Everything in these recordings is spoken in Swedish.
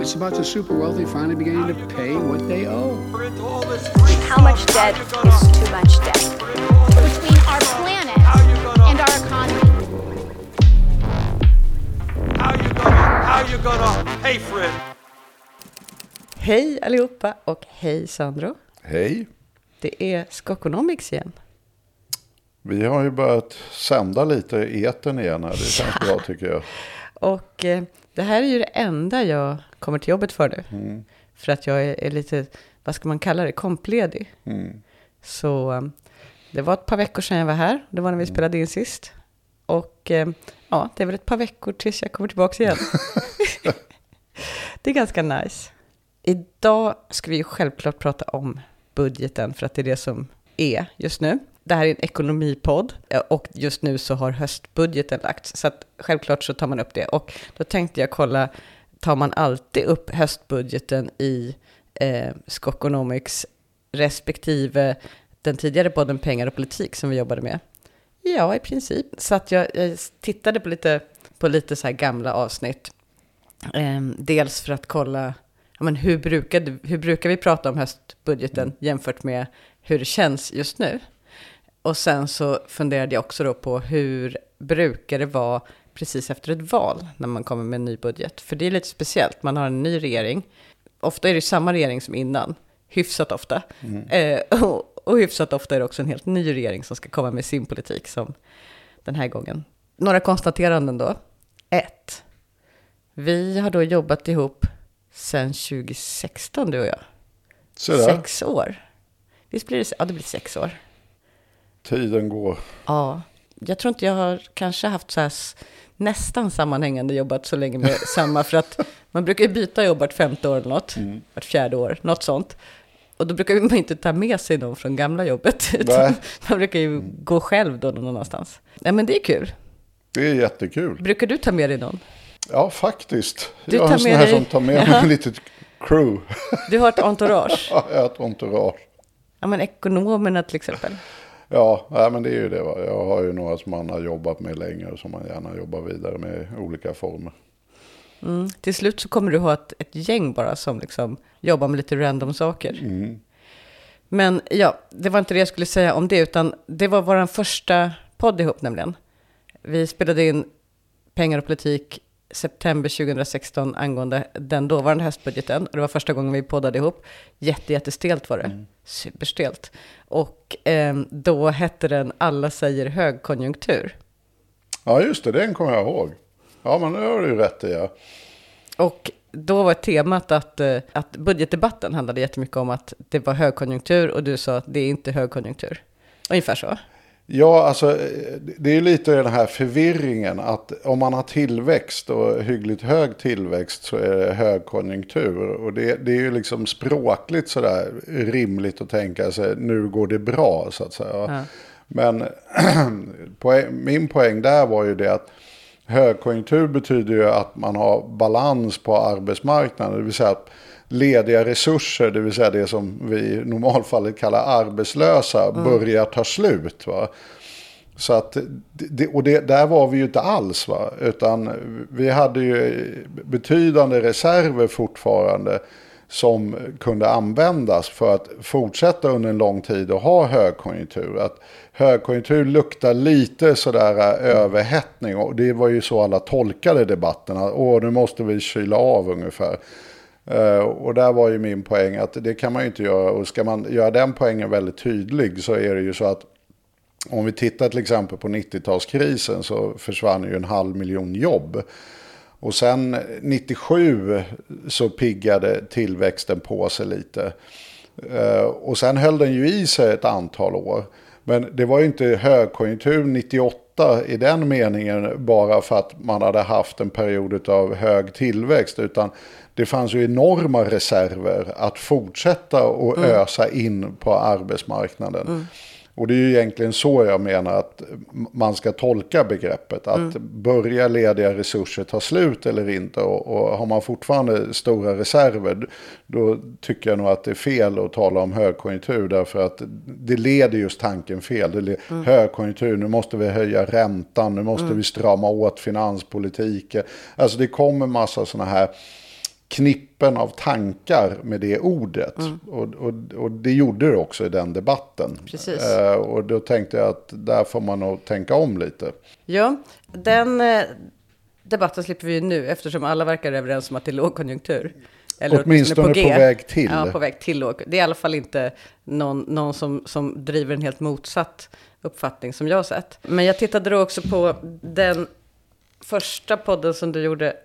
It's about the super wealthy finally beginning to pay what they owe. How much debt is too much debt? Between our planet and our economy. How you gonna pay for it? Hej allihopa och hej Sandro. Hej. Det är Skokonomics igen. Vi har ju börjat sända lite i etern igen här. Det känns bra tycker jag. Och det här är ju det enda jag kommer till jobbet för nu. Mm. För att jag är lite, vad ska man kalla det, kompledig. Mm. Så det var ett par veckor sedan jag var här. Det var när vi spelade in sist. Och ja, det är väl ett par veckor tills jag kommer tillbaka igen. Det är ganska nice. Idag ska vi ju självklart prata om budgeten för att det är det som är just nu. Det här är en ekonomipodd och just nu så har höstbudgeten lagts. Så att självklart så tar man upp det. Och då tänkte jag kolla, tar man alltid upp höstbudgeten i Skokonomics respektive den tidigare podden Pengar och politik som vi jobbade med? Ja, i princip. Så att jag tittade på lite så här gamla avsnitt. Dels för att kolla, ja, men hur brukar vi prata om höstbudgeten jämfört med hur det känns just nu? Och sen så funderade jag också då på hur brukar det vara precis efter ett val när man kommer med en ny budget. För det är lite speciellt, man har en ny regering. Ofta är det samma regering som innan, hyfsat ofta. Och hyfsat ofta är det också en helt ny regering som ska komma med sin politik som den här gången. Några konstateranden då. 1. Vi har då jobbat ihop sedan 2016, du och jag. Sådär. 6 år. Visst blir det, ja, det blir 6 år. Tiden går. Ja, jag tror inte jag har kanske haft så här nästan sammanhängande jobbat så länge med samma. För att man brukar ju byta jobb vart 5:e år eller något. Vart 4:e år, något sånt. Och då brukar man inte ta med sig någon från gamla jobbet. Utan man brukar ju gå själv då någonstans. Nej, men det är kul. Det är jättekul. Brukar du ta med dig någon? Ja, faktiskt. Jag har en sån här som tar med mig en litet crew. Du har ett entourage? Ja, jag har ett entourage. Ja, men ekonomerna till exempel. Ja, men det är ju det. Va? Jag har ju några som man har jobbat med länge och som man gärna jobbar vidare med i olika former. Mm. Till slut så kommer du ha ett gäng bara som liksom jobbar med lite random saker. Mm. Men ja, det var inte det jag skulle säga om det, utan det var vår första podd ihop nämligen. Vi spelade in Pengar och politik september 2016 angående den dåvarande höstbudgeten. Och det var första gången vi poddade ihop. Jättestelt var det. Superstelt. Och då hette den Alla säger högkonjunktur. Ja just det, den kommer jag ihåg. Ja men det har du ju rätt i. Ja. Och då var temat att budgetdebatten handlade jättemycket om att det var högkonjunktur och du sa att det är inte högkonjunktur. Ungefär så. Ja, alltså det är lite den här förvirringen att om man har tillväxt och hyggligt hög tillväxt så är det högkonjunktur. Och det är ju liksom språkligt sådär rimligt att tänka sig nu går det bra så att säga. Ja. Men min poäng där var ju det att högkonjunktur betyder ju att man har balans på arbetsmarknaden, det vill säga att lediga resurser, det vill säga det som vi i normalfallet kallar arbetslösa, börjar ta slut. Va? Så att, där var vi ju inte alls. Va? Utan vi hade ju betydande reserver fortfarande som kunde användas för att fortsätta under en lång tid och ha högkonjunktur. Att högkonjunktur luktar lite sådär överhettning och det var ju så alla tolkade debatterna. Åh, nu måste vi kyla av ungefär. Och där var ju min poäng att det kan man ju inte göra och ska man göra den poängen väldigt tydlig så är det ju så att om vi tittar till exempel på 90-talskrisen så försvann ju 500 000 jobb och sen 97 så piggade tillväxten på sig lite och sen höll den ju i sig ett antal år men det var ju inte högkonjunktur 98 i den meningen bara för att man hade haft en period av hög tillväxt utan det fanns ju enorma reserver att fortsätta och ösa in på arbetsmarknaden. Och det är ju egentligen så jag menar att man ska tolka begreppet att börja lediga resurser ta slut eller inte och har man fortfarande stora reserver då tycker jag nog att det är fel att tala om högkonjunktur därför att det leder just tanken fel. Högkonjunktur, nu måste vi höja räntan, nu måste vi strama åt finanspolitiken. Alltså det kommer massa såna här knippen av tankar med det ordet. Mm. Och det gjorde det också i den debatten. Precis. Och då tänkte jag att där får man nog tänka om lite. Ja, den debatten slipper vi ju nu eftersom alla verkar överens om att det är lågkonjunktur. Eller åtminstone på väg till. Ja, på väg till. Det är i alla fall inte någon som driver en helt motsatt uppfattning som jag har sett. Men jag tittade då också på den första podden som du gjorde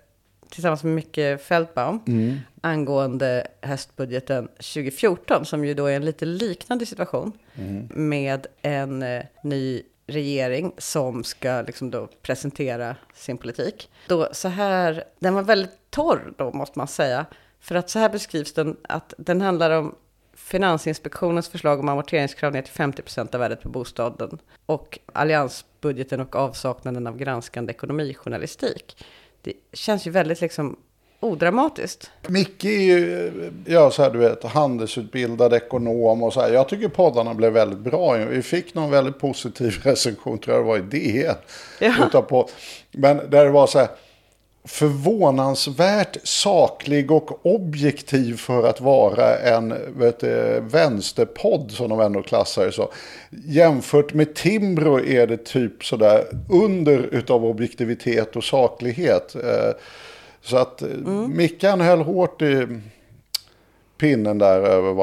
tillsammans med Micke Fältbaum angående höstbudgeten 2014 som ju då är en lite liknande situation med en ny regering som ska liksom då presentera sin politik. Då så här, den var väldigt torr då måste man säga, för att så här beskrivs den att den handlar om Finansinspektionens förslag om amorteringskrav ner till 50% av värdet på bostaden och alliansbudgeten och avsaknaden av granskande ekonomijournalistik. Det känns ju väldigt liksom odramatiskt. Micke är ju så här, du vet, handelsutbildad ekonom och så här. Jag tycker poddarna blev väldigt bra. Vi fick någon väldigt positiv recension, tror jag det var i DN. Ja. Men där det var så här, förvånansvärt saklig och objektiv för att vara en vänsterpodd som de ändå klassar så. Jämfört med Timbro är det typ sådär under utav objektivitet och saklighet. Så att Mickan höll hårt i pinnen där över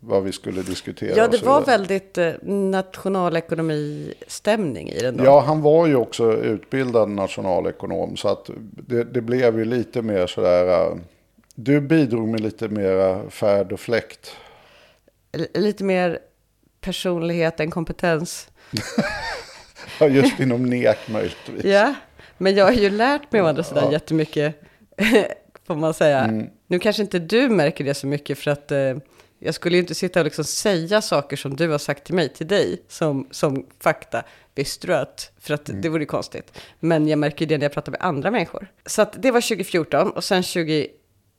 vad vi skulle diskutera. Ja, det var väldigt nationalekonomistämning i den då. Ja, han var ju också utbildad nationalekonom så att det blev ju lite mer sådär, du bidrog med lite mer färd och fläkt. Lite mer personlighet än kompetens. Ja, just inom NEK möjligtvis. Ja, men jag har ju lärt mig om andra sidan jättemycket får man säga. Nu kanske inte du märker det så mycket för att jag skulle ju inte sitta och liksom säga saker som du har sagt till mig, till dig som fakta, visst du att, för att det vore konstigt. Men jag märker ju det när jag pratar med andra människor. Så att det var 2014 och sen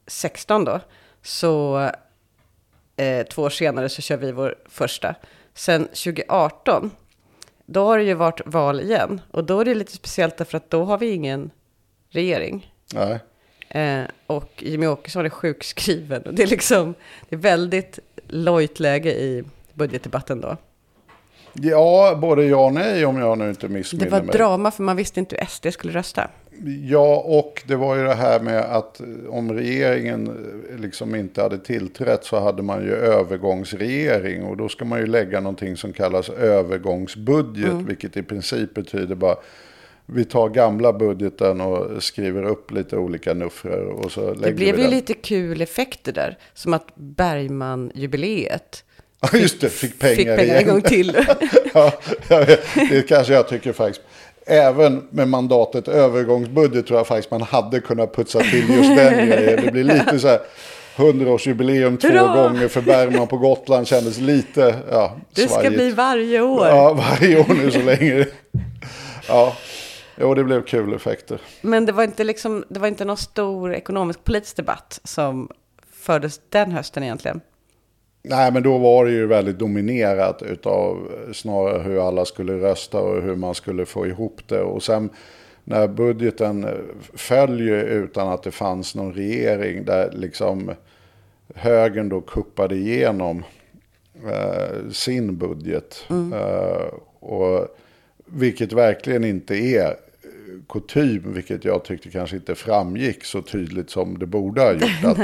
2016 då, så 2 år senare så kör vi vår första. Sen 2018, då har det ju varit val igen och då är det lite speciellt därför att då har vi ingen regering. Nej. Och Jimmie Åkesson är sjukskriven och det är liksom, det är väldigt lojt läge i budgetdebatten då. Ja, både ja och nej om jag nu inte missminner mig. Det var drama för man visste inte hur SD skulle rösta. Ja, och det var ju det här med att om regeringen liksom inte hade tillträtt så hade man ju övergångsregering och då ska man ju lägga någonting som kallas övergångsbudget vilket i princip betyder bara vi tar gamla budgeten och skriver upp lite olika nuffror och så lägger det blev vi ju lite kul effekter där. Som att Bergman-jubileet fick pengar en gång till. Ja, det kanske jag tycker faktiskt. Även med mandatet övergångsbudget tror jag faktiskt man hade kunnat putsa till just den grejen. Det blir lite så här 100-årsjubileum 2 gånger för Bergman på Gotland kändes lite det ska svajigt. Bli varje år. Ja, varje år nu så länge. Ja. Jo, det blev kul effekter. Men det var inte liksom, det var inte någon stor ekonomisk politisk debatt som fördes den hösten egentligen. Nej, men då var det ju väldigt dominerat utav snarare hur alla skulle rösta och hur man skulle få ihop det. Och sen när budgeten föll ju utan att det fanns någon regering där liksom högern då kuppade igenom sin budget. Och vilket verkligen inte är kutym, vilket jag tyckte kanske inte framgick så tydligt som det borde ha gjort. Att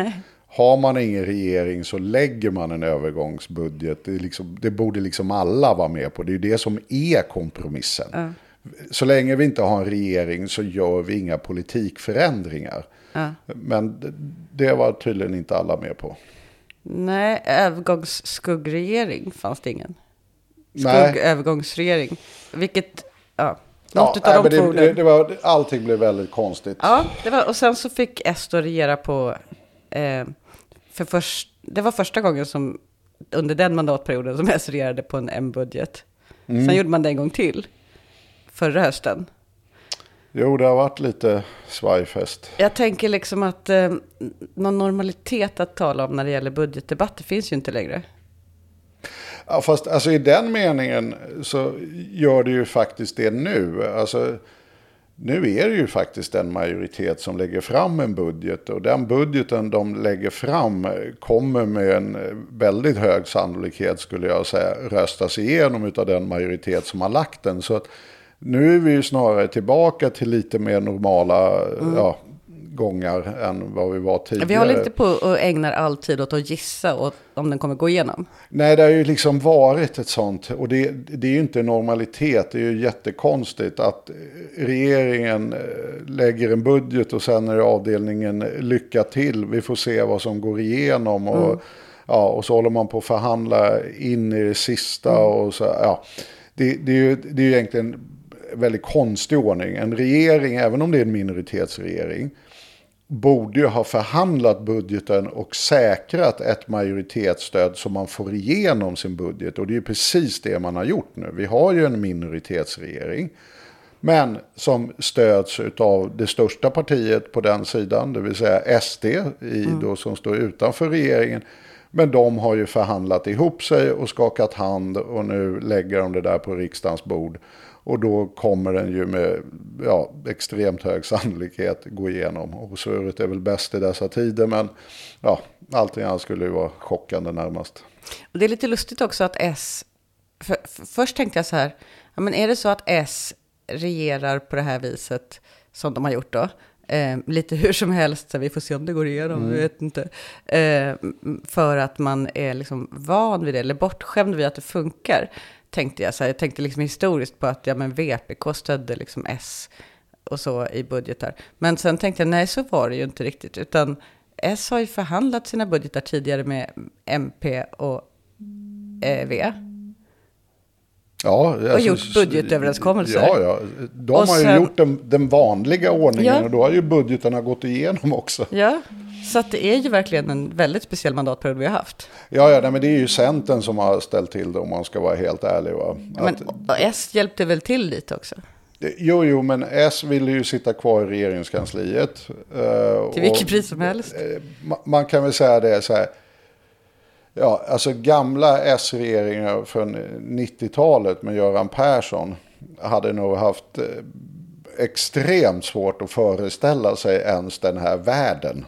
har man ingen regering så lägger man en övergångsbudget. Det borde liksom alla vara med på. Det är ju det som är kompromissen. Så länge vi inte har en regering så gör vi inga politikförändringar. Men det var tydligen inte alla med på. Nej, övergångsskuggregering fanns det ingen. Övergångsregering. Vilket, allting blev väldigt konstigt. Ja, det var, och sen så fick SD regera på det var första gången som under den mandatperioden som SD regerade på en M-budget. Sen gjorde man det en gång till förra hösten. Jo, det har varit lite svajfest. Jag tänker liksom att någon normalitet att tala om när det gäller budgetdebatter finns ju inte längre. Ja, fast alltså, i den meningen så gör det ju faktiskt det nu. Alltså, Nu är det ju faktiskt en majoritet som lägger fram en budget, och den budgeten de lägger fram kommer med en väldigt hög sannolikhet, skulle jag säga, röstas igenom utav den majoritet som har lagt den. Så att nu är vi ju snarare tillbaka till lite mer normala gångar än vad vi var tidigare. Vi håller inte på och ägnar all tid åt att gissa åt om den kommer gå igenom. Nej, det har ju liksom varit ett sånt, och det är ju inte normalitet, det är ju jättekonstigt att regeringen lägger en budget och sen är avdelningen lycka till, vi får se vad som går igenom och, och så håller man på att förhandla in i det sista och så, det är ju egentligen väldigt konstig ordning. En regering, även om det är en minoritetsregering, borde ju ha förhandlat budgeten och säkrat ett majoritetsstöd så man får igenom sin budget. Och det är ju precis det man har gjort nu. Vi har ju en minoritetsregering, men som stöds av det största partiet på den sidan, det vill säga SD, som står utanför regeringen. Men de har ju förhandlat ihop sig och skakat hand, och nu lägger de det där på riksdagens bord. Och då kommer den ju med extremt hög sannolikhet gå igenom. Och så är väl bäst i dessa tider, men allting annat skulle ju vara chockande närmast. Och det är lite lustigt också att först tänkte jag så här, men är det så att S regerar på det här viset som de har gjort då? Lite hur som helst, så vi får se om det går igenom, vi vet inte. För att man är liksom van vid det, eller bortskämd vid att det funkar. Tänkte jag så här, jag tänkte liksom historiskt på att VPK stödde liksom S och så i budgetar. Men sen tänkte jag, nej, så var det ju inte riktigt, utan S har ju förhandlat sina budgetar tidigare med MP och V. Ja, och gjort budgetöverenskommelser. Ja. De och har ju gjort den vanliga ordningen, och då har ju budgeterna gått igenom också. Ja. Så att det är ju verkligen en väldigt speciell mandatperiod vi har haft. Ja, men det är ju Centern som har ställt till det, om man ska vara helt ärlig. Va? Men S hjälpte väl till lite också? Jo, men S ville ju sitta kvar i regeringskansliet. Till vilket pris som helst. Man kan väl säga det så här. Ja, alltså gamla S-regeringar från 90-talet med Göran Persson hade nog haft extremt svårt att föreställa sig ens den här världen.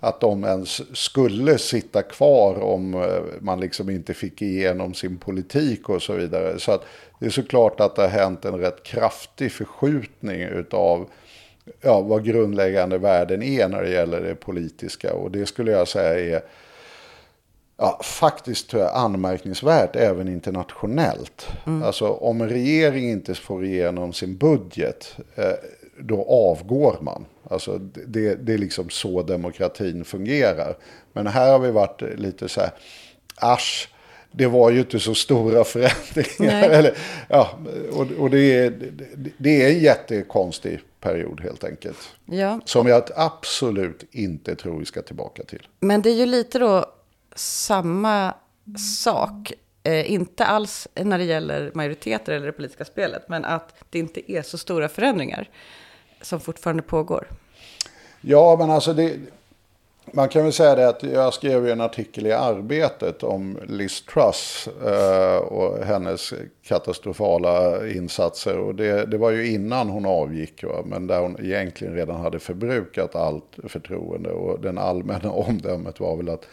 Att de ens skulle sitta kvar om man liksom inte fick igenom sin politik och så vidare. Så att det är såklart att det har hänt en rätt kraftig förskjutning utav vad grundläggande värden är när det gäller det politiska. Och det skulle jag säga är faktiskt anmärkningsvärt även internationellt. Alltså om en regering inte får igenom sin budget, då avgår man. Alltså det är liksom så demokratin fungerar. Men här har vi varit lite så här, det var ju inte så stora förändringar. Och det är en jättekonstig period helt enkelt. Ja. Som jag absolut inte tror vi ska tillbaka till. Men det är ju lite då samma sak, inte alls när det gäller majoriteter eller det politiska spelet, men att det inte är så stora förändringar som fortfarande pågår. Ja, men alltså man kan väl säga det att jag skrev en artikel i Arbetet om Liz Truss och hennes katastrofala insatser, och det var ju innan hon avgick, men där hon egentligen redan hade förbrukat allt förtroende, och den allmänna omdömet var väl att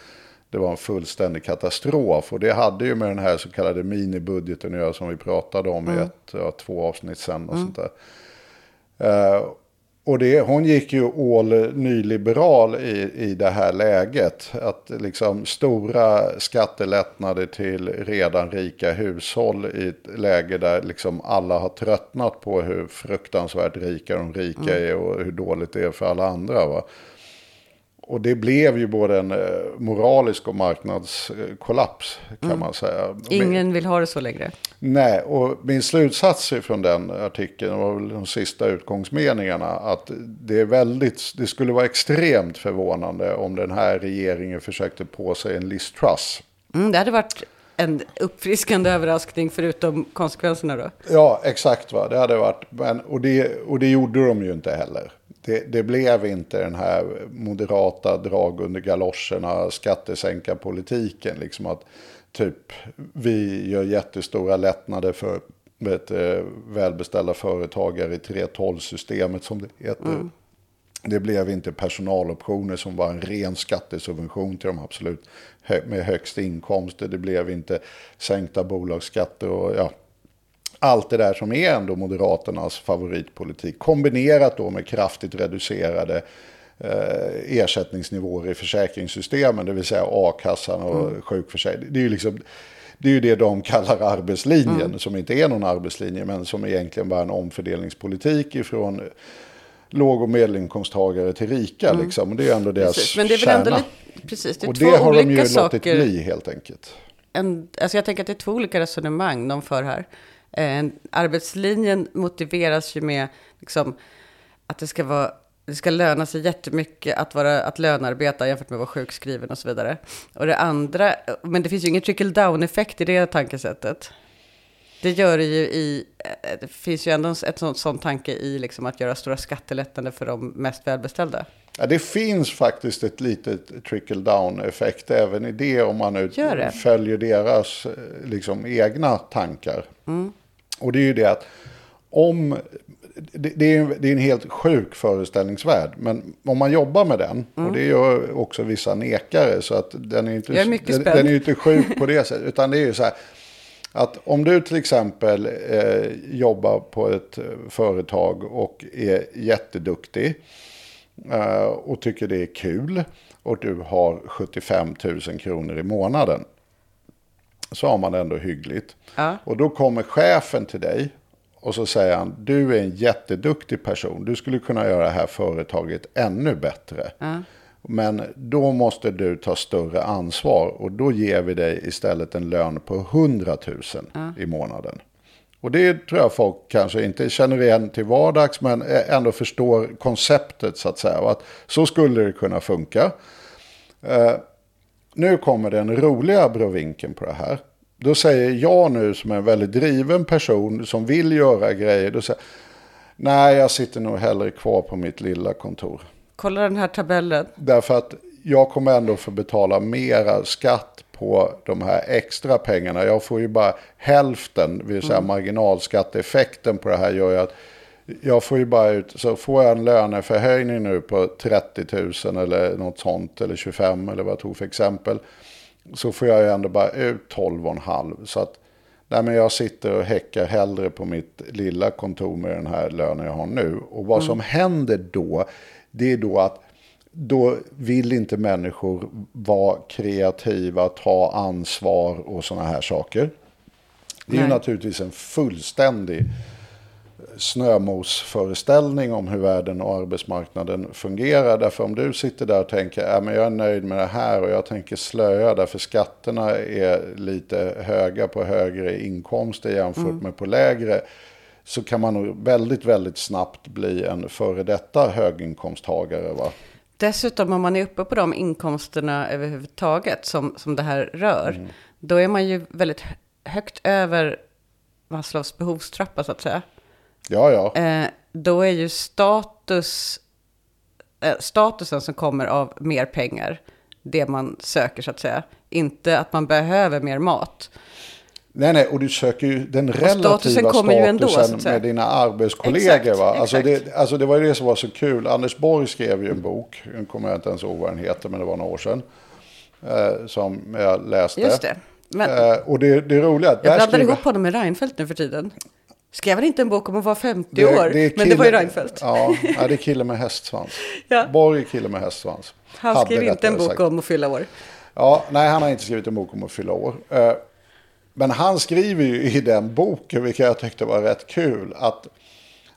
det var en fullständig katastrof, och det hade ju med den här så kallade minibudgeten att göra som vi pratade om i två avsnitt sen och sånt där. Och hon gick ju all nyliberal i det här läget, att liksom stora skattelättnader till redan rika hushåll i ett läge där liksom alla har tröttnat på hur fruktansvärt rika de rika är och hur dåligt det är för alla andra, va? Och det blev ju både en moralisk och marknadskollaps kan man säga. Ingen vill ha det så längre. Nej, och min slutsats från den artikeln var väl de sista utgångsmeningarna, att det skulle vara extremt förvånande om den här regeringen försökte på sig en Liz Truss. Det hade varit en uppfriskande överraskning förutom konsekvenserna då. Ja, exakt, va. Det hade varit, och det gjorde de ju inte heller. Det blev inte den här moderata drag under galoscherna, skattesänkarpolitiken, liksom att typ vi gör jättestora lättnader för välbeställda företagare i 3:12-systemet som det heter. Mm. Det blev inte personaloptioner som var en ren skattesubvention till de absolut med högst inkomster. Det blev inte sänkta bolagsskatter och ja, allt det där som är ändå Moderaternas favoritpolitik. Kombinerat då med kraftigt reducerade ersättningsnivåer i försäkringssystemen, det vill säga a-kassan och sjukförsäkringen. Det är ju liksom... Det är ju det de kallar arbetslinjen, som inte är någon arbetslinje men som egentligen bara en omfördelningspolitik ifrån låg- och medelinkomsttagare till rika. Liksom. Och det är ändå deras kärna. Men det är väl ändå precis, det är och två det har de ju saker, låtit bli helt enkelt. Alltså jag tänker att det är två olika resonemang de för här. Arbetslinjen motiveras ju med liksom, att det ska löna sig jättemycket att lönarbeta jämfört med att vara sjukskriven och så vidare. Och det andra, men det finns ju ingen trickle-down-effekt i det tankesättet. Det gör det ju det finns ju ändå en sån tanke i liksom att göra stora skattelättnader för de mest välbeställda. Ja, det finns faktiskt ett litet trickle-down-effekt även i det om man nu följer deras liksom, egna tankar. Mm. Och det är ju det att om... Det är en helt sjuk föreställningsvärld, men om man jobbar med den, och det gör också vissa nekare, så att den är inte sjuk på det sättet, utan det är ju så här, att om du till exempel jobbar på ett företag och är jätteduktig och tycker det är kul och du har 75 000 kronor i månaden, så har man ändå hyggligt. Ja. Och då kommer chefen till dig och så säger han, du är en jätteduktig person. Du skulle kunna göra det här företaget ännu bättre. Mm. Men då måste du ta större ansvar. Och då ger vi dig istället en lön på 100 000 i månaden. Och det tror jag folk kanske inte känner igen till vardags. Men ändå förstår konceptet så att säga. Och att så skulle det kunna funka. Nu kommer den roliga brovinkeln på det här. Då säger jag nu som är en väldigt driven person som vill göra grejer. Då säger nej, jag sitter nog hellre kvar på mitt lilla kontor. Kolla den här tabellen. Därför att jag kommer ändå få betala mera skatt på de här extra pengarna. Jag får ju bara hälften, vill säga marginalskatteeffekten på det här gör ju att jag får ju bara ut, så får jag en löneförhöjning nu på 30 000 eller något sånt eller 25 eller vad jag tog för exempel. Så får jag ju ändå bara ut 12,5. Så att, nej men jag sitter och häckar hellre på mitt lilla kontor med den här lönen jag har nu. Och vad som händer då, det är då att då vill inte människor vara kreativa, ta ansvar och såna här saker. Det är ju naturligtvis en fullständig snömosföreställning om hur världen och arbetsmarknaden fungerar. Därför om du sitter där och tänker men jag är nöjd med det här och jag tänker slöja därför skatterna är lite höga på högre inkomster jämfört med på lägre, så kan man nog väldigt, väldigt snabbt bli en före detta höginkomsttagare, va? Dessutom om man är uppe på de inkomsterna överhuvudtaget som det här rör, då är man ju väldigt högt över Maslows behovstrappa så att säga. Ja. Då är ju statusen som kommer av mer pengar det man söker så att säga. Inte att man behöver mer mat. Nej, och du söker ju den relativa statusen med dina arbetskollegor. Exakt, va? Alltså det var ju det som var så kul. Anders Borg skrev ju en bok, nu kommer jag inte ens ihåg vad den heter, men det var några år sedan, som jag läste. Just det. Men, och det är roligt. Jag blandade ihop honom med Reinfeldt nu för tiden. Skrev han inte en bok om att vara 50 år? Men det var ju Reinfeldt. Ja, det är killen med hästsvans. Ja. Borg är killen med hästsvans. Han skrev inte en bok om att fylla år. Ja, nej, han har inte skrivit en bok om att fylla år. Men han skriver ju i den boken, vilket jag tyckte var rätt kul, att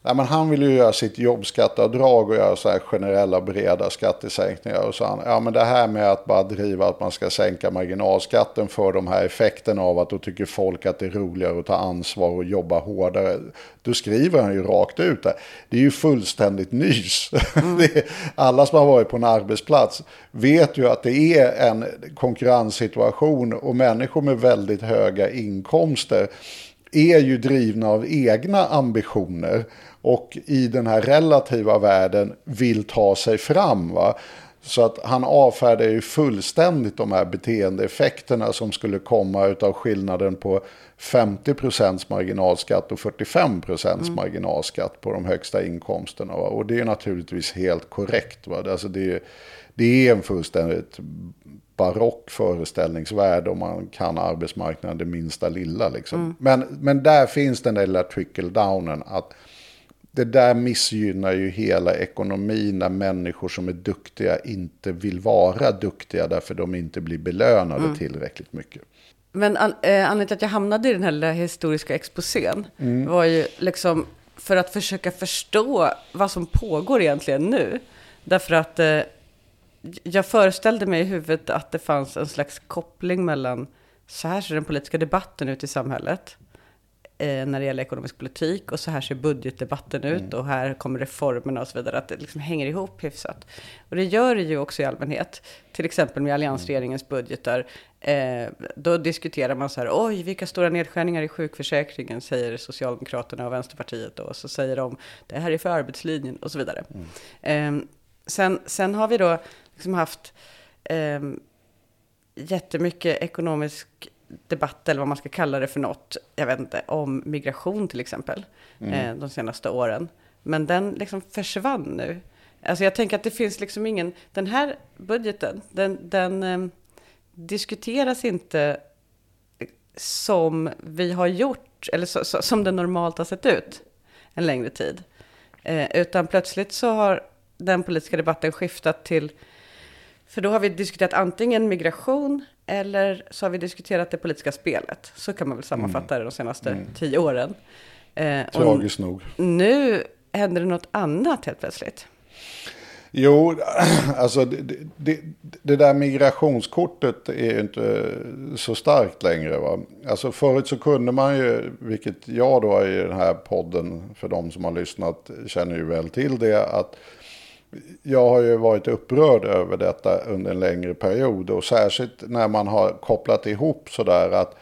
nej, men han vill ju göra sitt jobbskatteavdrag och göra så här generella breda skattesänkningar. Och så han, men det här med att bara driva att man ska sänka marginalskatten för de här effekterna av att då tycker folk att det är roligare att ta ansvar och jobba hårdare. Då skriver han ju rakt ut det. Det är ju fullständigt nys. Alla som har varit på en arbetsplats vet ju att det är en konkurrenssituation och människor med väldigt höga inkomster är ju drivna av egna ambitioner och i den här relativa världen vill ta sig fram, va? Så att han avfärdar ju fullständigt de här beteendeeffekterna som skulle komma utav skillnaden på 50% marginalskatt och 45% marginalskatt på de högsta inkomsterna. Va? Och det är naturligtvis helt korrekt. Va? Alltså det är en fullständigt barock föreställningsvärld om man kan arbetsmarknaden det minsta lilla. Liksom. Men där finns den där lilla trickle-downen att det där missgynnar ju hela ekonomin när människor som är duktiga inte vill vara duktiga därför de inte blir belönade tillräckligt mycket. Men anledningen till att jag hamnade i den här historiska exposén var ju liksom för att försöka förstå vad som pågår egentligen nu. Därför att jag föreställde mig i huvudet att det fanns en slags koppling mellan så här ser den politiska debatten ut i samhället när det gäller ekonomisk politik och så här ser budgetdebatten ut och här kommer reformerna och så vidare, att det liksom hänger ihop hyfsat. Och det gör det ju också i allmänhet, till exempel med alliansregeringens budgetar. Då diskuterar man så här, oj vilka stora nedskärningar i sjukförsäkringen säger Socialdemokraterna och Vänsterpartiet då, och så säger de, det här är för arbetslinjen och så vidare. Sen har vi då liksom haft jättemycket ekonomisk debatt eller vad man ska kalla det för något, jag vet inte, om migration till exempel de senaste åren. Men den liksom försvann nu. Alltså jag tänker att det finns liksom ingen, den här budgeten, den diskuteras inte som vi har gjort eller som det normalt har sett ut en längre tid. Utan plötsligt så har den politiska debatten skiftat till, för då har vi diskuterat antingen migration eller så har vi diskuterat det politiska spelet. Så kan man väl sammanfatta det de senaste 10 åren. Tragiskt nog. Nu händer det något annat helt plötsligt. Jo, alltså det där migrationskortet är ju inte så starkt längre. Va? Alltså förut så kunde man ju, vilket jag då i den här podden, för de som har lyssnat känner ju väl till det, att jag har ju varit upprörd över detta under en längre period och särskilt när man har kopplat ihop sådär att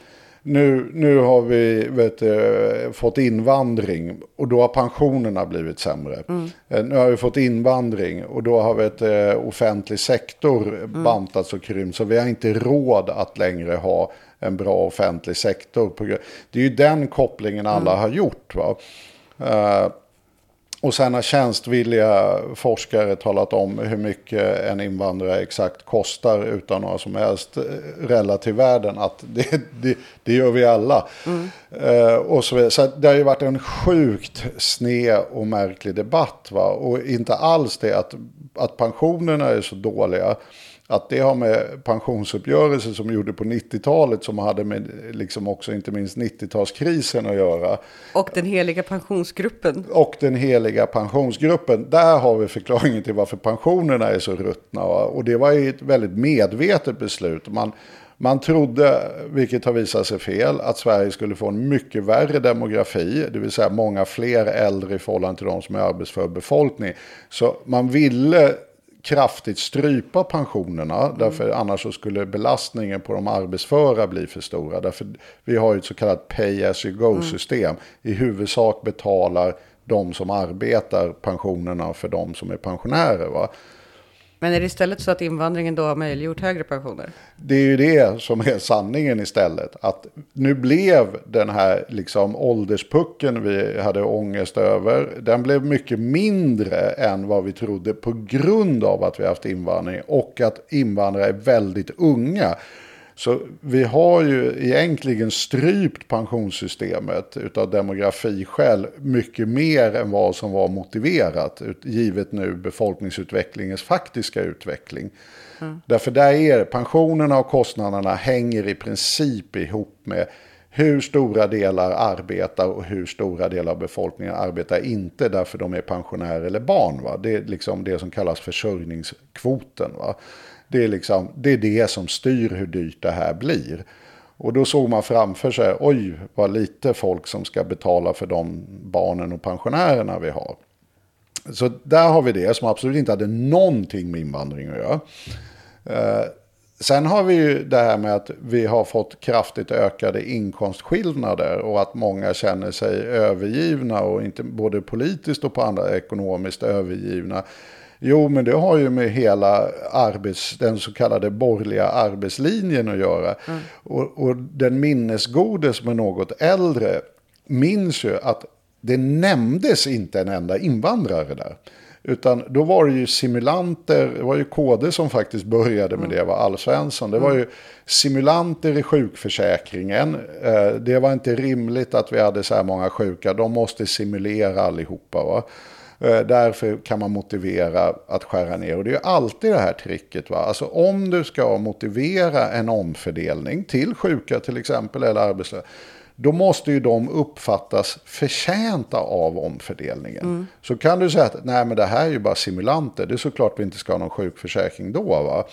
nu har vi fått invandring och då har pensionerna blivit sämre. Nu har vi fått invandring och då har vi offentlig sektor bantats och krympt så vi har inte råd att längre ha en bra offentlig sektor. Det är ju den kopplingen alla har gjort, va? Och sen har tjänstvilliga forskare talat om hur mycket en invandrare exakt kostar utan några som helst relativ värden. Att det gör vi alla. Och så det har ju varit en sjukt sned och märklig debatt. Va? Och inte alls det att pensionerna är så dåliga. Att det har med pensionsuppgörelser som gjorde på 90-talet som hade med liksom också inte minst 90-talskrisen att göra. Och den heliga pensionsgruppen. Där har vi förklaringen till varför pensionerna är så ruttna. Och det var ju ett väldigt medvetet beslut. Man trodde, vilket har visat sig fel, att Sverige skulle få en mycket värre demografi. Det vill säga många fler äldre i förhållande till de som är arbetsför befolkning. Så man ville kraftigt strypa pensionerna därför annars så skulle belastningen på de arbetsföra bli för stora. Därför vi har ju ett så kallat pay-as-you-go-system. I huvudsak betalar de som arbetar pensionerna för de som är pensionärer, va? Men är det istället så att invandringen då har möjliggjort högre pensioner? Det är ju det som är sanningen istället. Att nu blev den här liksom ålderspucken vi hade ångest över, den blev mycket mindre än vad vi trodde på grund av att vi haft invandring och att invandrare är väldigt unga. Så vi har ju egentligen strypt pensionssystemet utav demografiskäl mycket mer än vad som var motiverat givet nu befolkningsutvecklingens faktiska utveckling. Därför där är pensionerna och kostnaderna hänger i princip ihop med hur stora delar arbetar och hur stora delar av befolkningen arbetar inte därför de är pensionärer eller barn. Va? Det är liksom det som kallas försörjningskvoten, va? Det är, liksom, det är det som styr hur dyrt det här blir. Och då såg man framför sig, oj vad lite folk som ska betala för de barnen och pensionärerna vi har. Så där har vi det som absolut inte hade någonting med invandring att göra. Sen har vi ju det här med att vi har fått kraftigt ökade inkomstskillnader och att många känner sig övergivna och inte både politiskt och på andra ekonomiskt övergivna. Jo, men det har ju med hela den så kallade borgerliga arbetslinjen att göra. Mm. Och den minnesgode som är något äldre minns ju att det nämndes inte en enda invandrare där. Utan då var det ju simulanter, det var ju KD som faktiskt började med det, var Alf Svensson. Det var ju simulanter i sjukförsäkringen. Det var inte rimligt att vi hade så här många sjuka, de måste simulera allihopa, va? Därför kan man motivera att skära ner. Och det är ju alltid det här tricket, va? Alltså om du ska motivera en omfördelning till sjuka till exempel eller arbetslösa, då måste ju de uppfattas förtjänta av omfördelningen. Mm. Så kan du säga att nej, men det här är ju bara simulanter. Det är såklart vi inte ska ha någon sjukförsäkring då, va?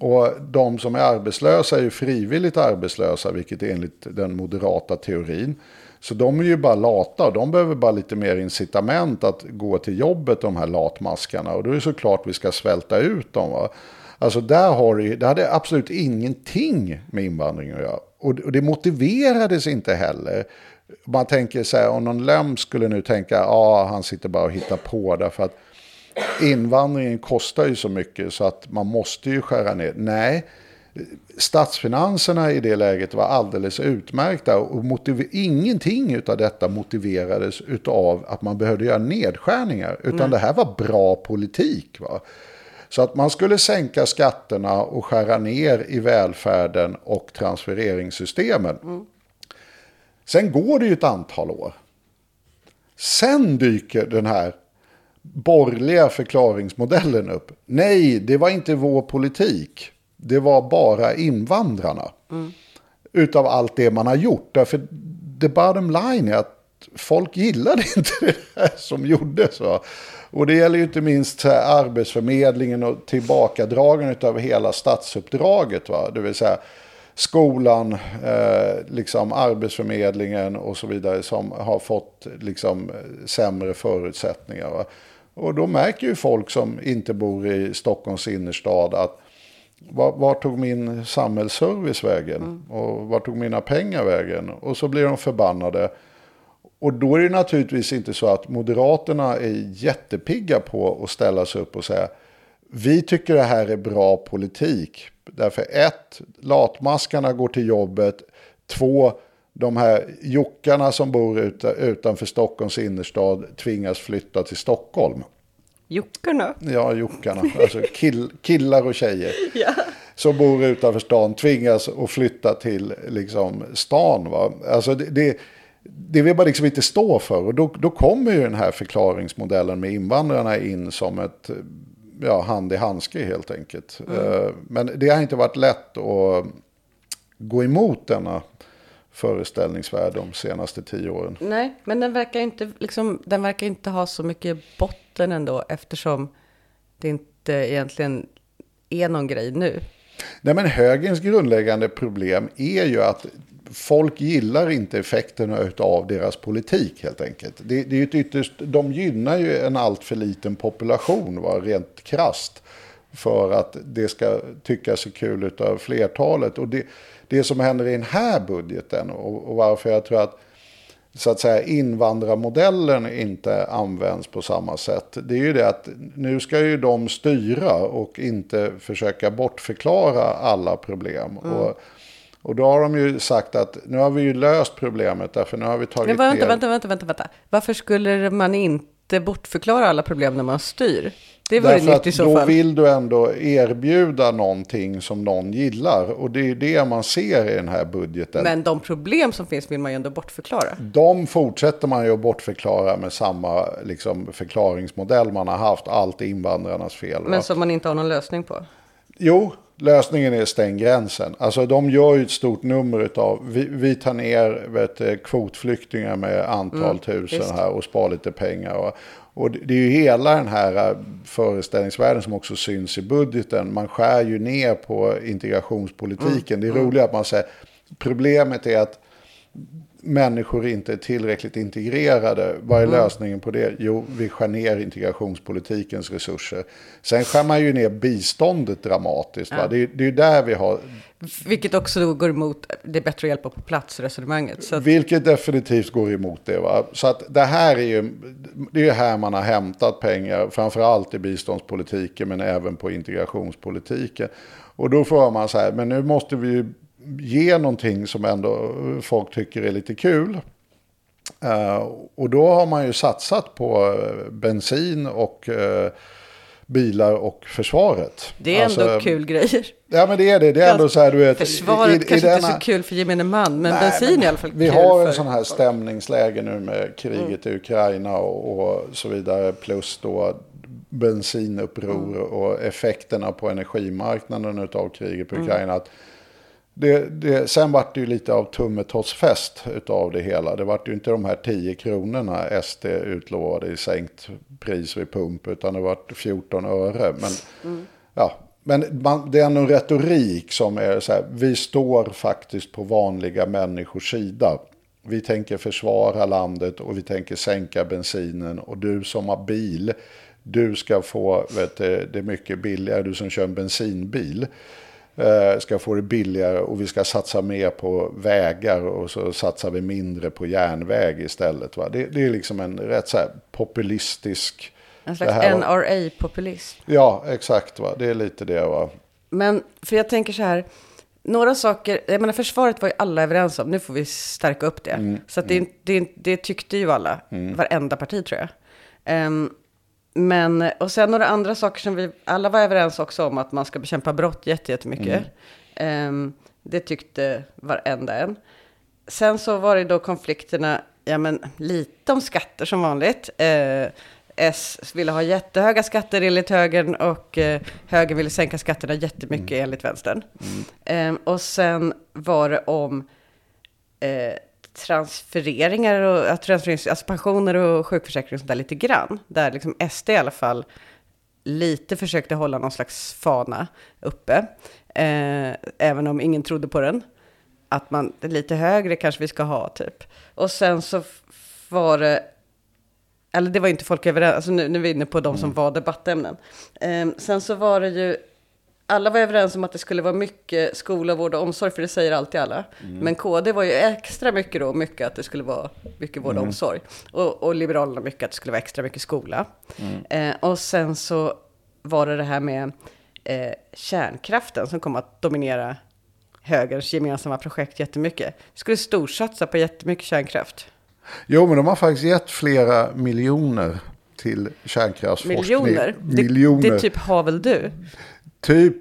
Och de som är arbetslösa är ju frivilligt arbetslösa, vilket är enligt den moderata teorin. Så de är ju bara lata och de behöver bara lite mer incitament att gå till jobbet, de här latmaskarna. Och då är det såklart vi ska svälta ut dem, va? Alltså där har det hade absolut ingenting med invandring att göra. Och det motiverades inte heller. Man tänker så här, om någon läm skulle nu tänka han sitter bara och hittar på därför att invandringen kostar ju så mycket så att man måste ju skära ner. Nej, statsfinanserna i det läget var alldeles utmärkta och ingenting av detta motiverades utav att man behövde göra nedskärningar utan det här var bra politik, va? Så att man skulle sänka skatterna och skära ner i välfärden och transfereringssystemen. Mm. Sen går det ju ett antal år. Sen dyker den här borgerliga förklaringsmodellen upp. Nej, det var inte vår politik. Det var bara invandrarna. Mm. Utav allt det man har gjort. Därför the bottom line är att folk gillade inte det här som gjordes, va? Och det gäller ju inte minst Arbetsförmedlingen och tillbakadragen av hela statsuppdraget, va? Det vill säga skolan, liksom Arbetsförmedlingen och så vidare som har fått liksom sämre förutsättningar, va? Och då märker ju folk som inte bor i Stockholms innerstad att var tog min samhällsservice vägen? Och var tog mina pengar vägen? Och så blir de förbannade. Och då är det naturligtvis inte så att Moderaterna är jättepigga på att ställa sig upp och säga vi tycker det här är bra politik. Därför 1, latmaskarna går till jobbet. 2, de här jockarna som bor utanför Stockholms innerstad tvingas flytta till Stockholm. Jockarna? Ja, jockarna. Alltså killar och tjejer. Ja. Som bor utanför stan tvingas att flytta till liksom, stan. Va? Alltså det vill bara liksom inte stå för och då kommer ju den här förklaringsmodellen med invandrarna in som ett hand i handske helt enkelt. Men det har inte varit lätt att gå emot denna föreställningsvärld de senaste 10 åren. Nej, men den verkar inte ha så mycket botten ändå eftersom det inte egentligen är någon grej nu. Nej, men högerns grundläggande problem är ju att folk gillar inte effekterna av deras politik helt enkelt. Det är ju ytterst, de gynnar ju en allt för liten population, var rent krasst, för att det ska tyckas så kul utav flertalet. Och det som händer i den här budgeten och varför jag tror att så att säga invandrarmodellen inte används på samma sätt. Det är ju det att nu ska ju de styra och inte försöka bortförklara alla problem. Och då har de ju sagt att nu har vi ju löst problemet därför nu har vi tagit Vänta. Varför skulle man inte bortförklara alla problem när man styr? Det var därför nytt i så fall. Då vill du ändå erbjuda någonting som någon gillar. Och det är ju det man ser i den här budgeten. Men de problem som finns vill man ju ändå bortförklara. De fortsätter man ju att bortförklara med samma liksom, förklaringsmodell man har haft. Allt invandrarnas fel. Men som man inte har någon lösning på. Jo, lösningen är stänggränsen. Alltså de gör ju ett stort nummer av vi tar ner kvotflyktingar med antal tusen här och spar lite pengar. Och det är ju hela den här föreställningsvärlden som också syns i budgeten. Man skär ju ner på integrationspolitiken. Det är roligt att man säger problemet är att människor inte är tillräckligt integrerade. Vad är lösningen på det? Jo, vi skär ner integrationspolitikens resurser. Sen skär man ju ner biståndet dramatiskt. Ja. Va? Det är ju där vi har... Vilket också då går emot det är bättre att hjälpa på plats-resonemanget. Så att... Vilket definitivt går emot det. Va? Så att det här är ju... Det är ju här man har hämtat pengar. Framförallt i biståndspolitiken men även på integrationspolitiken. Och då får man så här, men nu måste vi ju ge någonting som ändå folk tycker är lite kul. Och då har man ju satsat på bensin och bilar och försvaret. Det är ändå kul grejer. Ja, men det är det. Det är ändå så här, du vet, försvaret kanske inte är så kul för gemene man, men bensin i alla fall. Vi har en sån här stämningsläge nu med kriget i Ukraina och så vidare, plus då bensinuppror och effekterna på energimarknaden utav kriget på Ukraina. Att sen var det ju lite av tummetottsfest utav det hela. Det var ju inte de här 10 kronorna SD utlovade i sänkt pris vid pump, utan det var 14 öre. Men, det är en retorik som är så här, vi står faktiskt på vanliga människors sida. Vi tänker försvara landet och vi tänker sänka bensinen, och du som har bil, du ska få, vet du, det är mycket billigare, du som kör en bensinbil ska få det billigare, och vi ska satsa mer på vägar och så satsar vi mindre på järnväg istället. Va? Det är liksom en rätt så här populistisk... En slags NRA-populism. Ja, exakt. Va? Det är lite det. Va? Men, för jag tänker så här, några saker... Jag menar, försvaret var ju alla överens om, nu får vi stärka upp det. Så att det tyckte ju alla, varenda parti tror jag. Men, och sen några andra saker som vi alla var överens också om, att man ska bekämpa brott jättemycket. Det tyckte varenda en. Sen så var det då konflikterna, ja men lite om skatter som vanligt. S ville ha jättehöga skatter enligt högern, och högern ville sänka skatterna jättemycket enligt vänstern. Och sen var det om... transfereringar och alltså pensioner och sjukförsäkring och sånt där lite grann. Där liksom SD i alla fall lite försökte hålla någon slags fana uppe. Även om ingen trodde på den. Att man lite högre kanske vi ska ha typ. Och sen så var det... Eller det var inte folk överens. Alltså nu är vi inne på de som var debattämnen. Sen så var det ju... Alla var överens om att det skulle vara mycket skola, vård och omsorg, för det säger alltid alla. Men KD var ju extra mycket då, mycket att det skulle vara mycket vård och omsorg. Och Liberalerna mycket att det skulle vara extra mycket skola. Och sen så var det här med kärnkraften som kom att dominera högerns gemensamma projekt jättemycket. Vi skulle storsatsa på jättemycket kärnkraft. Jo, men de har faktiskt gett flera miljoner till kärnkraftsforskning. Miljoner? Det typ har väl du? Typ.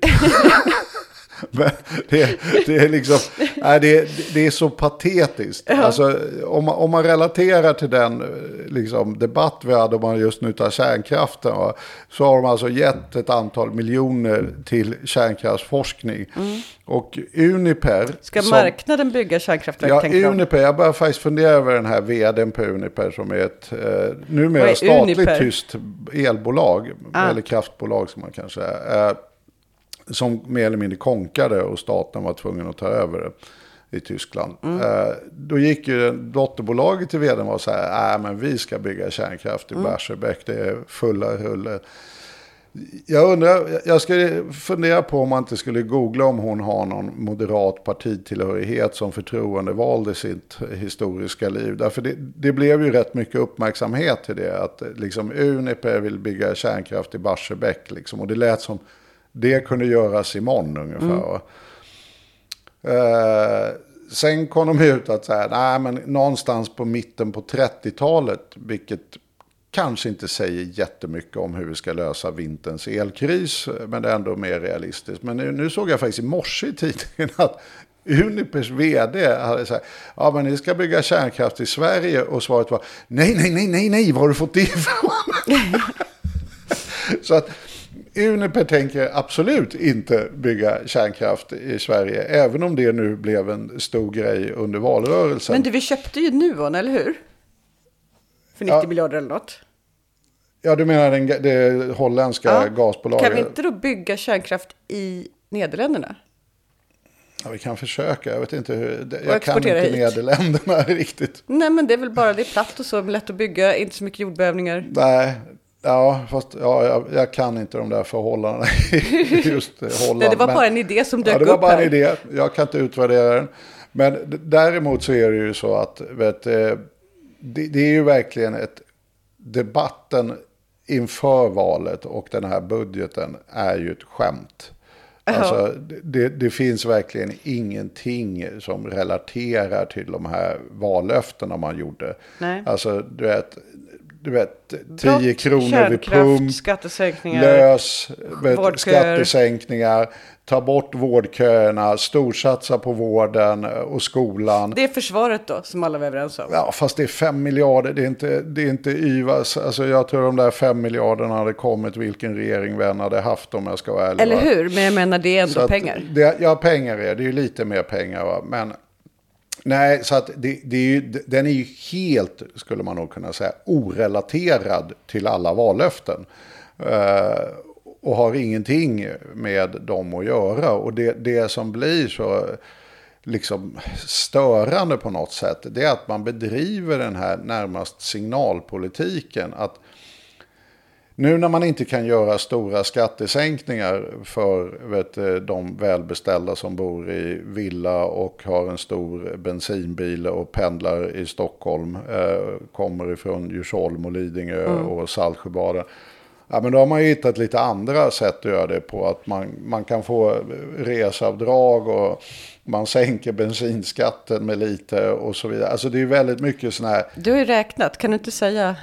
Men det är liksom, nej, det är så patetiskt. Alltså, om man relaterar till den liksom, debatt vi hade om man just nu tar kärnkraften, så har de alltså gett ett antal miljoner till kärnkraftsforskning. Och Uniper... Ska marknaden bygga kärnkraftverk? Ja, Uniper. Jag börjar faktiskt fundera över den här vdn på Uniper som är ett numera är statligt Uniper? Tyst elbolag, eller kraftbolag som man kanske är. Som mer eller mindre konkade och staten var tvungen att ta över det i Tyskland. Då gick ju dotterbolaget till vdn och sa men vi ska bygga kärnkraft i Barsebäck, det är fulla huller. Jag skulle fundera på om man inte skulle googla om hon har någon moderat partitillhörighet som förtroendevald i sitt historiska liv. Därför det blev ju rätt mycket uppmärksamhet till det, att liksom Uniper vill bygga kärnkraft i Barsebäck liksom, och det lät som det kunde göras imorgon ungefär. Sen kom de ut att så här, men någonstans på mitten på 30-talet, vilket kanske inte säger jättemycket om hur vi ska lösa vinterns elkris, men det är ändå mer realistiskt. Men nu såg jag faktiskt i morse i tidningen att Unipers vd hade sagt, men ni ska bygga kärnkraft i Sverige, och svaret var nej, var har du fått det ifrån? Så att Uniper tänker absolut inte bygga kärnkraft i Sverige, även om det nu blev en stor grej under valrörelsen. Men vi köpte ju Nuon, eller hur? För 90 miljarder eller något. Ja, du menar det holländska gasbolaget. Kan vi inte då bygga kärnkraft i Nederländerna? Ja, vi kan försöka, jag vet inte hur, jag kan inte hit. Nederländerna riktigt. Nej, men det är väl bara det är platt och så, lätt att bygga, inte så mycket jordbävningar. Nej, ja, fast ja, jag kan inte de där förhållandena just Holland. Nej, det var bara en idé som dök upp. Ja, det var bara en idé, jag kan inte utvärdera den. Men däremot så är det ju så att vet, det är ju verkligen ett debatten inför valet och den här budgeten är ju ett skämt. Alltså, det finns verkligen ingenting som relaterar till de här vallöftena man gjorde. Nej. Alltså, du vet 10 kronor vid pump, skattesänkningar, skattesänkningar, ta bort vårdköerna, storsatsa på vården och skolan. Det är försvaret då, som alla var överens om. Ja, fast det är 5 miljarder, det är inte yvas. Alltså jag tror de där 5 miljarderna hade kommit vilken regering vi än hade haft om jag ska vara ärlig. Eller hur, men jag menar det är ändå att, pengar. Pengar är det ju lite mer pengar va, men... Nej, så att den är ju helt, skulle man nog kunna säga, orelaterad till alla vallöften. Och har ingenting med dem att göra. Och det som blir så liksom störande på något sätt, det är att man bedriver den här närmast signalpolitiken. Att nu när man inte kan göra stora skattesänkningar för de välbeställda som bor i villa och har en stor bensinbil och pendlar i Stockholm, kommer ifrån Djursholm och Lidingö och Saltsjöbaden. Ja, men då har man ju hittat lite andra sätt att göra det på, att man kan få resavdrag och man sänker bensinskatten med lite och så vidare. Alltså det är ju väldigt mycket sån här... Du har ju räknat, kan du inte säga...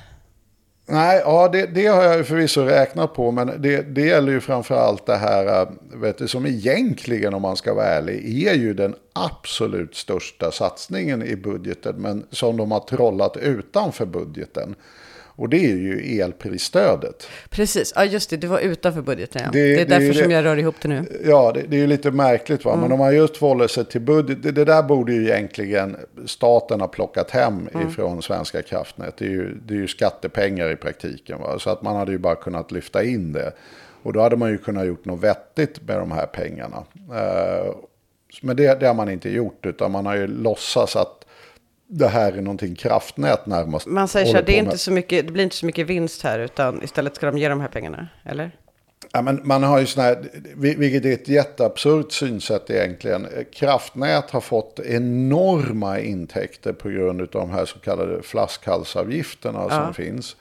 Nej, ja, det har jag förvisso räknat på, men det gäller ju framförallt det här vet du, som egentligen om man ska vara ärlig är ju den absolut största satsningen i budgeten, men som de har trollat utanför budgeten. Och det är ju elprisstödet. Precis, ja just det var utanför budgeten. Ja. Det är därför som jag rör ihop det nu. Ja, det är ju lite märkligt va, men om man just håller sig till budget, det där borde ju egentligen staten ha plockat hem ifrån Svenska Kraftnät. Det är ju skattepengar i praktiken va, så att man hade ju bara kunnat lyfta in det. Och då hade man ju kunnat gjort något vettigt med de här pengarna. Men det har man inte gjort, utan man har ju låtsas att det här är någonting kraftnät närmast. Man säger att det blir inte så mycket vinst här, utan istället ska de ge de här pengarna, eller? Ja, men man har ju sån här, vilket är ett jätteabsurt synsätt egentligen. Kraftnät har fått enorma intäkter på grund av de här så kallade flaskhalsavgifterna som finns.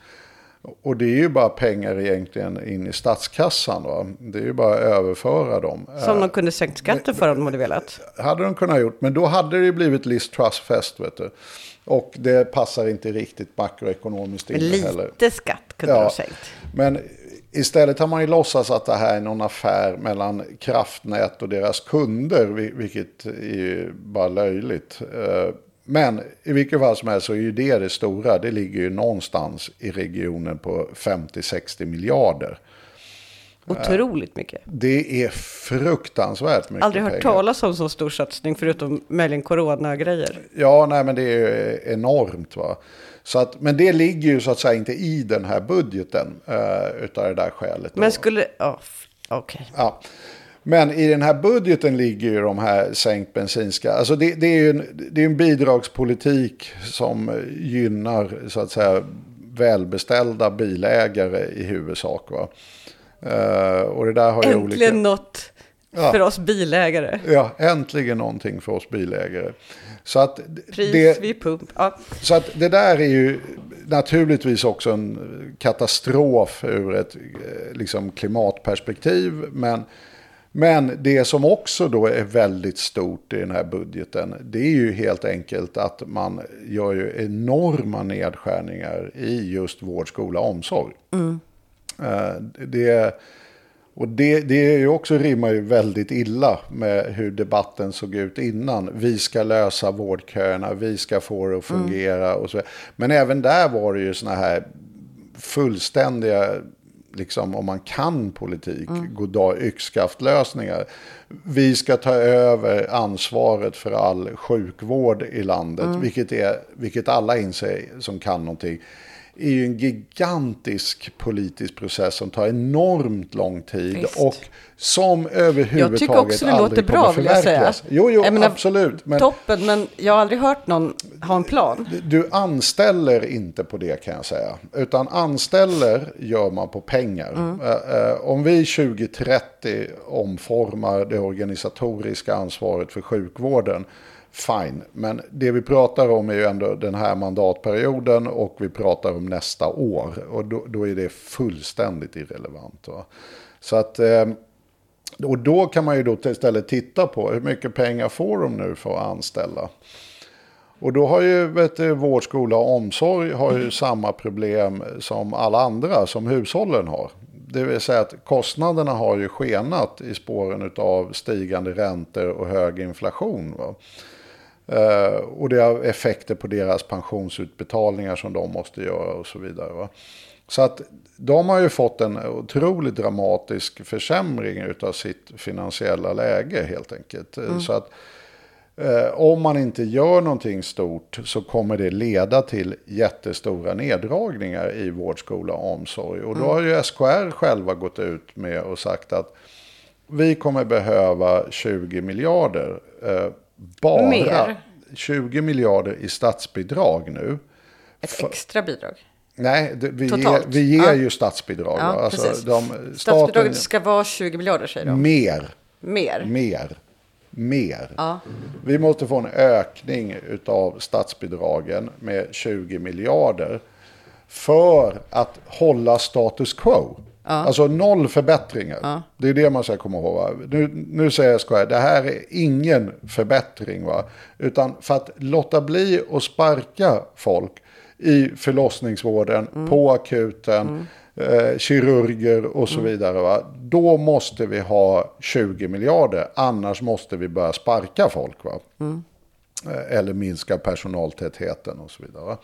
Och det är ju bara pengar egentligen in i statskassan va? Det är ju bara att överföra dem. Som de kunde sänkt skatten för om de hade velat. Hade de kunnat gjort, men då hade det ju blivit Liz Truss fest vet du. Och det passar inte riktigt makroekonomiskt in heller. Lite skatt kunde de ha sänkt. Men istället har man ju låtsats att det här är någon affär mellan kraftnät och deras kunder, vilket är ju bara löjligt. Men i vilket fall som helst så är ju det stora. Det ligger ju någonstans i regionen på 50-60 miljarder. Otroligt mycket. Det är fruktansvärt mycket pengar. Aldrig hört talas om så stor satsning förutom möjligen corona-grejer. Ja, nej men det är ju enormt va. Så att, men det ligger ju så att säga inte i den här budgeten utav det där skälet. Men skulle... Ja, okej. Ja. Men i den här budgeten ligger ju de här sänkt bensinskatt. Alltså det är ju en bidragspolitik som gynnar så att säga välbeställda bilägare i huvudsak va. Och det där har äntligen ju olika... något för oss bilägare. Ja, äntligen någonting för oss bilägare. Så att pris vid pump. Ja. Så att det där är ju naturligtvis också en katastrof ur ett liksom klimatperspektiv, men det som också då är väldigt stort i den här budgeten, det är ju helt enkelt att man gör ju enorma nedskärningar i just vård, skola och omsorg. Mm. Det är ju också rimmar ju väldigt illa med hur debatten såg ut innan. Vi ska lösa vårdköerna, vi ska få det att fungera och så. Men även där var det ju såna här fullständiga... liksom om man kan politik goddag yxskaftlösningar. Vi ska ta över ansvaret för all sjukvård i landet, vilket alla inser som kan någonting är ju en gigantisk politisk process som tar enormt lång tid. Visst. Och som överhuvudtaget också aldrig kommer att förverkligas. Jag menar, absolut. Men toppen, men jag har aldrig hört någon ha en plan. Du anställer inte på det, kan jag säga. Utan anställer gör man på pengar. Mm. Om vi 2030 omformar det organisatoriska ansvaret för sjukvården, fine, men det vi pratar om är ju ändå den här mandatperioden och vi pratar om nästa år, och då är det fullständigt irrelevant. Va? Så att, och då kan man ju då istället titta på hur mycket pengar får de nu för att anställa. Och då har ju vård, skola och omsorg har ju samma problem som alla andra, som hushållen har. Det vill säga att kostnaderna har ju skenat i spåren av stigande räntor och hög inflation. Va? Och det har effekter på deras pensionsutbetalningar som de måste göra och så vidare. Va? Så att de har ju fått en otroligt dramatisk försämring av sitt finansiella läge helt enkelt. Mm. Så att om man inte gör någonting stort så kommer det leda till jättestora neddragningar i vård, skola och omsorg. Och då har ju SKR själva gått ut med och sagt att vi kommer behöva 20 miljarder. Bara mer. 20 miljarder i statsbidrag nu. Ett extra bidrag? Nej, vi ger ju statsbidrag. Ja, alltså, statsbidraget ska vara 20 miljarder, säger de. Mer. Ja. Vi måste få en ökning av statsbidragen med 20 miljarder för att hålla status quo. Ja. Alltså noll förbättringar. Ja. Det är det man ska komma ihåg. Va? Nu säger jag, det här är ingen förbättring. Va? Utan för att låta bli och sparka folk i förlossningsvården, på akuten, kirurger och så vidare. Va? Då måste vi ha 20 miljarder. Annars måste vi börja sparka folk. Va? Mm. Eller minska personaltätheten och så vidare. Va?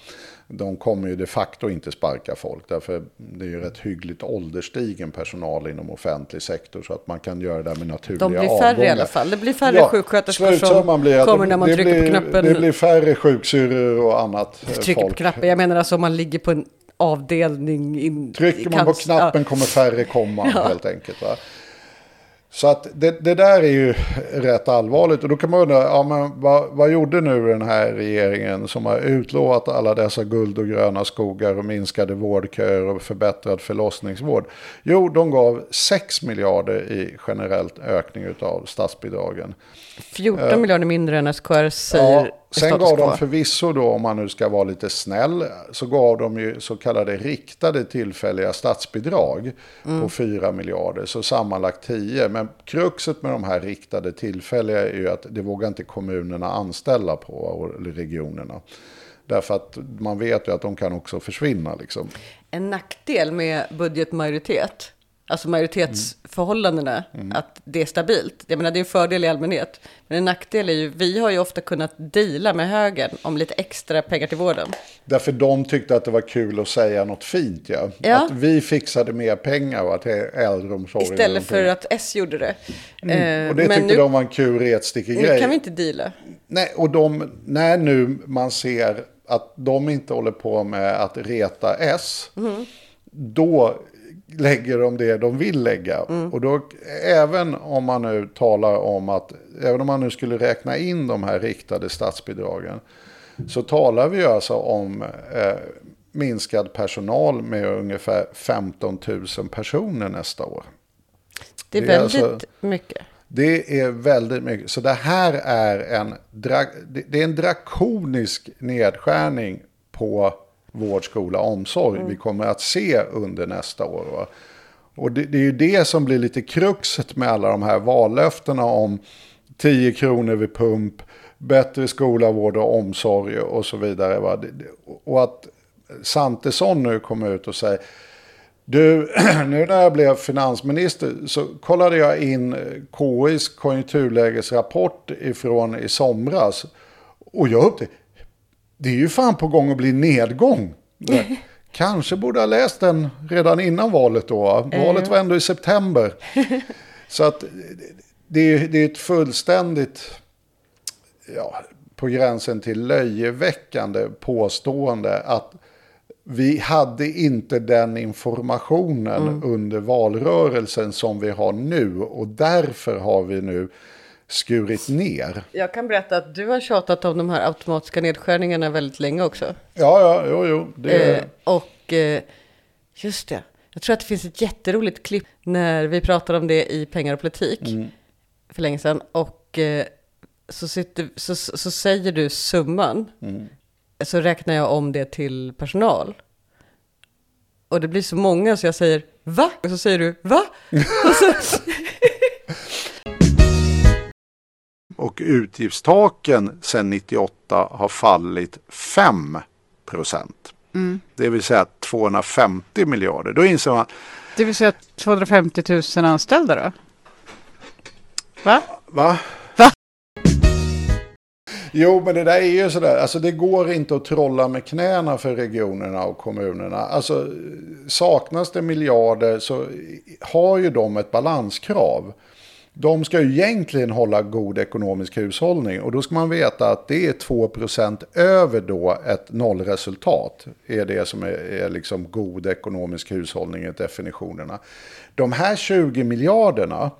De kommer ju de facto inte sparka folk. Därför det är ju rätt hyggligt ålderstigen personal inom offentlig sektor. Så att man kan göra det med naturliga avgångar. De blir färre avgångar. I alla fall. Det blir färre sjuksköterskor som kommer när man trycker på knappen. Det blir färre sjuksyrror och annat. Trycker folk på knappen. Jag menar alltså om man ligger på en avdelning. Trycker man på knappen kommer färre komma helt enkelt. Va? Så att det där är ju rätt allvarligt. Och då kan man undra, vad gjorde nu den här regeringen som har utlovat alla dessa guld och gröna skogar och minskade vårdköer och förbättrad förlossningsvård? Jo, de gav 6 miljarder i generellt ökning av statsbidragen. 14 miljarder mindre än SKR säger. Ja, sen gav de förvisso då, om man nu ska vara lite snäll, så gav de ju så kallade riktade tillfälliga statsbidrag på 4 miljarder, så sammanlagt 10. Men kruxet med de här riktade tillfälliga är ju att det vågar inte kommunerna anställa på, eller regionerna. Därför att man vet ju att de kan också försvinna. Liksom. En nackdel med budgetmajoritet, alltså majoritetsförhållandena, att det är stabilt. Jag menar, det är en fördel i allmänhet. Men en nackdel är ju, vi har ju ofta kunnat deala med högern om lite extra pengar till vården. Därför de tyckte att det var kul att säga något fint, ja. Att vi fixade mer pengar till äldreomsorg. Istället för att S gjorde det. Och det tyckte de var en kul retstickig grej. Nu kan vi inte deala. Nej, och när nu man ser att de inte håller på med att reta S, då lägger de det de vill lägga. Och då, även om man nu skulle räkna in de här riktade statsbidragen, så talar vi alltså om minskad personal med ungefär 15 000 personer nästa år. Det är väldigt mycket. Det är väldigt mycket. Så det här är en drakonisk nedskärning på vård, skola, omsorg. Vi kommer att se under nästa år. Va? Och det är ju det som blir lite kruxet med alla de här vallöftena om 10 kronor vid pump, bättre skola, vård och omsorg och så vidare. Va? Och att Santesson nu kommer ut och säger, du, nu när jag blev finansminister så kollade jag in KI:s konjunkturlägesrapport ifrån i somras, och jag upptäckte, det är ju fan på gång att bli nedgång. Kanske borde ha läst den redan innan valet då. Valet var ändå i september. Så att det är ett fullständigt, på gränsen till löjeväckande påstående att Vi hade inte den informationen under valrörelsen som vi har nu, och därför har vi nu skurit ner. Jag kan berätta att du har tjatat om de här automatiska nedskärningarna väldigt länge också. Ja. Det... just det. Jag tror att det finns ett jätteroligt klipp när vi pratar om det i Pengar och politik för länge sedan. Och så säger du summan, så räknar jag om det till personal. Och det blir så många så jag säger, va? Och så säger du, va? Och utgiftstaken sedan 98 har fallit 5%. Det vill säga 250 miljarder. Då inser man... Det vill säga 250 000 anställda då? Va? Jo, men det där är ju sådär. Alltså det går inte att trolla med knäna för regionerna och kommunerna. Alltså saknas det miljarder så har ju de ett balanskrav. De ska ju egentligen hålla god ekonomisk hushållning, och då ska man veta att det är 2% över då ett nollresultat är det som är liksom god ekonomisk hushållning i definitionerna. De här 20 miljarderna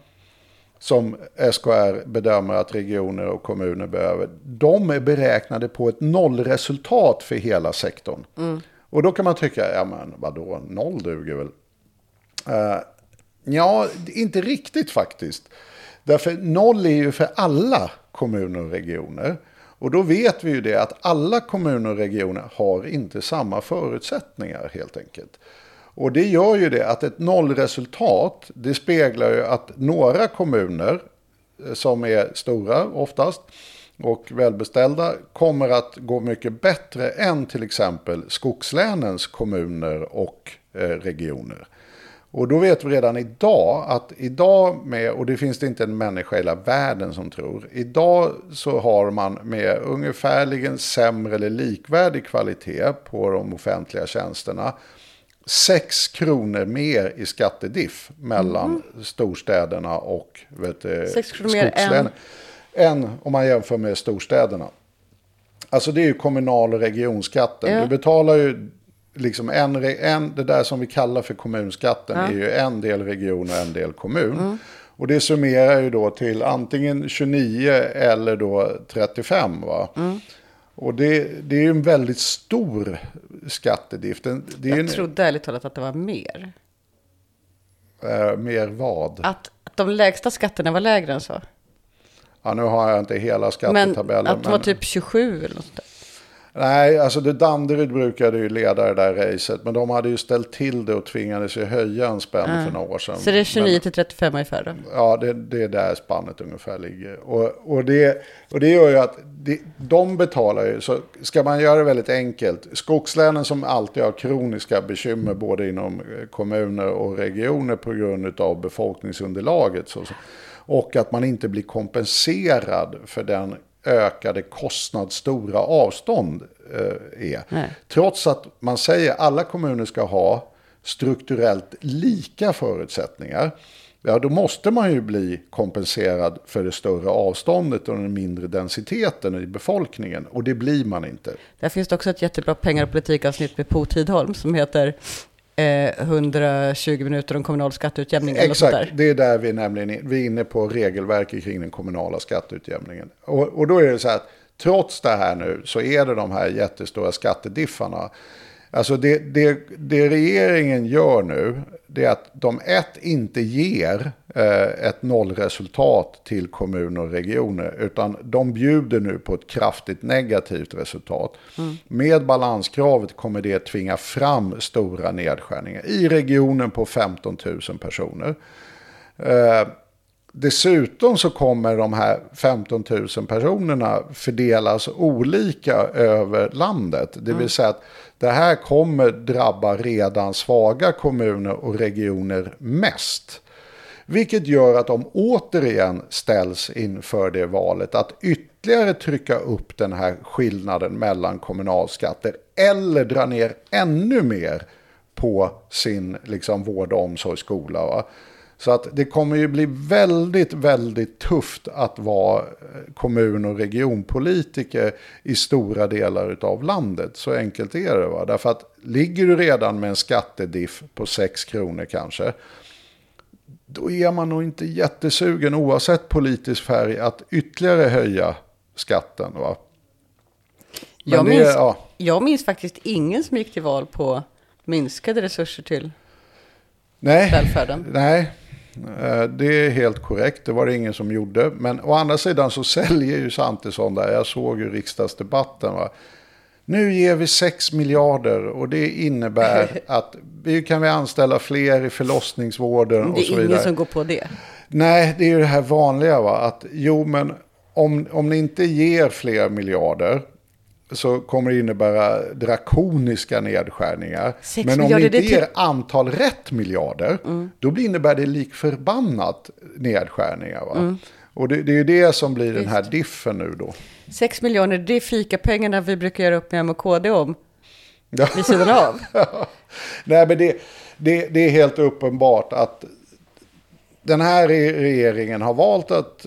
som SKR bedömer att regioner och kommuner behöver, de är beräknade på ett nollresultat för hela sektorn. Och då kan man tycka, ja men vadå, noll duger väl? Ja, inte riktigt faktiskt. Därför noll är ju för alla kommuner och regioner. Och då vet vi ju det att alla kommuner och regioner har inte samma förutsättningar helt enkelt. Och det gör ju det att ett nollresultat, det speglar ju att några kommuner som är stora oftast och välbeställda kommer att gå mycket bättre än till exempel skogslänens kommuner och regioner. Och då vet vi redan idag att idag med, och det finns det inte en människa i hela världen som tror, idag så har man med ungefärligen sämre eller likvärdig kvalitet på de offentliga tjänsterna 6 kronor mer i skattediff mellan storstäderna och skogslänen än om man jämför med storstäderna. Alltså det är ju kommunal- och regionskatten. Ja. Du betalar ju liksom det där som vi kallar för kommunskatten är ju en del region och en del kommun. Och det summerar ju då till antingen 29 eller då 35 va? Och det är ju en väldigt stor skattediff. Jag trodde ärligt talat att det var mer. Mer vad? Att de lägsta skatterna var lägre än så. Ja, nu har jag inte hela skattetabellen. Men att det var typ 27 eller något där. Nej, alltså Danderyd brukade ju leda det där racet, men de hade ju ställt till det och tvingades ju höja en spänn för några år sedan. Så det är 29-35 ungefär då? Ja, det är där spannet ungefär ligger. Och det gör ju att de betalar ju, så ska man göra det väldigt enkelt. Skogslänen som alltid har kroniska bekymmer både inom kommuner och regioner på grund av befolkningsunderlaget och att man inte blir kompenserad för den ökade kostnad, stora avstånd är. Nej. Trots att man säger att alla kommuner ska ha strukturellt lika förutsättningar, ja då måste man ju bli kompenserad för det större avståndet och den mindre densiteten i befolkningen, och det blir man inte. Där finns det också ett jättebra pengar- och politikavsnitt med Per Tidholm som heter 120 minuter om kommunal skatteutjämning. Exakt, eller det är där vi är inne på regelverket kring den kommunala skatteutjämningen. Och då är det så här att trots det här nu så är det de här jättestora skattediffarna. Alltså det regeringen gör nu, det är att de inte ger ett nollresultat till kommuner och regioner, utan de bjuder nu på ett kraftigt negativt resultat. Med balanskravet kommer det tvinga fram stora nedskärningar i regionen på 15 000 personer. Dessutom så kommer de här 15 000 personerna fördelas olika över landet. Det vill säga att det här kommer drabba redan svaga kommuner och regioner mest. Vilket gör att de återigen ställs inför det valet att ytterligare trycka upp den här skillnaden mellan kommunalskatter eller dra ner ännu mer på sin liksom vård, omsorg, skola va? Så att det kommer ju bli väldigt, väldigt tufft att vara kommun- och regionpolitiker i stora delar av landet. Så enkelt är det, va? Därför att ligger du redan med en skattediff på 6 kronor kanske, då är man nog inte jättesugen oavsett politisk färg att ytterligare höja skatten, va? Jag minns faktiskt ingen som gick till val på minskade resurser till välfärden. Nej, det är helt korrekt. Det var det ingen som gjorde. Men å andra sidan så säljer ju Santesson där. Jag såg ju riksdagsdebatten, va? Nu ger vi 6 miljarder och det innebär att vi kan anställa fler i förlossningsvården och så vidare. Det är ingen som går på det. Nej, det är ju det här vanliga, va? Att, jo, men om ni inte ger fler miljarder så kommer det innebära drakoniska nedskärningar. Men om ni inte ger antal rätt miljarder, då innebär det likförbannat nedskärningar, va? Och det är ju det som blir den här diffen nu då. 6 miljoner, det är fikapengarna vi brukar göra upp med M och KD om. Ja. Vid sidan av. Nej, men det är helt uppenbart att den här regeringen har valt att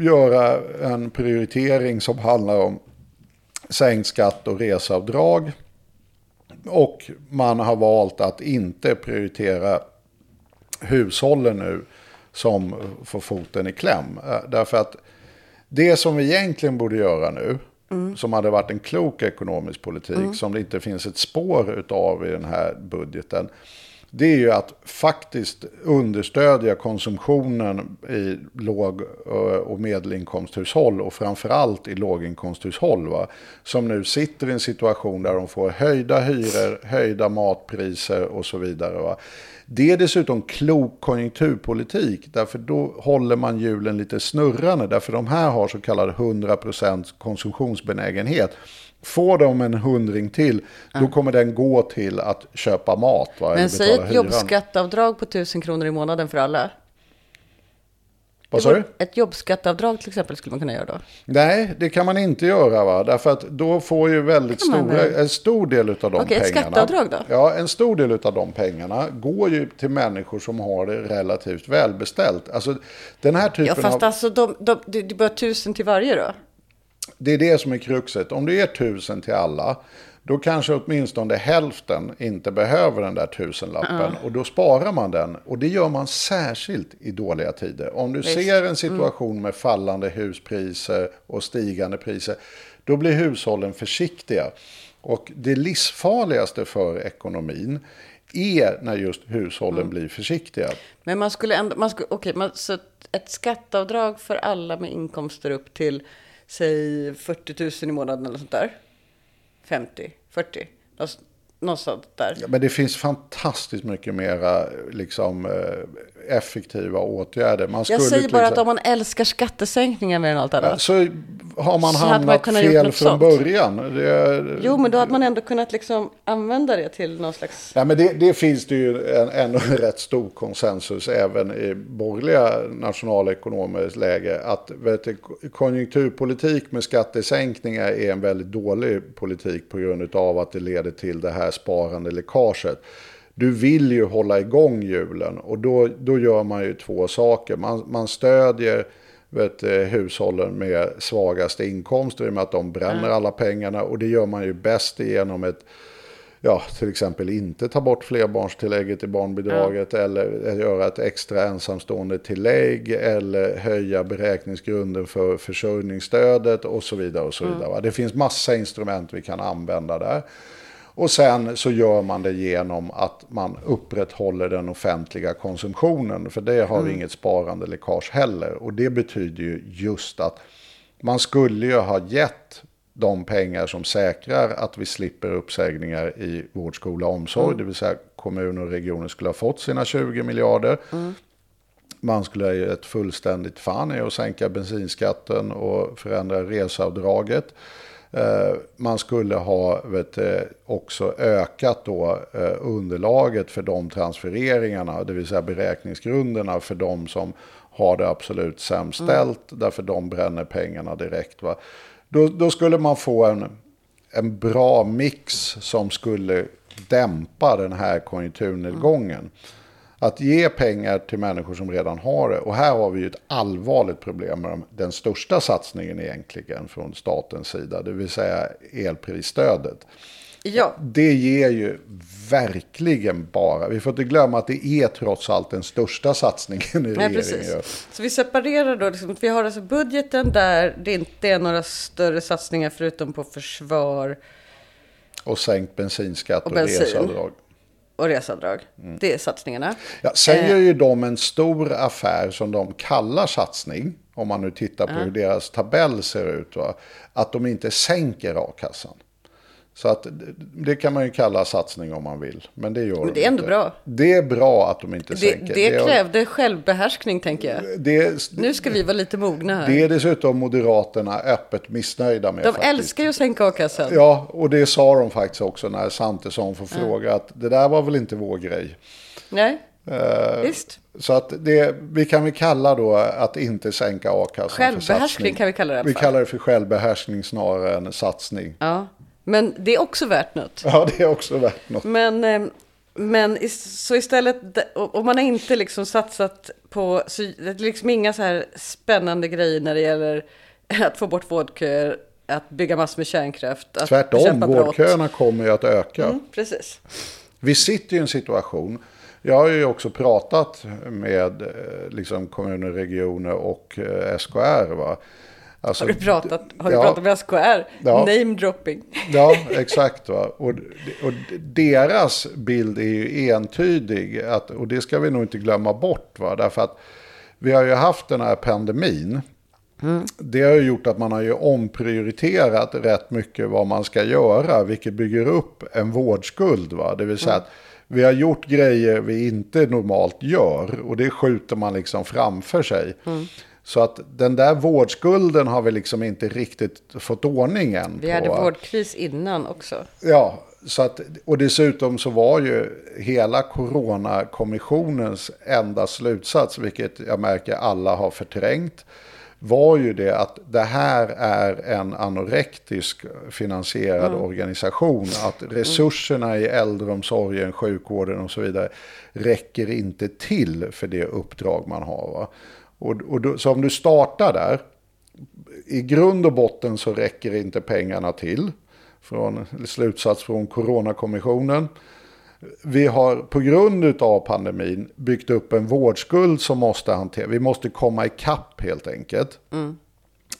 göra en prioritering som handlar om sänkt skatt och reseavdrag. Och man har valt att inte prioritera hushållen nu som får foten i kläm. Därför att det som vi egentligen borde göra nu, som hade varit en klok ekonomisk politik, som det inte finns ett spår utav i den här budgeten, det är ju att faktiskt understödja konsumtionen i låg- och medelinkomsthushåll och framförallt i låginkomsthushåll, va? Som nu sitter i en situation där de får höjda hyror, höjda matpriser och så vidare, va? Det är dessutom klok konjunkturpolitik, därför då håller man hjulen lite snurrande, därför de här har så kallad 100% konsumtionsbenägenhet. Får de en hundring till, då kommer den gå till att köpa mat, va? Men säg ett jobbskatteavdrag på 1 000 kronor i månaden för alla. Vad sa du? Ett jobbskatteavdrag till exempel skulle man kunna göra då? Nej, det kan man inte göra, va? Därför att då får ju en stor del av de pengarna. Okej, ett skatteavdrag då? Ja, en stor del av de pengarna går ju till människor som har det relativt välbeställt. Alltså den här typen av... Ja, fast alltså det börjar 1 000 till varje då? Det är det som är kruxet. Om du ger 1 000 till alla, då kanske åtminstone hälften inte behöver den där 1000-lappen. Och då sparar man den. Och det gör man särskilt i dåliga tider. Om du ser en situation med fallande huspriser och stigande priser, då blir hushållen försiktiga. Och det livsfarligaste för ekonomin är när just hushållen blir försiktiga. Men man skulle ändå... så ett skatteavdrag för alla med inkomster upp till säg 40 000 i månaden eller sånt där. 40, något sånt där. Ja, men det finns fantastiskt mycket mera liksom, effektiva åtgärder. Man skulle att om man älskar skattesänkningar mer än allt annat. Ja, så har man hamnat fel från början. Jo, men då hade man ändå kunnat liksom använda det till någon slags... Ja, men det finns det ju en rätt stor konsensus även i borgerliga nationalekonomers läge att konjunkturpolitik med skattesänkningar är en väldigt dålig politik på grund av att det leder till det här sparande läckaget. Du vill ju hålla igång hjulen och då gör man ju två saker. Man stödjer hushållen med svagaste inkomster i och med att de bränner alla pengarna, och det gör man ju bäst genom till exempel inte ta bort flerbarnstillägget i barnbidraget eller göra ett extra ensamstående tillägg eller höja beräkningsgrunden för försörjningsstödet och så vidare och så vidare. Det finns massa instrument vi kan använda där. Och sen så gör man det genom att man upprätthåller den offentliga konsumtionen. För det har inget sparande läckage heller. Och det betyder ju just att man skulle ju ha gett de pengar som säkrar att vi slipper uppsägningar i vård, skola och omsorg. Det vill säga kommuner och regioner skulle ha fått sina 20 miljarder. Man skulle ha ett fullständigt fan i att sänka bensinskatten och förändra reseavdraget. Man skulle ha också ökat då underlaget för de transfereringarna, det vill säga beräkningsgrunderna för de som har det absolut sämst ställt, därför de bränner pengarna direkt, va? Då skulle man få en bra mix som skulle dämpa den här konjunkturnedgången. Att ge pengar till människor som redan har det. Och här har vi ju ett allvarligt problem med den största satsningen egentligen från statens sida. Det vill säga elprisstödet. Ja. Det ger ju verkligen bara. Vi får inte glömma att det är trots allt den största satsningen i regeringen. Precis. Gör. Så vi separerar då. Liksom, vi har alltså budgeten där det inte är några större satsningar förutom på försvar. Och sänkt bensinskatt och reseavdrag. Och reseavdrag. Mm. Det är satsningarna. Ja, sen gör ju de en stor affär som de kallar satsning. Om man nu tittar på hur deras tabell ser ut. Va? Att de inte sänker a-kassan. Så att, det kan man ju kalla satsning om man vill. Men det gör men det de är ändå inte. Bra. Det är bra att de inte sänker. Det krävde självbehärskning, tänker jag. Nu ska vi vara lite mogna här. Det är dessutom Moderaterna öppet missnöjda med. De faktiskt. Älskar ju att sänka a-kassan. Ja, och det sa de faktiskt också när Santesson får fråga att det där var väl inte vår grej. Nej, visst. Så att det, vi kan väl kalla då att inte sänka a-kassan självbehärskning kan vi kalla det i alla fall. Vi kallar det för självbehärskning snarare än satsning. Ja. Men det är också värt något. Ja, det är också värt något. Men så istället, om man har inte liksom satsat på, så det är liksom inga så här spännande grejer när det gäller att få bort vårdköer, att bygga massor med kärnkraft, att tvärtom, bekämpa brott. Vårdköerna kommer ju att öka. Mm, precis. Vi sitter i en situation, jag har ju också pratat med liksom, kommuner, regioner och SKR, va? Alltså, har du pratat med SKR? Ja, name dropping. Ja, exakt. Va? Och deras bild är ju entydig. Och det ska vi nog inte glömma bort. Va? Därför att vi har ju haft den här pandemin. Mm. Det har ju gjort att man har ju omprioriterat rätt mycket vad man ska göra. Vilket bygger upp en vårdskuld. Va? Det vill säga att vi har gjort grejer vi inte normalt gör. Och det skjuter man liksom framför sig. Mm. Så att den där vårdskulden har vi liksom inte riktigt fått ordning än. Vi hade vårdkris innan också. Ja, så att, och dessutom så var ju hela Corona-kommissionens enda slutsats, vilket jag märker alla har förträngt, var ju det att det här är en anorektisk finansierad organisation. Att resurserna i äldreomsorgen, sjukvården och så vidare räcker inte till för det uppdrag man har, va? Och så om du startar där, i grund och botten så räcker inte pengarna till, från slutsats från Corona-kommissionen. Vi har på grund av pandemin byggt upp en vårdskuld som måste hanteras. Vi måste komma ikapp helt enkelt. Mm.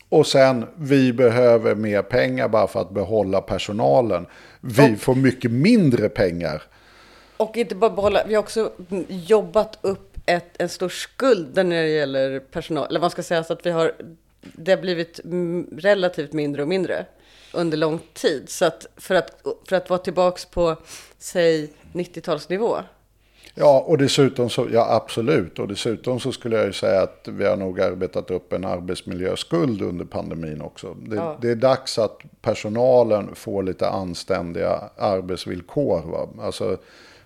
Och sen, vi behöver mer pengar bara för att behålla personalen. Vi får mycket mindre pengar. Och inte bara behålla, vi har också jobbat upp en stor skuld när det gäller personal, eller man ska säga så att det har blivit relativt mindre och mindre under lång tid, så att för att vara tillbaks på säg 90-talsnivå. Ja, och dessutom så absolut, och dessutom så skulle jag ju säga att vi har nog arbetat upp en arbetsmiljöskuld under pandemin också. Det är dags att personalen får lite anständiga arbetsvillkor, va? Alltså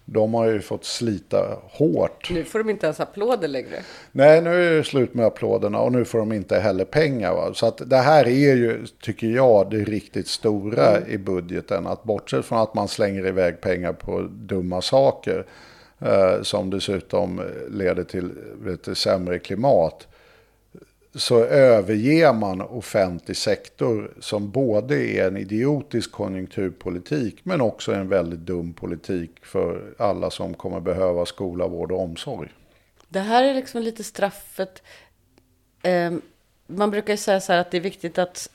de har ju fått slita hårt. Nu får de inte ens applåder längre. Nej, nu är det slut med applåderna och nu får de inte heller pengar. Va? Så att det här är ju, tycker jag, det riktigt stora i budgeten. Att bortsett från att man slänger iväg pengar på dumma saker som dessutom leder till sämre klimat, så överger man offentlig sektor som både är en idiotisk konjunkturpolitik men också en väldigt dum politik för alla som kommer behöva skola, vård och omsorg. Det här är liksom lite straffet. Man brukar ju säga så här att det är viktigt att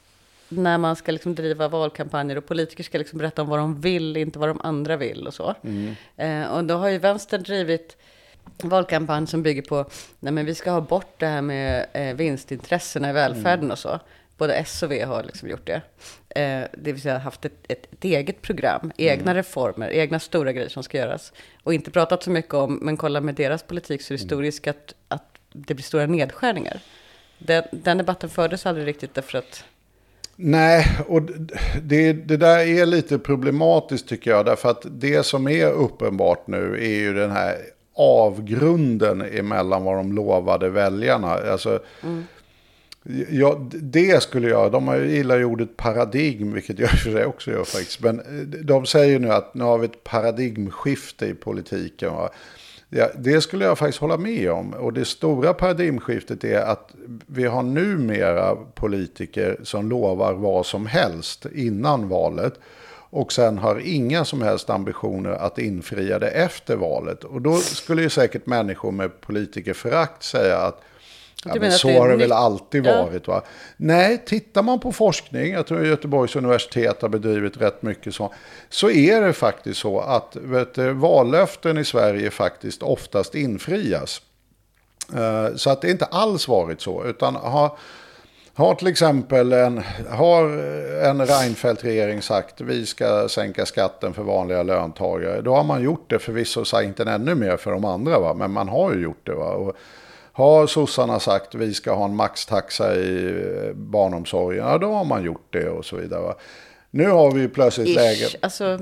när man ska liksom driva valkampanjer och politiker ska liksom berätta om vad de vill, inte vad de andra vill och så. Mm. Och då har ju vänstern drivit valkampanj som bygger på nej men vi ska ha bort det här med vinstintressena i välfärden och så. Både S och V har liksom gjort det. Det vill säga haft ett eget program, egna reformer, egna stora grejer som ska göras. Och inte pratat så mycket om, men kolla med deras politik så är det stor risk att det blir stora nedskärningar. Den debatten fördes aldrig riktigt därför att... Nej, och det där är lite problematiskt tycker jag. Därför att det som är uppenbart nu är ju den här avgrunden emellan vad de lovade väljarna. Alltså, det skulle jag... De gillar ju ordet paradigm, vilket jag för sig också gör faktiskt. Men de säger nu att nu har vi ett paradigmskifte i politiken. Va? Ja, det skulle jag faktiskt hålla med om. Och det stora paradigmskiftet är att vi har numera politiker som lovar vad som helst innan valet och sen har inga som helst ambitioner att infria det efter valet. Och då skulle ju säkert människor med politikerförakt säga att ja, men så har det väl alltid varit, va? Nej, tittar man på forskning, jag tror Göteborgs universitet har bedrivit rätt mycket sånt, så är det faktiskt så att vallöften i Sverige faktiskt oftast infrias. Så att det inte alls varit så, utan har till exempel en Reinfeldt-regering sagt vi ska sänka skatten för vanliga löntagare, då har man gjort det förvisso, så inte ännu mer för de andra, va? Men man har ju gjort det, va? Och har sossarna sagt vi ska ha en maxtaxa i barnomsorgen, ja, då har man gjort det och så vidare, va? Nu har vi ju plötsligt läge... Alltså,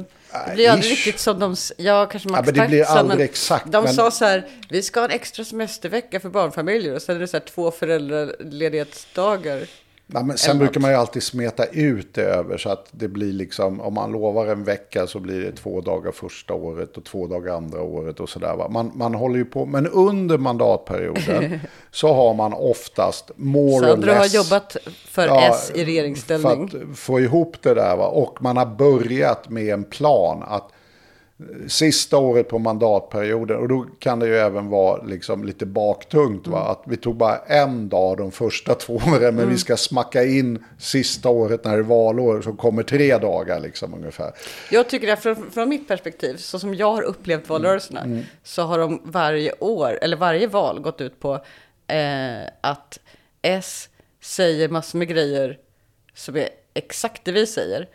det blir aldrig riktigt som de... Ja, kanske maxtaxa. Ja, men det blir aldrig exakt. De sa så här, vi ska ha en extra semestervecka för barnfamiljer, och sen är det så här 2 föräldraledighetsdagar. Ja, men sen brukar man ju alltid smeta ut det över så att det blir liksom, om man lovar en vecka så blir det 2 dagar första året och 2 dagar andra året och sådär, va. Man håller ju på, men under mandatperioden så har man oftast more or less. Sandra har jobbat för S i regeringsställning. För att få ihop det där, va. Och man har börjat med en plan att sista året på mandatperioden, och då kan det ju även vara liksom lite baktungt, va? Att vi tog bara en dag de första 2 åren, men vi ska smacka in sista året när det är valår, så kommer 3 dagar liksom ungefär. Jag tycker att från mitt perspektiv, så som jag har upplevt valrörelserna, så har de varje år eller varje val gått ut på att S säger massor med grejer som är exakt det vi säger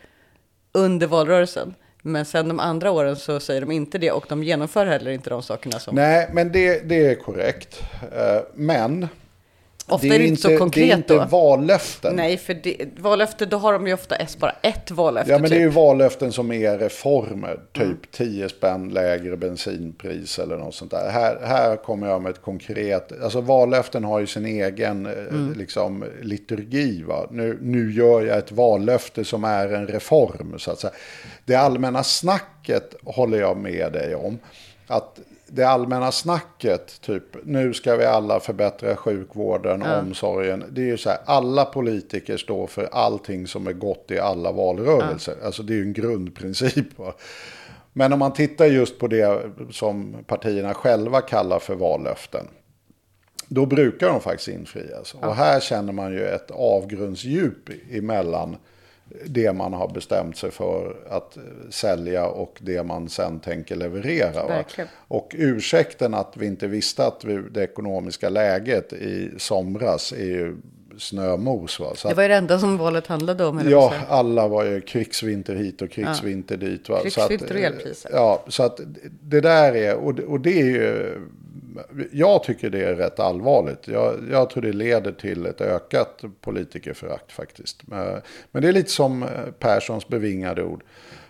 under valrörelsen. Men sen de andra åren så säger de inte det, och de genomför heller inte de sakerna som... Nej, men det är korrekt. Men ofta det är inte så konkret, det är inte vallöften. Nej, för vallöften, då har de ju ofta bara ett vallöfte. Ja, men det är ju vallöften som är reformer. Typ 10 spänn lägre bensinpris eller något sånt där. Här kommer jag med ett konkret... Alltså vallöften har ju sin egen liksom, liturgi. Va? Nu gör jag ett vallöfte som är en reform, så att säga. Det allmänna snacket håller jag med dig om. Att... Det allmänna snacket, typ nu ska vi alla förbättra sjukvården och omsorgen. Det är ju så här, alla politiker står för allting som är gott i alla valrörelser. Alltså det är ju en grundprincip, va? Men om man tittar just på det som partierna själva kallar för vallöften, då brukar de faktiskt infrias. Och här känner man ju ett avgrundsdjup emellan det man har bestämt sig för att sälja och det man sen tänker leverera. Va? Och ursäkten att vi inte visste att det ekonomiska läget i somras är ju snömos. Va? Så det var ju det enda som valet handlade om. Ja, alla var ju krigsvinter hit och krigsvinter dit. Va? Krigsvinter och elpriser. Ja, så att det där är, och det är ju... Jag tycker det är rätt allvarligt. Jag tror det leder till ett ökat politikerförakt faktiskt. Men det är lite som Perssons bevingade ord.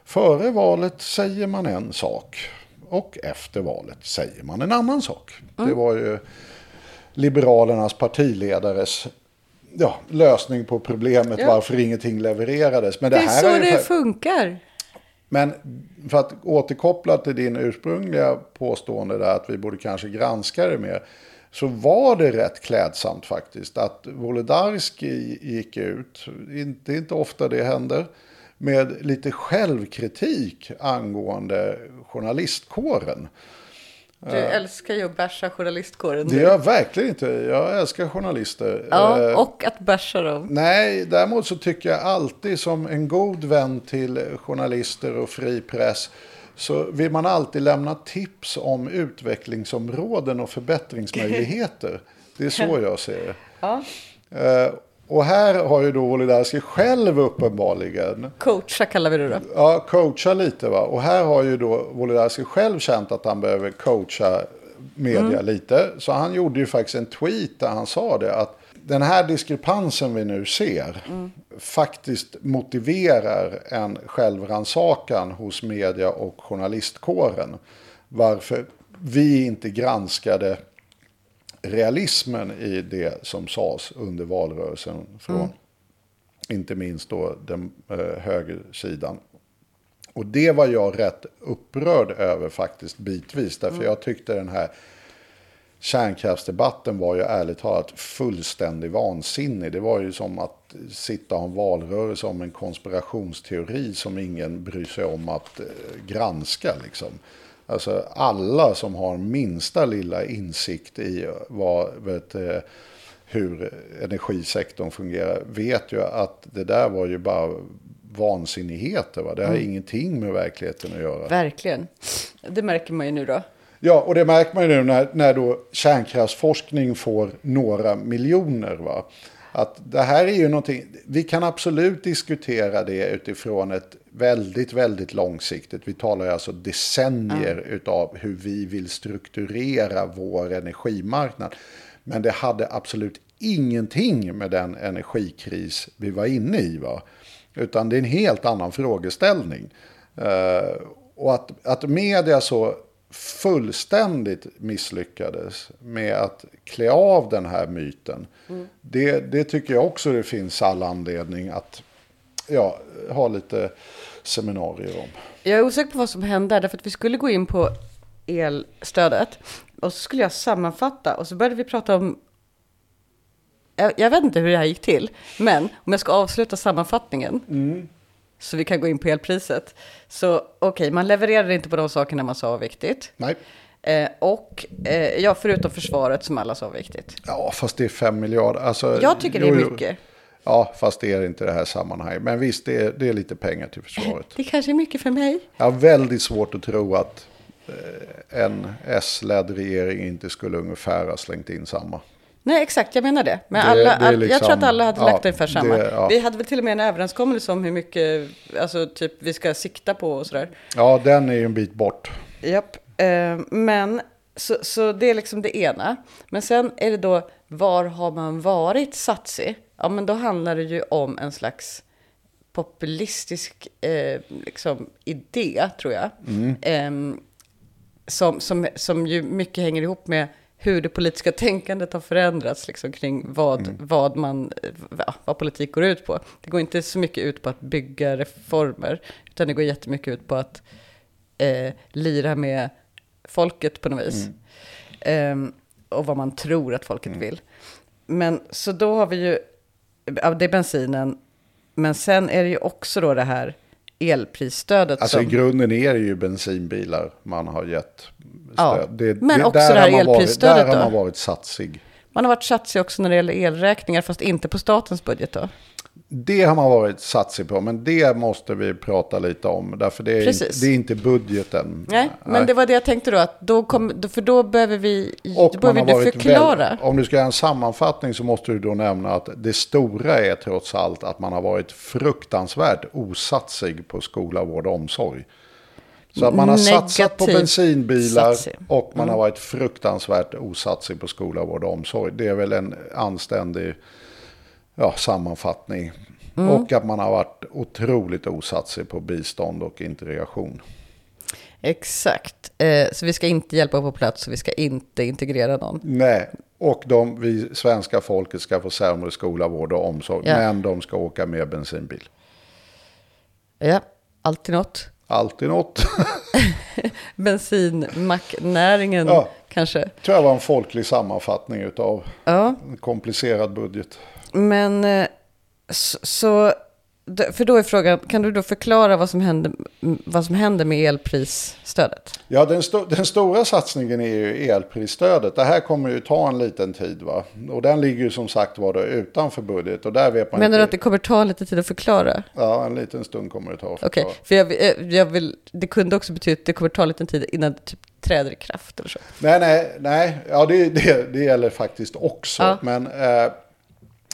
Före valet säger man en sak och efter valet säger man en annan sak. Det var ju Liberalernas partiledares lösning på problemet varför ingenting levererades. Men det är så det funkar. Men för att återkoppla till din ursprungliga påstående där att vi borde kanske granska det mer, så var det rätt klädsamt faktiskt att Wolodarski gick ut, inte ofta det händer, med lite självkritik angående journalistkåren. Du älskar ju att bärsa journalistkåren. Det gör jag verkligen inte. Jag älskar journalister. Ja, och att bärsa dem. Nej, däremot så tycker jag alltid som en god vän till journalister och fri press, så vill man alltid lämna tips om utvecklingsområden och förbättringsmöjligheter. Det är så jag ser det. Ja. Och här har ju då Wolodarski själv uppenbarligen... Coacha kallar vi det då. Ja, coacha lite, va. Och här har ju då Wolodarski själv känt att han behöver coacha media lite. Så han gjorde ju faktiskt en tweet där han sa det, att den här diskrepansen vi nu ser faktiskt motiverar en självrannsakan hos media och journalistkåren. Varför vi inte granskade realismen i det som sades under valrörelsen från inte minst då den högersidan. Och det var jag rätt upprörd över faktiskt bitvis. Därför jag tyckte den här kärnkraftsdebatten var ju ärligt talat fullständigt vansinnig. Det var ju som att sitta och ha en valrörelse om en konspirationsteori som ingen bryr sig om att granska liksom. Alltså alla som har minsta lilla insikt i hur energisektorn fungerar vet ju att det där var ju bara vansinnigheter. Va? Det har ingenting med verkligheten att göra. Verkligen. Det märker man ju nu då. Ja, och det märker man ju nu när då kärnkraftsforskning får några miljoner. Va? Att det här är ju någonting, vi kan absolut diskutera det utifrån ett väldigt, väldigt långsiktigt. Vi talar ju alltså decennier utav hur vi vill strukturera vår energimarknad. Men det hade absolut ingenting med den energikris vi var inne i. Va? Utan det är en helt annan frågeställning. Och att media så fullständigt misslyckades med att klä av den här myten. Det tycker jag också det finns all anledning att ha lite seminarier om. Jag är osäker på vad som hände därför att vi skulle gå in på elstödet och så skulle jag sammanfatta och så började vi prata om, jag vet inte hur det här gick till, men om jag ska avsluta sammanfattningen så vi kan gå in på elpriset. Så okej, man levererade inte på de sakerna man sa var viktigt. Nej. Förutom försvaret som alla sa var viktigt. Ja, fast det är 5 miljarder. Alltså, jag tycker det är mycket. Ja, fast det är inte det här sammanhanget. Men visst, det är lite pengar till försvaret. Det kanske är mycket för mig. Ja, väldigt svårt att tro att en S-ledd regering inte skulle ungefär ha slängt in samma. Nej, exakt, jag menar det. Men jag tror att alla hade lagt ungefär samma. Vi hade väl till och med en överenskommelse om hur mycket vi ska sikta på och sådär. Ja, den är ju en bit bort. Japp, men så det är liksom det ena. Men sen är det då, var har man varit satsig? Ja, men då handlar det ju om en slags populistisk idé, tror jag. Som ju mycket hänger ihop med hur det politiska tänkandet har förändrats liksom, kring vad politik går ut på. Det går inte så mycket ut på att bygga reformer, utan det går jättemycket ut på att lira med folket på något vis. Och vad man tror att folket vill. Men så då har vi ju, det är bensinen, men sen är det ju också då det här elprisstödet. Alltså i grunden är det ju bensinbilar man har gett stöd. Ja, men också det här elprisstödet där då. Där har man varit satsig. Man har varit satsig också när det gäller elräkningar, fast inte på statens budget då. Det har man varit satsig på, men det måste vi prata lite om. Därför det är inte budgeten. Nej, men det var det jag tänkte då. Att då behöver vi förklara. Om du ska göra en sammanfattning så måste du då nämna att det stora är trots allt att man har varit fruktansvärt osatsig på skola, vård och omsorg. Så att man har satsat på bensinbilar och man har varit fruktansvärt osatsig på skola, vård och omsorg. Det är väl en anständig... Ja, sammanfattning. Och att man har varit otroligt osatsig på bistånd och integration. Exakt. Så vi ska inte hjälpa på plats, så vi ska inte integrera någon. Nej, och vi svenska folket ska få sämre skola, vård och omsorg. Ja. Men de ska åka med bensinbil. Ja, alltid något. Alltid något. Bensinmacknäringen kanske. Tror jag var en folklig sammanfattning utav en komplicerad budget. Men så, för då är frågan, kan du då förklara vad som hände med elprisstödet? Ja, den stora satsningen är ju elprisstödet. Det här kommer ju ta en liten tid, va? Och den ligger ju som sagt var då utanför budget. Och där vet man. Menar du att det kommer ta lite tid att förklara? Ja, en liten stund kommer det ta att förklara. Okej, för jag vill, det kunde också betyda att det kommer ta lite tid innan typ träder i kraft eller så. Nej. Ja, det gäller faktiskt också. Ja. Men...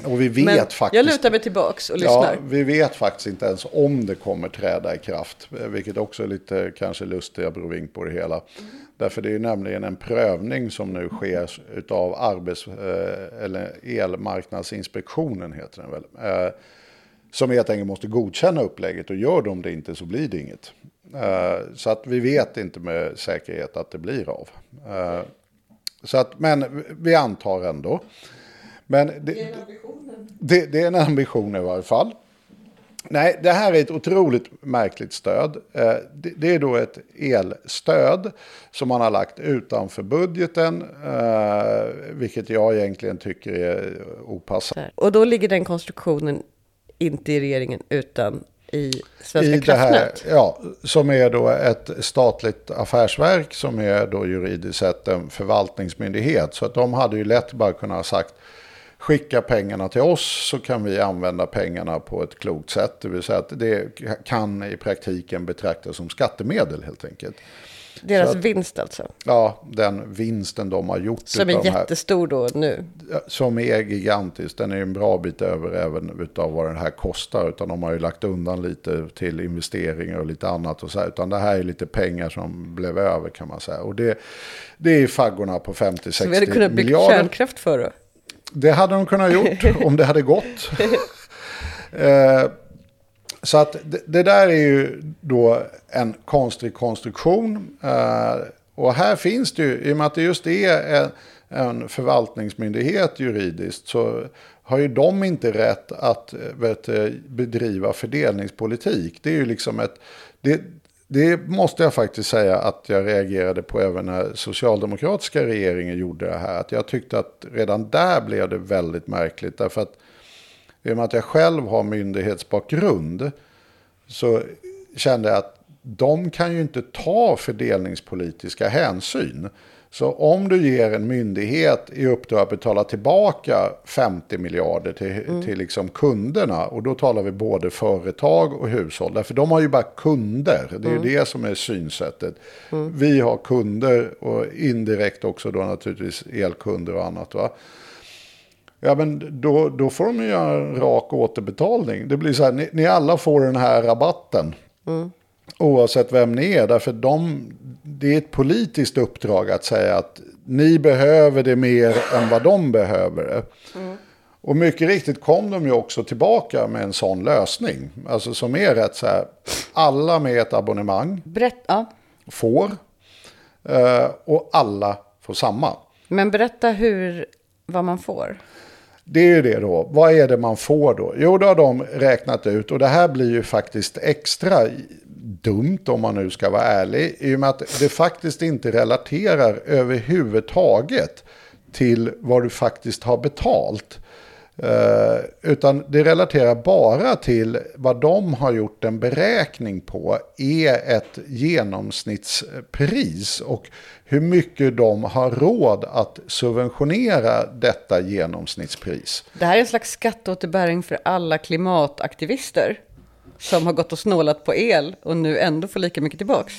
Och vi vet faktiskt, jag lutar mig tillbaks och lyssnar. Ja, vi vet faktiskt inte ens om det kommer träda i kraft. Vilket också är lite kanske lustiga broving på det hela. Därför det är ju nämligen en prövning som nu sker utav eller Elmarknadsinspektionen heter den väl. Som helt enkelt måste godkänna upplägget, och gör de det inte så blir det inget. Så att vi vet inte med säkerhet att det blir av. Men vi antar ändå. Men det är en ambition i varje fall. Nej, det här är ett otroligt märkligt stöd. Det är då ett elstöd som man har lagt utanför budgeten, vilket jag egentligen tycker är opassande. Och då ligger den konstruktionen inte i regeringen utan i Svenska Kraftnät. Ja, som är då ett statligt affärsverk som är då juridiskt sett en förvaltningsmyndighet. Så att de hade ju lätt bara kunnat ha sagt: skicka pengarna till oss så kan vi använda pengarna på ett klokt sätt. Det vill säga att det kan i praktiken betraktas som skattemedel helt enkelt. Deras vinst alltså? Ja, den vinsten de har gjort. Som är jättestor här, då nu? Som är gigantisk. Den är en bra bit över även utav vad den här kostar. Utan de har ju lagt undan lite till investeringar och lite annat. Och så här. Utan det här är lite pengar som blev över kan man säga. Och det är faggorna på 50-60 miljarder. Så vi hade kunnat bygga kärnkraft för då? Det hade de kunnat gjort om det hade gått. Så att det där är ju då en konstig konstruktion. Och här finns det ju, i och med att det just är en förvaltningsmyndighet juridiskt, så har ju de inte rätt att bedriva fördelningspolitik. Det är ju liksom det måste jag faktiskt säga att jag reagerade på även när socialdemokratiska regeringen gjorde det här. Att jag tyckte att redan där blev det väldigt märkligt. Därför att i och med att jag själv har myndighetsbakgrund så kände jag att de kan ju inte ta fördelningspolitiska hänsyn. Så om du ger en myndighet i uppdrag att betala tillbaka 50 miljarder till liksom kunderna, och då talar vi både företag och hushåll, därför de har ju bara kunder, det är ju det som är synsättet. Vi har kunder och indirekt också då naturligtvis elkunder och annat, va? Ja, men då får de ju göra en rak återbetalning. Det blir så här, ni alla får den här rabatten. Oavsett vem ni är, därför det är ett politiskt uppdrag att säga att ni behöver det mer än vad de behöver det. Och mycket riktigt kom de ju också tillbaka med en sån lösning. Alltså som är rätt så här, alla med ett abonnemang får, och alla får samma. Men berätta vad man får. Det är ju det då. Vad är det man får då? Jo, då har de räknat ut, och det här blir ju faktiskt extra dumt om man nu ska vara ärlig, i och med att det faktiskt inte relaterar överhuvudtaget till vad du faktiskt har betalt, utan det relaterar bara till vad de har gjort en beräkning på är ett genomsnittspris och hur mycket de har råd att subventionera detta genomsnittspris. Det här är en slags skatteåterbäring för alla klimataktivister som har gått och snålat på el och nu ändå får lika mycket tillbaks.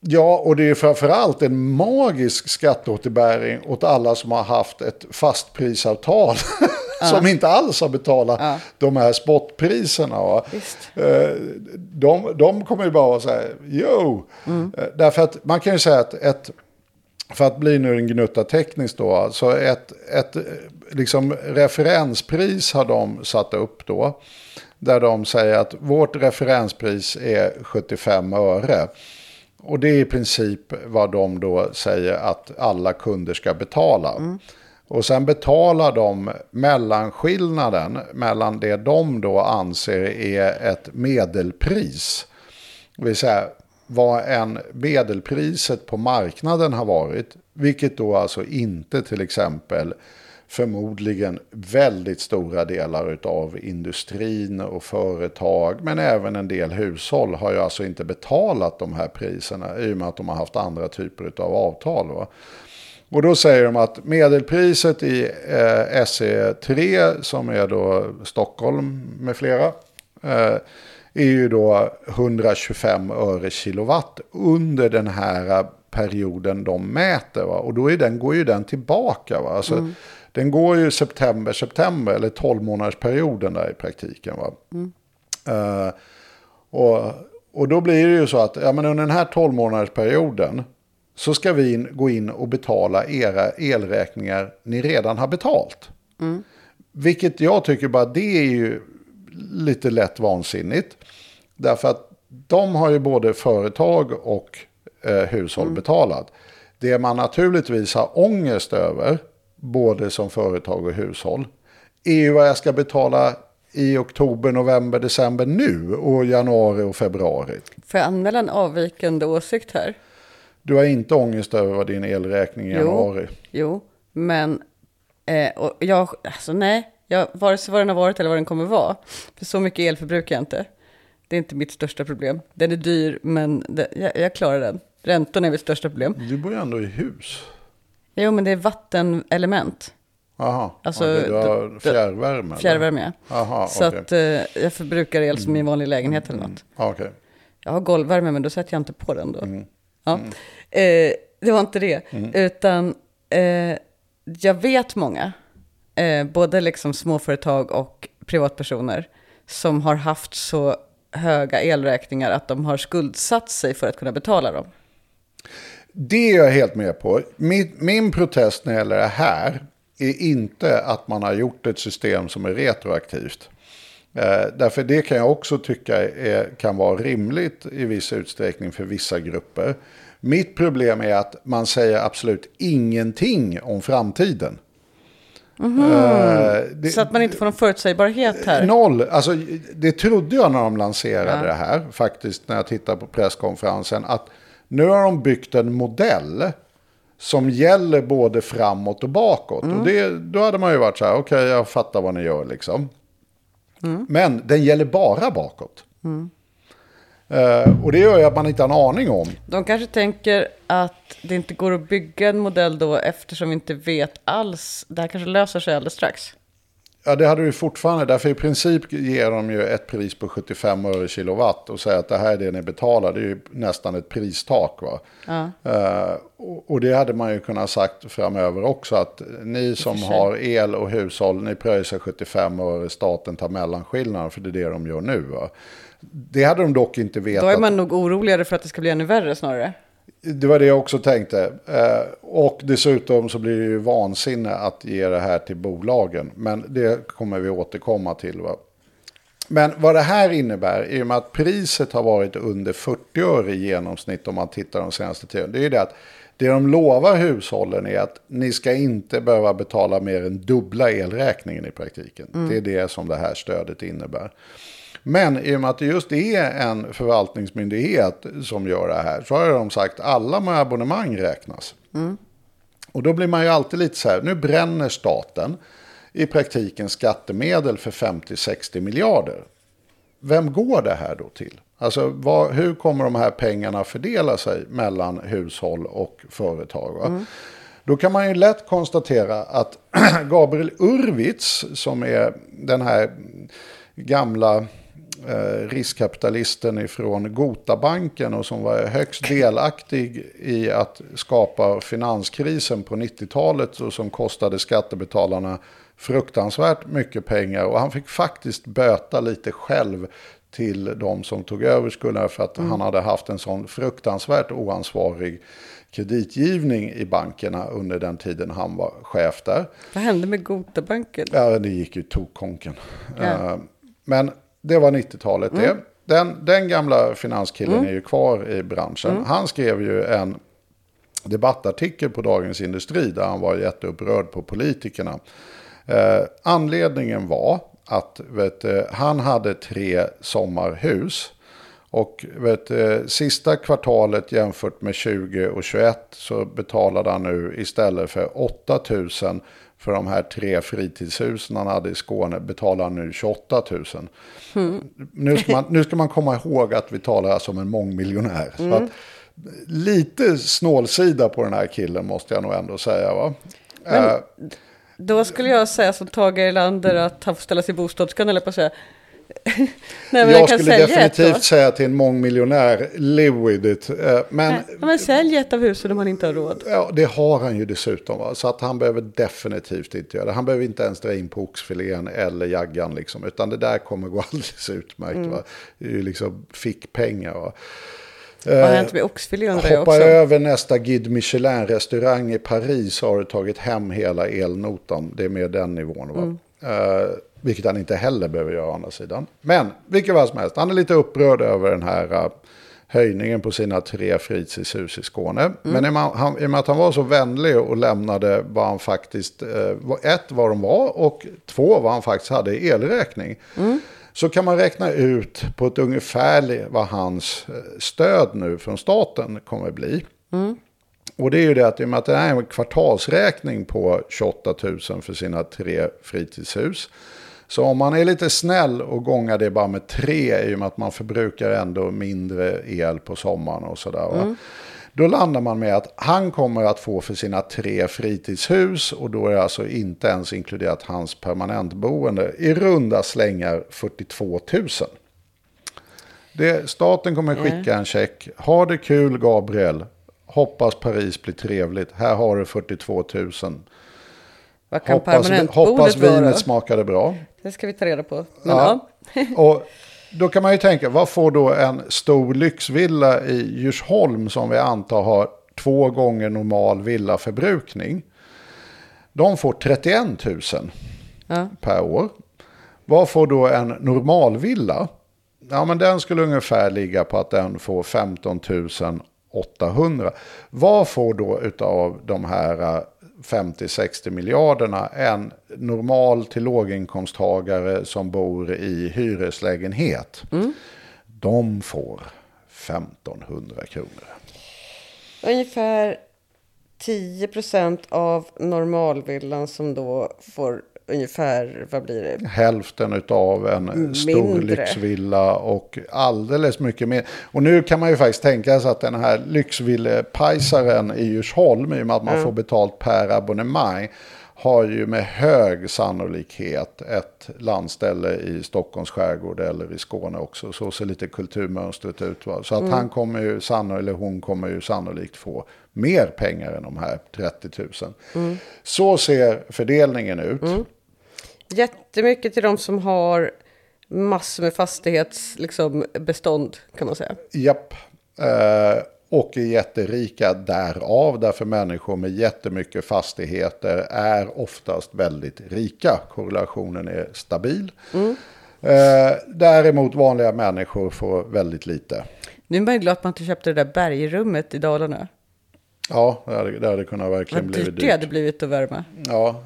Ja, och det är framförallt en magisk skatteåterbäring åt alla som har haft ett fastprisavtal som inte alls har betalat de här spotpriserna. De kommer ju bara vara så här, därför att man kan ju säga att för att bli nu en gnutta tekniskt då, så ett liksom referenspris har de satt upp då, där de säger att vårt referenspris är 75 öre. Och det är i princip vad de då säger att alla kunder ska betala. Och sen betalar de mellanskillnaden mellan det de då anser är ett medelpris. Det vill säga vad en medelpriset på marknaden har varit. Vilket då alltså inte till exempel förmodligen väldigt stora delar av industrin och företag, men även en del hushåll har ju alltså inte betalat de här priserna i och med att de har haft andra typer av avtal. Va? Och då säger de att medelpriset i SE3, som är då Stockholm med flera, är ju då 125 öre kilowatt under den här perioden de mäter. Va? Och då går ju den tillbaka. Va? Alltså, den går ju september eller 12-månadersperioden där i praktiken. Va? Och då blir det ju så att ja, men under den här 12-månadersperioden så ska vi gå in och betala era elräkningar ni redan har betalt. Vilket jag tycker bara det är ju lite lätt vansinnigt. Därför att de har ju både företag och hushåll betalat. Det man naturligtvis har ångest över, både som företag och hushåll, är ju vad jag ska betala i oktober, november, december nu och januari och februari. Får jag anmäla en avvikande åsikt här? Du har inte ångest över din elräkning i januari? Jo, men och jag, alltså nej, jag, vare sig vad den har varit eller vad den kommer vara. För så mycket el förbrukar jag inte. Det är inte mitt största problem. Den är dyr, men jag klarar den. Räntorna är mitt största problem. Du bor ju ändå i hus. Jo, men det är vattenelement. Jaha, alltså, du har fjärrvärme? Fjärrvärme, ja. Aha, så okay. Att jag förbrukar el som i vanlig lägenhet eller något. Okay. Jag har golvvärme, men då sätter jag inte på den då. Ja. Det var inte det. Utan jag vet många, både liksom småföretag och privatpersoner, som har haft så höga elräkningar att de har skuldsatt sig för att kunna betala dem. Det är jag helt med på. Min protest när det gäller det här är inte att man har gjort ett system som är retroaktivt. Därför det kan jag också tycka kan vara rimligt i viss utsträckning för vissa grupper. Mitt problem är att man säger absolut ingenting om framtiden. Så att man inte får någon förutsägbarhet här. Noll, alltså det trodde jag när de lanserade det här, faktiskt när jag tittade på presskonferensen, att nu har de byggt en modell som gäller både framåt och bakåt. Och då hade man ju varit så här, okej, jag fattar vad ni gör liksom. Men den gäller bara bakåt. Och det gör ju att man inte har en aning om. De kanske tänker att det inte går att bygga en modell då, eftersom vi inte vet alls. Det här kanske löser sig alldeles strax. Ja, det hade du fortfarande. Därför i princip ger de ju ett pris på 75 öre kilowatt och säger att det här är det ni betalar. Det är ju nästan ett pristak, va? Ja. Och det hade man ju kunnat sagt framöver också, att ni som har el och hushåll, ni pröjsar 75 öre, staten tar mellanskillnaden, för det är det de gör nu, va? Det hade de dock inte vetat. Då är man nog oroligare för att det ska bli ännu värre snarare. Det var det jag också tänkte. Och dessutom så blir det ju vansinne att ge det här till bolagen. Men det kommer vi återkomma till, va? Men vad det här innebär är ju att priset har varit under 40 öre i genomsnitt om man tittar de senaste tiden. Det är ju det att det de lovar hushållen är att ni ska inte behöva betala mer än dubbla elräkningen i praktiken. Det är det som det här stödet innebär. Men i och med att det just är en förvaltningsmyndighet som gör det här, så har de sagt att alla med abonnemang räknas. Och då blir man ju alltid lite så här, nu bränner staten i praktiken skattemedel för 50-60 miljarder. Vem går det här då till? Alltså hur kommer de här pengarna fördela sig mellan hushåll och företag, va? Då kan man ju lätt konstatera att Gabriel Urwitz, som är den här gamla riskkapitalisten ifrån Gotabanken och som var högst delaktig i att skapa finanskrisen på 90-talet och som kostade skattebetalarna fruktansvärt mycket pengar, och han fick faktiskt böta lite själv till de som tog över skulderna för att han hade haft en sån fruktansvärt oansvarig kreditgivning i bankerna under den tiden han var chef där. Vad hände med Gotabanken? Ja, det gick ju tokonken. Ja. Men det var 90-talet det. Den gamla finanskillen är ju kvar i branschen. Han skrev ju en debattartikel på Dagens Industri där han var jätteupprörd på politikerna. Anledningen var att han hade 3 sommarhus. Och sista kvartalet jämfört med 20 och 21 så betalade han nu istället för 8 000 för de här 3 fritidshusen han hade i Skåne, betalar han nu 28 000. Nu ska man komma ihåg att vi talar som en mångmiljonär. Så att, lite snålsida på den här killen måste jag nog ändå säga, va? Men, då skulle jag säga som Tage Erlander att han får ställa sig i bostadskön eller på sig. Jag skulle definitivt säga till en mångmiljonär, live with it. Men sälj ett av husen om han inte har råd. Ja, det har han ju dessutom, va? Så att han behöver definitivt inte göra det. Han behöver inte ens dra in på oxfilén eller jaggan liksom, utan det där kommer gå alldeles utmärkt, va? Det är ju liksom fickpengar, va? Hoppa över nästa Guide Michelin-restaurang i Paris, har du tagit hem hela elnotan. Det är med den nivån, va? Vilket han inte heller behöver göra å andra sidan. Men vilket var som helst, han är lite upprörd över den här höjningen på sina 3 fritidshus i Skåne. Mm. Men i och med att han var så vänlig och lämnade vad han faktiskt, vad de var och 2 vad han faktiskt hade i elräkning. Mm. Så kan man räkna ut på ett ungefär vad hans stöd nu från staten kommer bli. Mm. Och det är ju det att i och med att det är en kvartalsräkning på 28 000 för sina 3 fritidshus. Så om man är lite snäll och gångar det bara med 3 i och med att man förbrukar ändå mindre el på sommaren och sådär. Mm. Då landar man med att han kommer att få för sina 3 fritidshus, och då är det alltså inte ens inkluderat hans permanentboende, i runda slängar 42 000. Staten kommer skicka en check. Ha det kul, Gabriel. Hoppas Paris blir trevligt. Här har du 42 000. Vad kan hoppas vinet smakade bra. Det ska vi ta reda på. Ja. Och då kan man ju tänka, vad får då en stor lyxvilla i Djursholm som vi antar har 2 gånger normal villaförbrukning? De får 31 000 per år. Vad får då en normalvilla? Ja, men den skulle ungefär ligga på att den får 15 800. Vad får då utav de här 50-60 miljarderna en normal till låginkomsttagare som bor i hyreslägenhet? Mm. De får 1500 kronor. Ungefär 10% av normalvillan som då får ungefär, vad blir det? Hälften utav en stor lyxvilla och alldeles mycket mer. Och nu kan man ju faktiskt tänka sig att den här lyxvillepajsaren i Djursholm, i och med att man får betalt per abonnemang, har ju med hög sannolikhet ett landställe i Stockholms skärgård eller i Skåne också. Så ser lite kulturmönstret ut. Va? Så att han kommer ju hon kommer ju sannolikt få mer pengar än de här 30 000. Mm. Så ser fördelningen ut. Mm. Jättemycket till de som har massor med fastighetsbestånd kan man säga. Japp. Och är jätterika därav, därför människor med jättemycket fastigheter är oftast väldigt rika. Korrelationen är stabil. Mm. Däremot vanliga människor får väldigt lite. Nu är man ju glad att man inte köpte det där bergrummet i Dalarna. Ja, det hade kunnat verkligen bli dyrt. Det hade blivit att värma. Ja.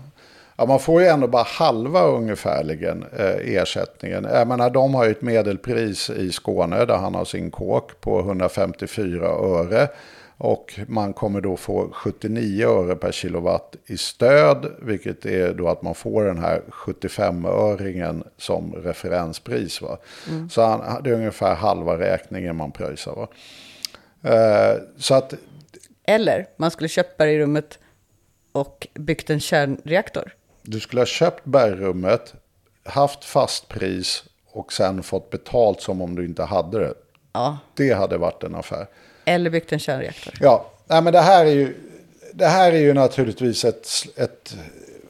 Ja, man får ju ändå bara halva ungefärligen ersättningen. Jag menar, de har ju ett medelpris i Skåne där han har sin kåk på 154 öre. Och man kommer då få 79 öre per kilowatt i stöd. Vilket är då att man får den här 75-öringen som referenspris. Va? Mm. Så det är ungefär halva räkningen man pröjsar. Va? Så att... Eller man skulle köpa det i rummet och byggt en kärnreaktor. Du skulle ha köpt bergrummet, haft fast pris och sen fått betalt som om du inte hade det. Ja. Det hade varit en affär. Eller byggt en kärnreaktor. Ja, nej, men det här är ju naturligtvis ett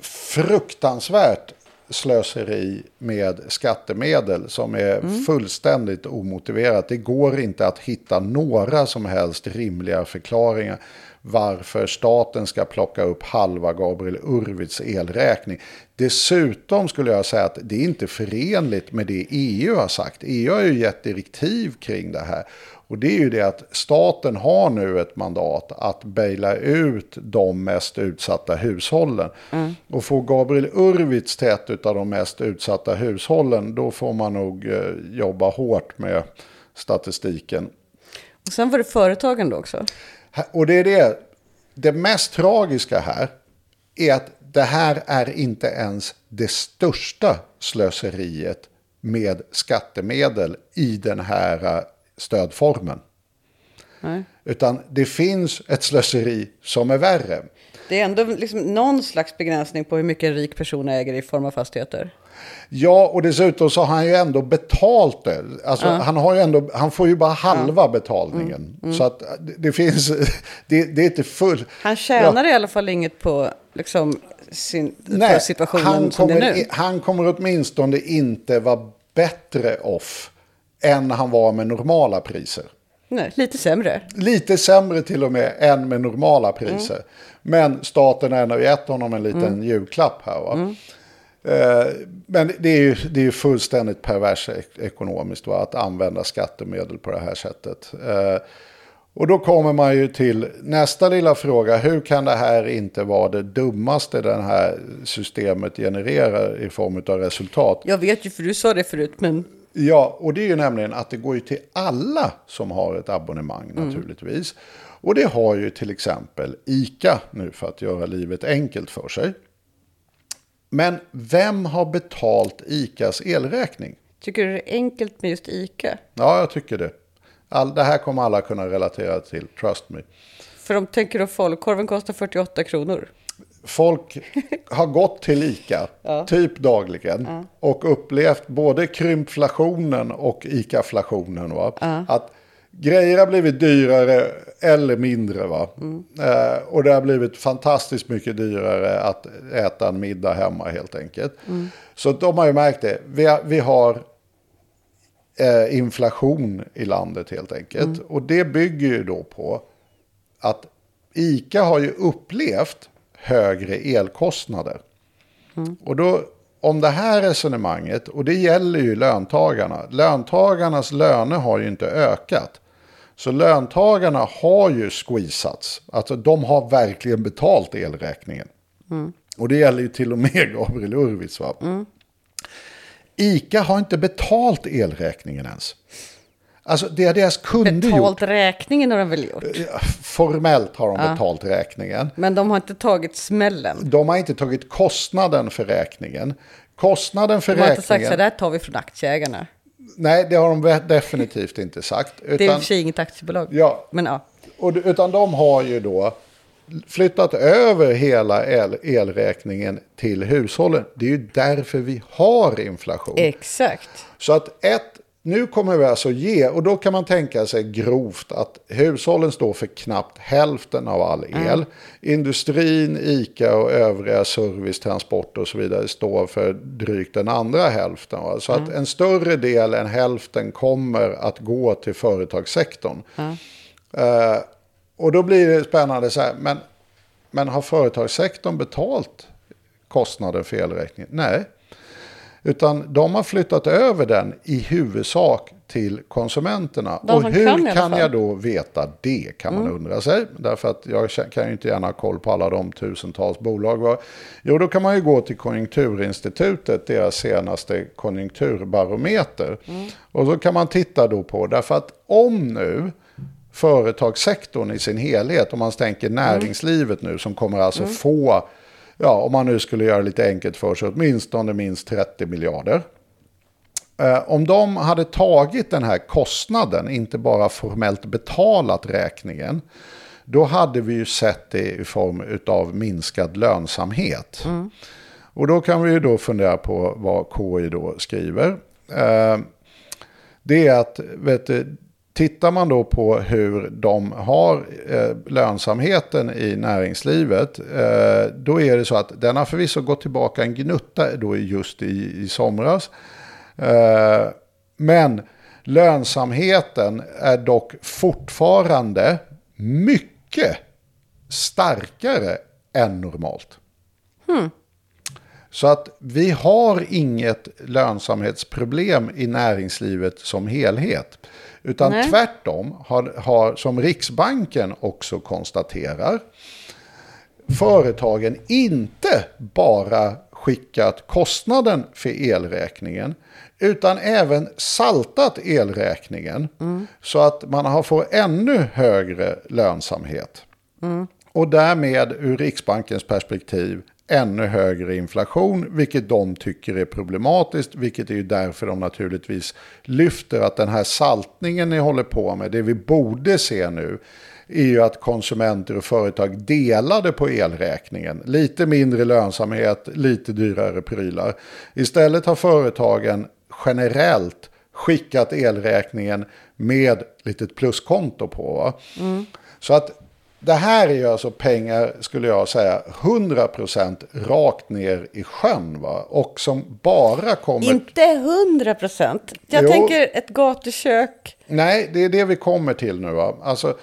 fruktansvärt slöseri med skattemedel som är fullständigt omotiverat. Det går inte att hitta några som helst rimliga förklaringar varför staten ska plocka upp halva Gabriel Urwitz elräkning. Dessutom skulle jag säga att det är inte förenligt med det EU har sagt. EU har ju gett direktiv kring det här. Och det är ju det att staten har nu ett mandat att baila ut de mest utsatta hushållen. Mm. Och får Gabriel Urwitz tät utav de mest utsatta hushållen, då får man nog jobba hårt med statistiken. Och sen var det företagen då också? Och det är det. Det mest tragiska här är att det här är inte ens det största slöseriet med skattemedel i den här stödformen. Nej. Utan det finns ett slöseri som är värre. Det är ändå någon slags begränsning på hur mycket en rik person äger i form av fastigheter. Ja, och dessutom så har han ju ändå betalt det. Alltså, han får ju bara halva betalningen. Så att det finns... Det är inte fullt... Han tjänar i alla fall inget på på situationen som det är nu. Han kommer åtminstone inte vara bättre off än han var med normala priser. Nej, lite sämre. Lite sämre till och med än med normala priser. Mm. Men staten har ändå gett honom en liten julklapp här, va? Mm. Men det är ju fullständigt pervers ekonomiskt, va, att använda skattemedel på det här sättet. Och då kommer man ju till nästa lilla fråga. Hur kan det här inte vara det dummaste det här systemet genererar i form av resultat? Jag vet ju, för du sa det förut, men... Ja, och det är ju nämligen att det går ju till alla som har ett abonnemang naturligtvis. Och det har ju till exempel ICA nu, för att göra livet enkelt för sig. Men vem har betalt ICAs elräkning? Tycker du det är enkelt med just ICA? Ja, jag tycker det. Det här kommer alla kunna relatera till, trust me. För de tänker då folkkorven kostar 48 kronor. Folk har gått till ICA typ dagligen och upplevt både krympflationen och ICA-flationen. Va? Att grejer har blivit dyrare eller mindre. Va? Och det har blivit fantastiskt mycket dyrare att äta en middag hemma helt enkelt. Så de har ju märkt det. Vi har... inflation i landet helt enkelt. Och det bygger ju då på att ICA har ju upplevt högre elkostnader. Och då, om det här resonemanget, och det gäller ju löntagarna. Löntagarnas löner har ju inte ökat. Så löntagarna har ju squeezats. Alltså de har verkligen betalt elräkningen. Och det gäller ju till och med Gabriel Urwitz, va? ICA har inte betalt elräkningen ens. Alltså det har deras kunder gjort. Betalt räkningen har de väl gjort? Formellt har de betalt räkningen. Men de har inte tagit smällen. De har inte tagit kostnaden för räkningen. Kostnaden för räkningen... De har inte sagt så där tar vi från aktieägarna. Nej, det har de definitivt inte sagt. Utan, det är i och för sig inget aktiebolag. Ja, men, ja. Utan de har ju då flyttat över hela elräkningen till hushållen. Det är ju därför vi har inflation. Exakt. Så att nu kommer vi alltså ge, och då kan man tänka sig grovt att hushållen står för knappt hälften av all el. Industrin, ICA och övriga service, transport och så vidare står för drygt den andra hälften. Va? Så att en större del än hälften kommer att gå till företagssektorn. Och då blir det spännande så här, men har företagssektorn betalt kostnaden för elräkningen? Nej, utan de har flyttat över den i huvudsak till konsumenterna. Och hur kan jag då veta det, kan man undra sig. Därför att jag kan ju inte gärna ha koll på alla de tusentals bolag. Jo, då kan man ju gå till Konjunkturinstitutet, deras senaste konjunkturbarometer. Och så kan man titta då på, därför att om nu företagssektorn i sin helhet, om man tänker näringslivet nu som kommer alltså få, ja, om man nu skulle göra lite enkelt för sig, åtminstone minst 30 miljarder. Om de hade tagit den här kostnaden, inte bara formellt betalat räkningen, då hade vi ju sett det i form av minskad lönsamhet. Och då kan vi ju då fundera på vad KI då skriver. Det är att, vet du, tittar man då på hur de har lönsamheten i näringslivet, då är det så att den har förvisso gått tillbaka en gnutta då just i somras. Men lönsamheten är dock fortfarande mycket starkare än normalt. Så att vi har inget lönsamhetsproblem i näringslivet som helhet. Utan tvärtom har, som Riksbanken också konstaterar, företagen inte bara skickat kostnaden för elräkningen utan även saltat elräkningen så att man får ännu högre lönsamhet. Och därmed ur Riksbankens perspektiv ännu högre inflation, vilket de tycker är problematiskt, vilket är ju därför de naturligtvis lyfter att den här saltningen ni håller på med, det vi borde se nu är ju att konsumenter och företag delade på elräkningen. Lite mindre lönsamhet, lite dyrare prylar. Istället har företagen generellt skickat elräkningen med litet pluskonto på. Så att det här är ju alltså pengar, skulle jag säga, 100% rakt ner i sjön, va? Och som bara kommer... Inte 100%. Jag tänker ett gatukök. Nej, det är det vi kommer till nu, va? Alltså,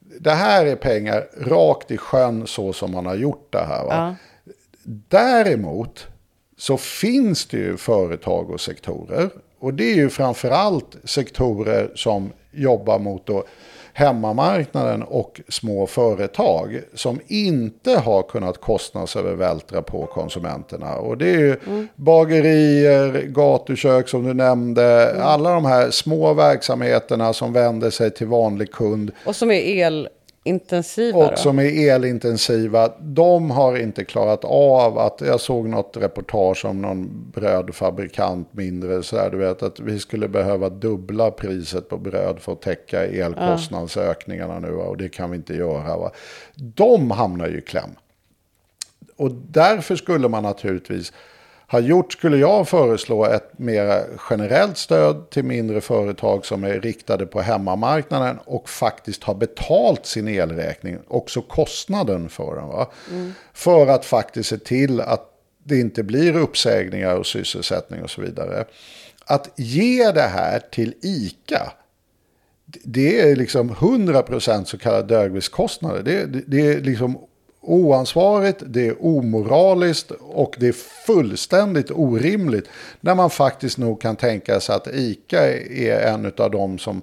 det här är pengar rakt i sjön så som man har gjort det här, va? Däremot så finns det ju företag och sektorer. Och det är ju framförallt sektorer som jobbar mot då hemmamarknaden och små företag som inte har kunnat kostnadsövervältra på konsumenterna. Och det är ju bagerier, gatukök som du nämnde, alla de här små verksamheterna som vänder sig till vanlig kund. Och som är elintensiva. De har inte klarat av att, jag såg något reportage om någon brödfabrikant mindre så här, du vet att vi skulle behöva dubbla priset på bröd för att täcka elkostnadsökningarna nu, och det kan vi inte göra, va? De hamnar ju i kläm. Och därför skulle man naturligtvis skulle jag föreslå ett mer generellt stöd till mindre företag som är riktade på hemmamarknaden och faktiskt har betalt sin elräkning, också kostnaden för den. Va? Mm. För att faktiskt se till att det inte blir uppsägningar och sysselsättning och så vidare. Att ge det här till ICA, det är liksom 100% så kallade dögviskostnader. Det är liksom oansvarigt, det är omoraliskt och det är fullständigt orimligt när man faktiskt nog kan tänka sig att ICA är en av de som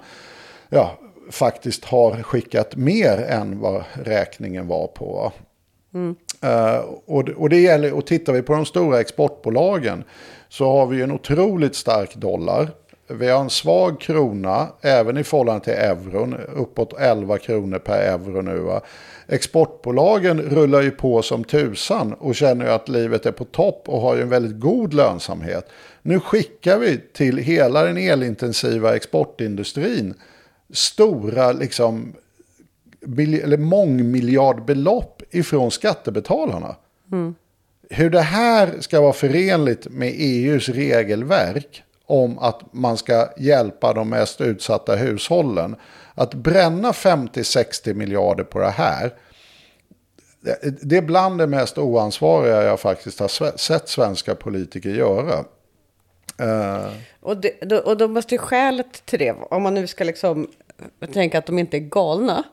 faktiskt har skickat mer än vad räkningen var på. Mm. Och det gäller, och tittar vi på de stora exportbolagen så har vi en otroligt stark dollar. Vi har en svag krona, även i förhållande till euron, uppåt 11 kronor per euro nu. Va? Exportbolagen rullar ju på som tusan och känner ju att livet är på topp och har ju en väldigt god lönsamhet. Nu skickar vi till hela den elintensiva exportindustrin stora eller mångmiljardbelopp ifrån skattebetalarna. Mm. Hur det här ska vara förenligt med EU:s regelverk om att man ska hjälpa de mest utsatta hushållen. Att bränna 50-60 miljarder på det här, det är bland det mest oansvariga jag faktiskt har sett svenska politiker göra. Och då måste ju skälet till det, om man nu ska tänka att de inte är galna,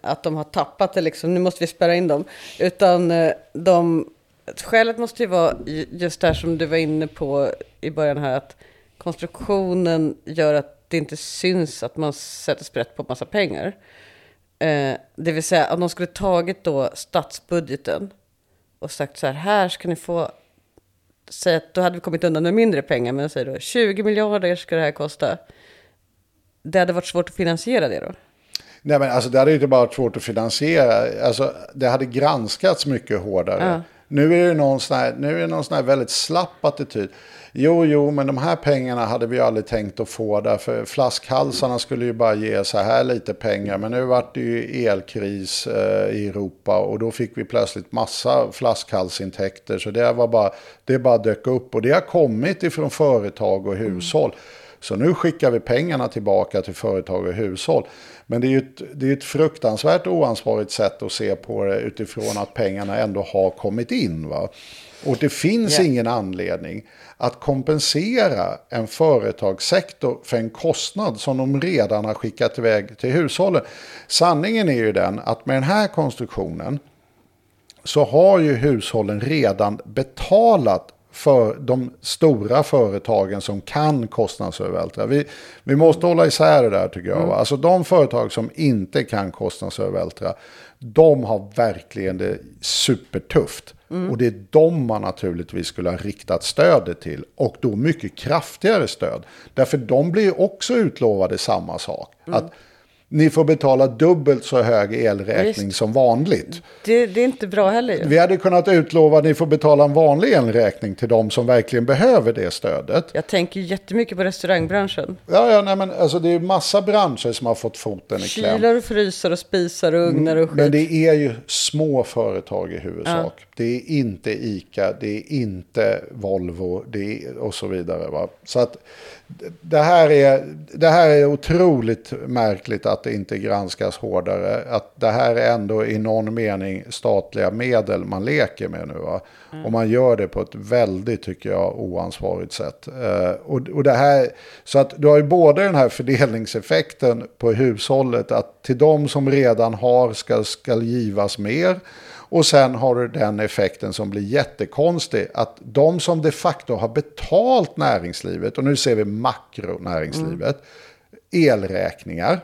att de har tappat det, nu måste vi spärra in dem, utan skälet måste ju vara just där som du var inne på i början här, att konstruktionen gör att det inte syns att man sätter sprätt på massa pengar. Det vill säga att de skulle tagit då statsbudgeten och sagt så här, här ska ni få, säg att då hade vi kommit undan med mindre pengar, men säg då 20 miljarder ska det här kosta. Det hade varit svårt att finansiera det då. Nej, men det hade ju inte bara varit svårt att finansiera, det hade granskats mycket hårdare. Ja. Nu är det någon sån här väldigt slapp attityd. Jo, men de här pengarna hade vi aldrig tänkt att få där, för flaskhalsarna skulle ju bara ge så här lite pengar. Men nu var det ju elkris i Europa och då fick vi plötsligt massa flaskhalsintäkter. Så det bara dök upp och det har kommit ifrån företag och hushåll. Så nu skickar vi pengarna tillbaka till företag och hushåll. Men det är ju ett fruktansvärt oansvarigt sätt att se på det utifrån att pengarna ändå har kommit in. Va? Och det finns ingen anledning att kompensera en företagssektor för en kostnad som de redan har skickat iväg till hushållen. Sanningen är ju den att med den här konstruktionen så har ju hushållen redan betalat för de stora företagen som kan kostnadsövervältra. Vi måste hålla isär det där, tycker jag. Va? Alltså de företag som inte kan kostnadsövervältra, de har verkligen det supertufft. Och det är de man naturligtvis skulle ha riktat stödet till, och då mycket kraftigare stöd. Därför de blir också utlovade samma sak. Att ni får betala dubbelt så hög elräkning som vanligt. Det är inte bra heller. Ju. Vi hade kunnat utlova att ni får betala en vanlig elräkning till de som verkligen behöver det stödet. Jag tänker jättemycket på restaurangbranschen. Ja, nej, men det är massa branscher som har fått foten i kläm. Kylar och frysar och spisar och ugnar och skit. Men det är ju små företag i huvudsak. Ja. Det är inte ICA, det är inte Volvo, och så vidare. Va? Så att det här är otroligt märkligt att det inte granskas hårdare. Att det här är ändå i någon mening statliga medel man leker med nu. Va? Och man gör det på ett väldigt, tycker jag, oansvarigt sätt. Och det här, så att du har ju både den här fördelningseffekten på hushållet, att till de som redan har ska givas mer. Och sen har du den effekten som blir jättekonstig, att de som de facto har betalt näringslivet, och nu ser vi makronäringslivet, elräkningar,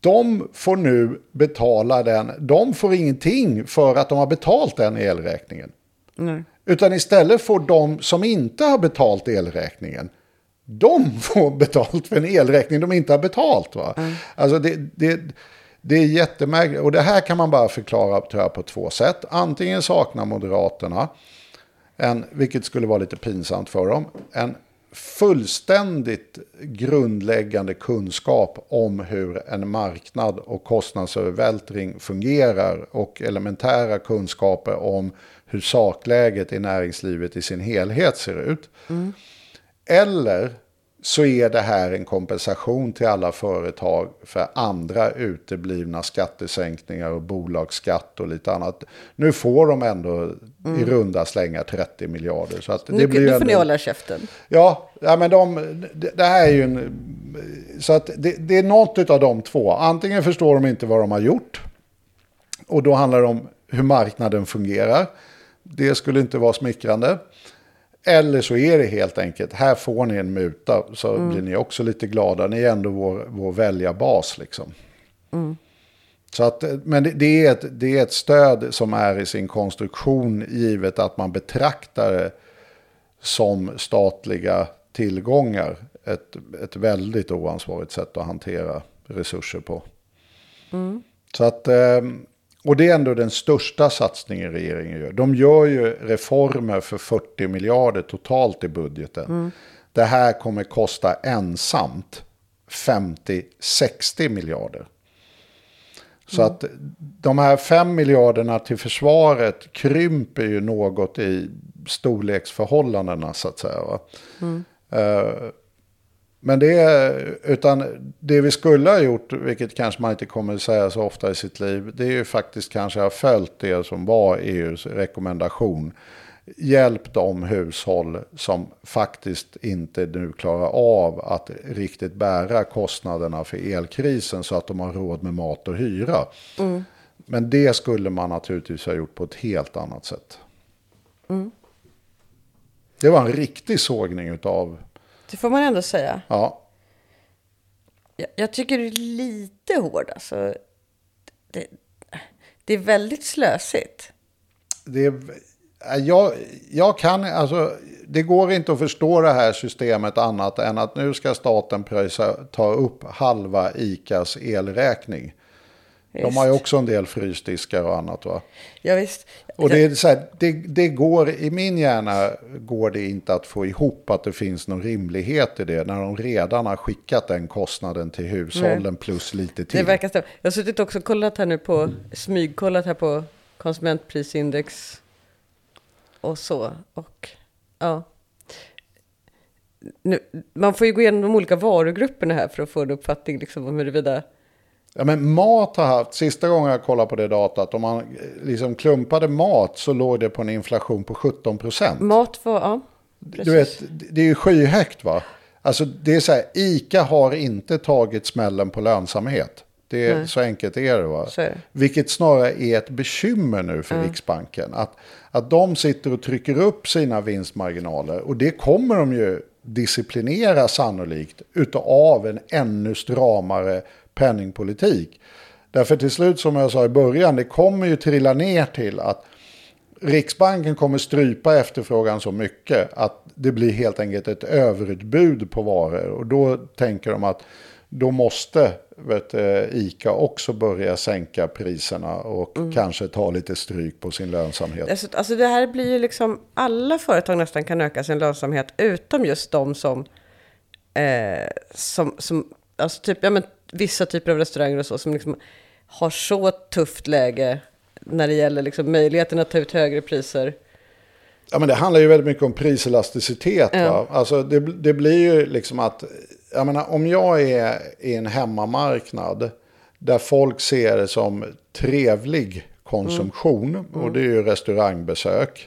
de får nu betala den, de får ingenting för att de har betalt den elräkningen. Nej. Utan istället får de som inte har betalt elräkningen, de får betalt för en elräkning de inte har betalt. Va? Mm. Alltså det är jättemärkligt. Och det här kan man bara förklara, tror jag, på två sätt. Antingen saknar Moderaterna, vilket skulle vara lite pinsamt för dem, en fullständigt grundläggande kunskap om hur en marknad och kostnadsövervältring fungerar, och elementära kunskaper om hur sakläget i näringslivet i sin helhet ser ut. Mm. Eller så är det här en kompensation till alla företag för andra uteblivna skattesänkningar och bolagsskatt och lite annat. Nu får de ändå i runda slängar 30 miljarder. Så att det blir nu får ni hålla käften. Ja, men det här är ju en... Så att det är något av de två. Antingen förstår de inte vad de har gjort, och då handlar det om hur marknaden fungerar. Det skulle inte vara smickrande. Eller så är det helt enkelt, här får ni en muta, så blir ni också lite glada. Ni är ändå vår väljarbas liksom. Mm. Så att, men det är ett stöd som är i sin konstruktion, givet att man betraktar det som statliga tillgångar. Ett väldigt oansvarigt sätt att hantera resurser på. Mm. Så att... Och det är ändå den största satsningen regeringen gör. De gör ju reformer för 40 miljarder totalt i budgeten. Mm. Det här kommer kosta ensamt 50-60 miljarder. Så att de här 5 miljarderna till försvaret krymper ju något i storleksförhållandena, så att säga. Va? Mm. Men det vi skulle ha gjort, vilket kanske man inte kommer att säga så ofta i sitt liv, det är ju faktiskt kanske ha följt det som var EU:s rekommendation. Hjälp de hushåll som faktiskt inte nu klarar av att riktigt bära kostnaderna för elkrisen, så att de har råd med mat och hyra. Mm. Men det skulle man naturligtvis ha gjort på ett helt annat sätt. Mm. Det var en riktig sågning utav... Det får man ändå säga. Ja. Jag tycker det är lite hård. Alltså. Det är väldigt slösigt. Det går inte att förstå det här systemet annat än att nu ska staten ta upp halva ICAs elräkning. Just. De har ju också en del frysdiskar och annat, va? Ja, visst. Och det är så här, det går, i min hjärna går det inte att få ihop att det finns någon rimlighet i det, när de redan har skickat den kostnaden till hushållen. Nej. Plus lite till. Det verkar stämma. Jag har suttit också och kollat här nu på, smygkollat här på konsumentprisindex och så. Och ja. Nu, man får ju gå igenom de olika varugrupperna här för att få en uppfattning liksom om huruvida... Ja, men mat har haft, sista gången jag kollade på det datat, om man liksom klumpade mat så låg det på en inflation på 17%. Mat var, ja. Precis. Du vet, det är ju skyhögt, va? Alltså det är så här, ICA har inte tagit smällen på lönsamhet. Det är, så enkelt är det, va? Så är det. Vilket snarare är ett bekymmer nu för Riksbanken. Att de sitter och trycker upp sina vinstmarginaler, och det kommer de ju disciplinera sannolikt utav en ännu stramare penningpolitik. Därför till slut, som jag sa i början, det kommer ju trilla ner till att Riksbanken kommer strypa efterfrågan så mycket att det blir helt enkelt ett överutbud på varor, och då tänker de att då måste ICA också börja sänka priserna och kanske ta lite stryk på sin lönsamhet. Alltså det här blir ju liksom, alla företag nästan kan öka sin lönsamhet utom just de som alltså typ, ja men vissa typer av restauranger och så, som liksom har så tufft läge när det gäller liksom möjligheten att ta ut högre priser. Ja, men det handlar ju väldigt mycket om priselasticitet. Ja. Va? Alltså det blir ju liksom att, jag menar, om jag är i en hemmamarknad där folk ser det som trevlig konsumtion, och det är ju restaurangbesök.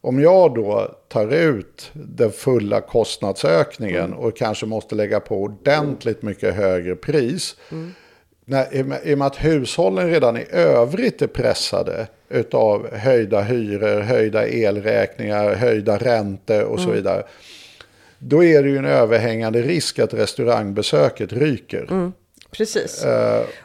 Om jag då tar ut den fulla kostnadsökningen och kanske måste lägga på ordentligt mycket högre pris, i och med att hushållen redan i övrigt är pressade utav höjda hyror, höjda elräkningar, höjda räntor och så vidare. Då är det ju en överhängande risk att restaurangbesöket ryker. Mm. Precis.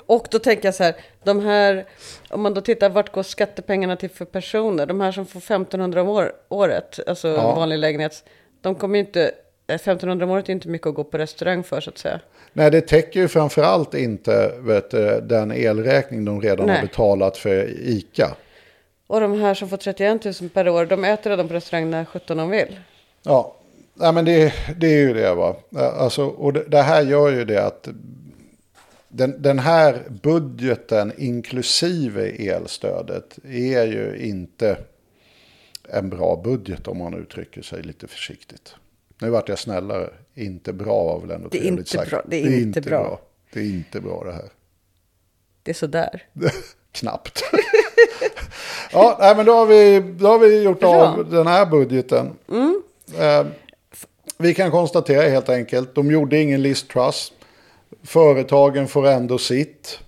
Och då tänker jag så här, de här, om man då tittar vart går skattepengarna till för personer, de här som får 1500 om året, alltså ja, vanlig lägenhet, de kommer ju inte, 1500 om året är inte mycket att gå på restaurang för, så att säga. Nej, det täcker ju framförallt inte, vet du, den elräkning de redan har betalat för ICA. Och de här som får 31 000 per år, de äter redan på restaurang när 17 de vill. Ja, nej, men det är ju det, va. Alltså, och det här gör ju det att den här budgeten inklusive elstödet är ju inte en bra budget, om man uttrycker sig lite försiktigt. Nu vart jag snällare. Inte bra var väl ändå trevligt sagt. Det är inte bra. Det är inte bra det här. Det är sådär. Knappt. Ja, nej, men då har vi gjort av den här budgeten. Mm. Vi kan konstatera helt enkelt, de gjorde ingen Liz Truss. Företagen får ändå sitt.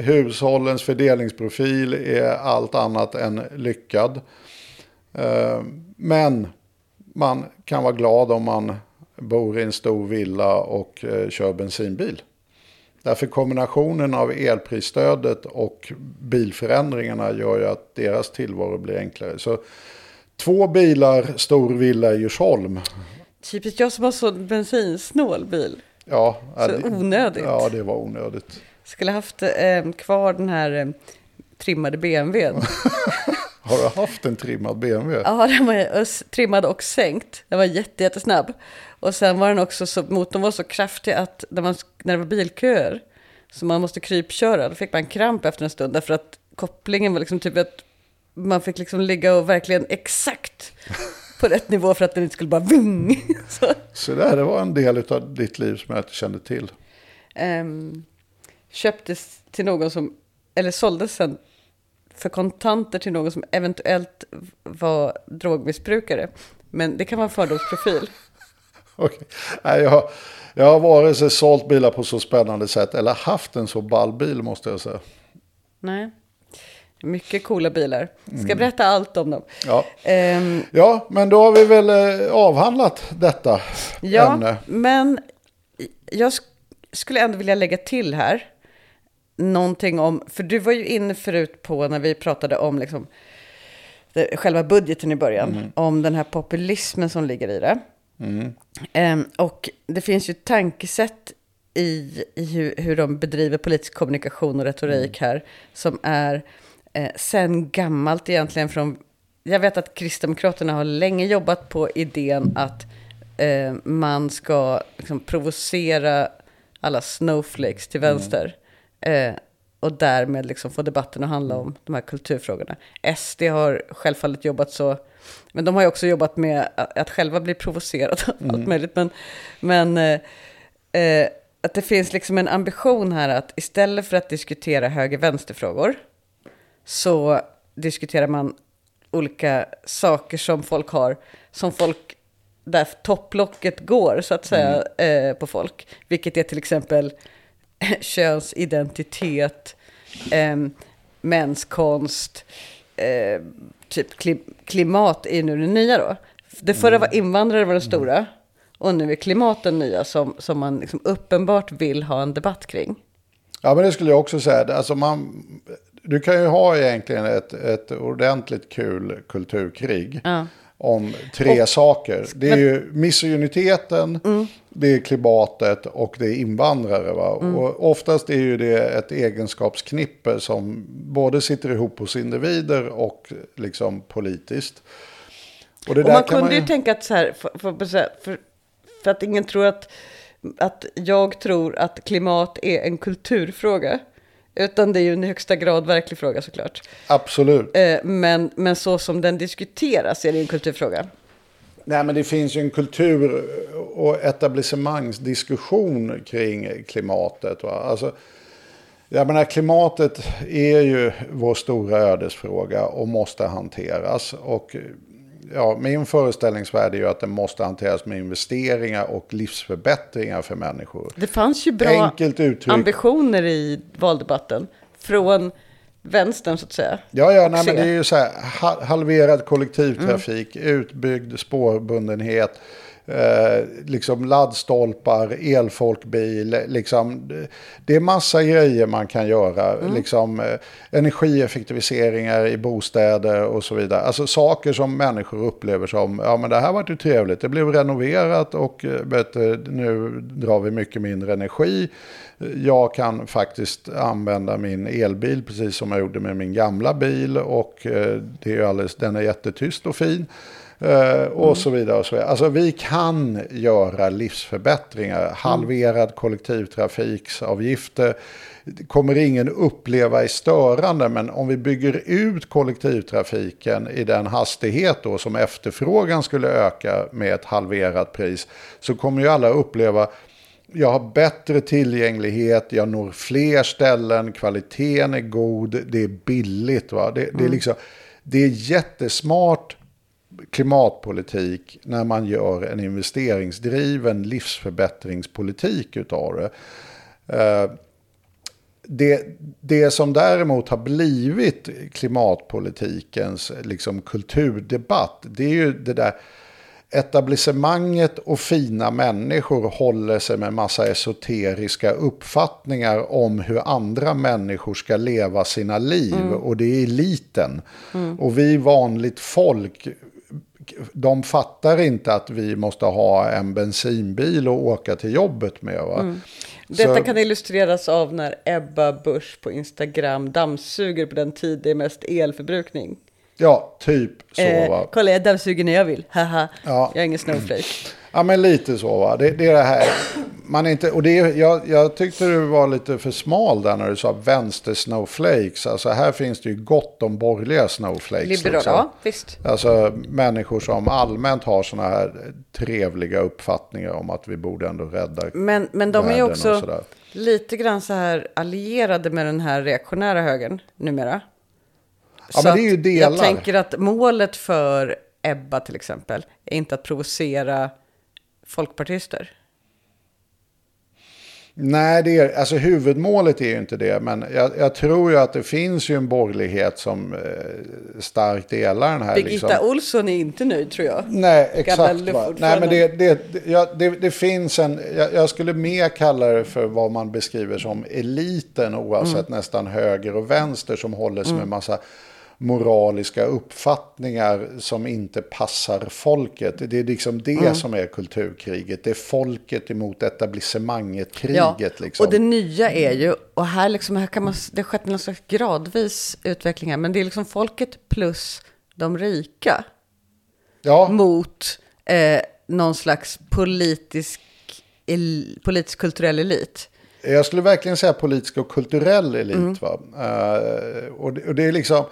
Hushållens fördelningsprofil är allt annat än lyckad. Men man kan vara glad om man bor i en stor villa och kör bensinbil. Därför kombinationen av elprisstödet och bilförändringarna gör ju att deras tillvaro blir enklare. Så 2 bilar, stor villa i Djursholm. Typiskt jag som har så bensinsnål bil. Ja, så det, onödigt. Ja, det var onödigt. Skulle haft kvar den här trimmade BMW:n. Har du haft en trimmad BMW? Ja, den var trimmad och sänkt. Den var jättesnabb. Och sen var den också så, motorn var så kraftig att när det var bilköer så man måste krypköra, då fick man kramp efter en stund, därför att kopplingen var liksom typ att man fick liksom ligga och verkligen exakt på rätt nivå för att den inte skulle bara ving. Så där, det var en del av ditt liv som jag inte kände till. Köptes till någon som, eller såldes sen för kontanter till någon som eventuellt var drogmissbrukare. Men det kan vara en fördomsprofil. Okej. Nej, jag har vare sig sålt bilar på så spännande sätt eller haft en så ballbil, måste jag säga. Nej. Mycket coola bilar. Ska berätta allt om dem. Ja. Ja, men då har vi väl avhandlat detta ämne. Men jag skulle ändå vilja lägga till här någonting om, för du var ju inne förut på när vi pratade om liksom själva budgeten i början, om den här populismen som ligger i det. Och det finns ju tankesätt i hur de bedriver politisk kommunikation och retorik här som är sen gammalt egentligen från, jag vet att Kristdemokraterna har länge jobbat på idén att man ska liksom provocera alla snowflakes till vänster och därmed liksom få debatten att handla om de här kulturfrågorna. SD har självfallet jobbat så, men de har ju också jobbat med att själva bli provocerade av allt möjligt, men att det finns liksom en ambition här att istället för att diskutera höger-vänsterfrågor så diskuterar man olika saker som folk där topplocket går, så att säga, på folk. Vilket är till exempel könsidentitet, mänskonst, typ klimat är nu det nya då. Det förra var invandrare var det stora och nu är klimaten nya som man liksom uppenbart vill ha en debatt kring. Ja, men det skulle jag också säga. Alltså du kan ju ha egentligen ett ordentligt kul kulturkrig om 3 saker. Det är ju misogyniteten, det är klimatet och det är invandrare. Va? Och oftast är ju det ett egenskapsknippe som både sitter ihop hos individer och liksom politiskt. Och det där man kunde ju tänka att så här, för att ingen tror att jag tror att klimat är en kulturfråga. Utan det är ju en högsta grad verklig fråga, såklart. Absolut. Men så som den diskuteras är det en kulturfråga. Nej, men det finns ju en kultur- och etablissemangsdiskussion kring klimatet. Va? Alltså, jag menar, klimatet är ju vår stora ödesfråga och måste hanteras. Och ja, min föreställningsvärld är ju att den måste hanteras med investeringar och livsförbättringar för människor. Det fanns ju bra ambitioner i valdebatten från vänstern så att säga. Ja, nej, men det är ju så här, halverad kollektivtrafik, utbyggd spårbundenhet, liksom laddstolpar, elfolkbil, liksom, det är massa grejer man kan göra, liksom, energieffektiviseringar i bostäder och så vidare, alltså saker som människor upplever som, ja men det här var ju trevligt, det blev renoverat och nu drar vi mycket mindre energi, jag kan faktiskt använda min elbil precis som jag gjorde med min gamla bil och det är ju alldeles, den är jättetyst och fin. Och så vidare och så vidare. Alltså vi kan göra livsförbättringar, halverad kollektivtrafiksavgifter kommer ingen uppleva i störande, men om vi bygger ut kollektivtrafiken i den hastighet då som efterfrågan skulle öka med ett halverat pris, så kommer ju alla uppleva jag har bättre tillgänglighet, jag når fler ställen, kvaliteten är god, det är billigt, va? Det är liksom, det är jättesmart klimatpolitik när man gör en investeringsdriven livsförbättringspolitik utav det. Det som däremot har blivit klimatpolitikens liksom kulturdebatt, det är ju det där etablissemanget och fina människor håller sig med massa esoteriska uppfattningar om hur andra människor ska leva sina liv, och det är eliten. Och vi vanligt folk, de fattar inte att vi måste ha en bensinbil och åka till jobbet med. Va? Detta kan illustreras av när Ebba Busch på Instagram dammsuger på den tid det är mest elförbrukning. Ja, typ så. Va? Kolla, jag dammsuger när jag vill. Haha, ja. Jag är ingen snowflake. Ja, men lite så, va. Det är det här. Man är inte, och det, jag tyckte du var lite för smal där när du sa vänster snowflakes. Alltså här finns det ju gott om borgerliga snowflakes. Liberala, liksom. Ja, visst. Alltså människor som allmänt har såna här trevliga uppfattningar om att vi borde ändå rädda. Men de är ju också lite grann så här allierade med den här reaktionära högern numera. Ja, men det är ju delar. Jag tänker att målet för Ebba till exempel är inte att provocera folkpartister. Nej, det är, alltså huvudmålet är ju inte det, men jag tror ju att det finns ju en borgerlighet som starkt delar den här. Birgitta liksom. Olsson är inte nöjd, tror jag. Nej, exakt. Nej, men det finns en, jag skulle mer kalla det för vad man beskriver som eliten, oavsett nästan höger och vänster, som håller sig med massa moraliska uppfattningar som inte passar folket. Det är liksom det som är kulturkriget. Det är folket emot etablissemanget-kriget. Ja, liksom. Och det nya är ju, och här, liksom, här kan man, det har skett en slags gradvis utveckling här, men det är liksom folket plus de rika mot någon slags politisk-kulturell elit. Jag skulle verkligen säga politisk och kulturell elit. Va? Och det är liksom.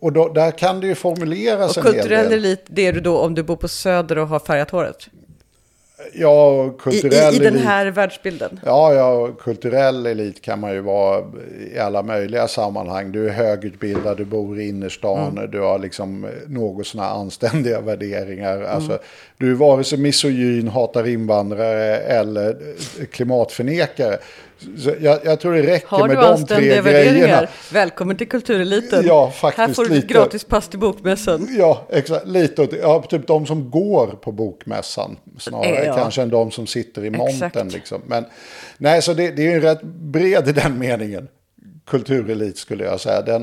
Och då, där kan det ju formuleras en hel del. Och kulturell elit, det är du då om du bor på Söder och har färgat håret? Ja, kulturell elit. I den här världsbilden? Ja, kulturell elit kan man ju vara i alla möjliga sammanhang. Du är högutbildad, du bor i innerstan, du har liksom något sådana anständiga värderingar. Alltså, du är vare sig misogyn, hatar invandrare eller klimatförnekare. Jag tror det räcker med de tre grejerna. Välkommen till kultureliten. Ja, faktiskt. Här får du gratis pass till bokmässan. Ja, exakt. Lite. Ja, typ de som går på bokmässan snarare kanske än de som sitter i monten. Liksom. Men nej, så det är ju rätt bred i den meningen. Kulturelit skulle jag säga.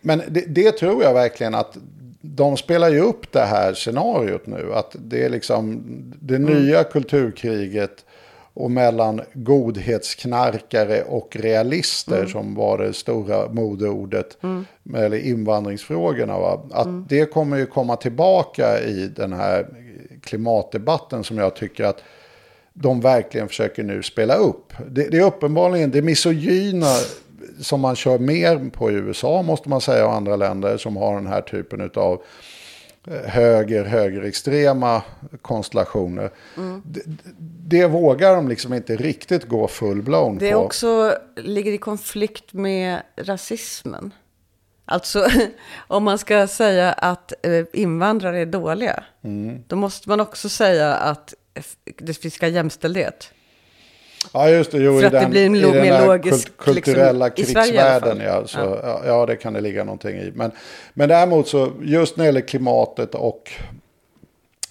Men det tror jag verkligen att de spelar ju upp det här scenariot nu. Att det är liksom det nya kulturkriget. Och mellan godhetsknarkare och realister som var det stora modeordet eller invandringsfrågorna. Va? Att det kommer ju komma tillbaka i den här klimatdebatten som jag tycker att de verkligen försöker nu spela upp. Det är uppenbarligen det misogyna som man kör mer på i USA, måste man säga, och andra länder som har den här typen utav högerextrema konstellationer. Det vågar de liksom inte riktigt gå full blown på. Det också ligger i konflikt med rasismen. Alltså, om man ska säga att invandrare är dåliga, då måste man också säga att det ska jämställdhet. Ja, just det. Jo, för att det blir en logisk kulturella liksom, krigsvärlden. Ja, så, ja. Ja, det kan det ligga någonting i. Men däremot så, just när det gäller klimatet och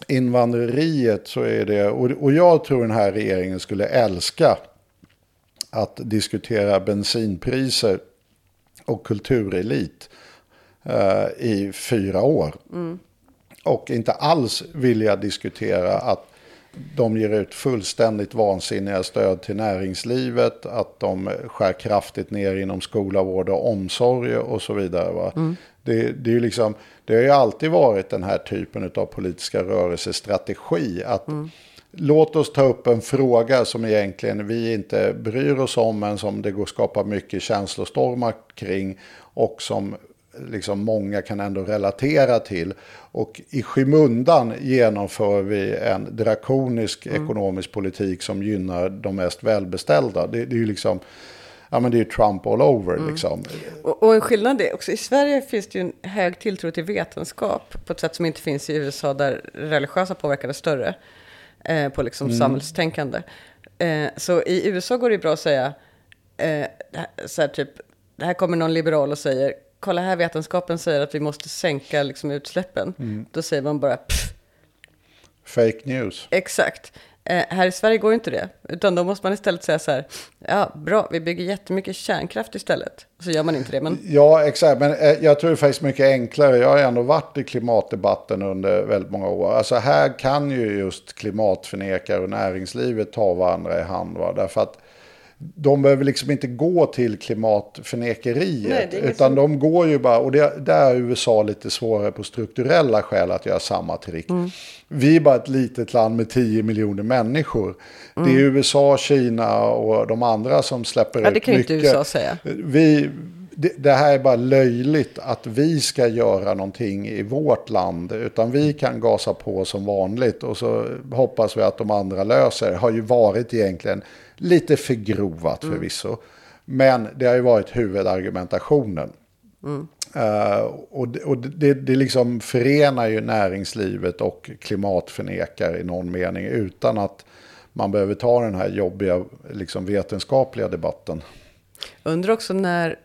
invandreriet så är det... Och jag tror den här regeringen skulle älska att diskutera bensinpriser och kulturelit i 4 år. Mm. Och inte alls vilja diskutera att de ger ut fullständigt vansinniga stöd till näringslivet, att de skär kraftigt ner inom skola, vård och omsorg och så vidare. Va? Mm. Det är ju liksom, det har ju alltid varit den här typen av politiska rörelsestrategi att låt oss ta upp en fråga som egentligen vi inte bryr oss om, men som det går att skapa mycket känslostormar kring och som liksom många kan ändå relatera till, och i skymundan genomför vi en drakonisk ekonomisk politik som gynnar de mest välbeställda. Det är ju liksom, ja, men det är Trump all over liksom. Och en skillnad är också, i Sverige finns det ju en hög tilltro till vetenskap på ett sätt som inte finns i USA, där religiösa påverkan är större på liksom samhällstänkande. Så i USA går det bra att säga så här, typ, det här kommer någon liberal och säger, kolla här, vetenskapen säger att vi måste sänka liksom utsläppen. Då säger man bara pff. Fake news. Exakt. Här i Sverige går inte det. Utan då måste man istället säga så här, ja bra, vi bygger jättemycket kärnkraft istället. Så gör man inte det. Men... Ja, exakt. Men jag tror det är faktiskt mycket enklare. Jag har ändå varit i klimatdebatten under väldigt många år. Alltså här kan ju just klimatförnekare och näringslivet ta varandra i hand. Va? Därför att de behöver liksom inte gå till klimatförnekeriet. Nej, utan som... de går ju bara, och där är USA lite svårare på strukturella skäl att göra samma trick. Vi är bara ett litet land med 10 miljoner människor. Det är USA, Kina och de andra som släpper ut mycket. Det kan inte USA säga. Det här är bara löjligt att vi ska göra någonting i vårt land, utan vi kan gasa på som vanligt och så hoppas vi att de andra löser. Det har ju varit egentligen lite förgrovat förvisso, men det har ju varit huvudargumentationen. Och det liksom förenar ju näringslivet och klimatförnekar i någon mening utan att man behöver ta den här jobbiga liksom, vetenskapliga debatten. Undrar också när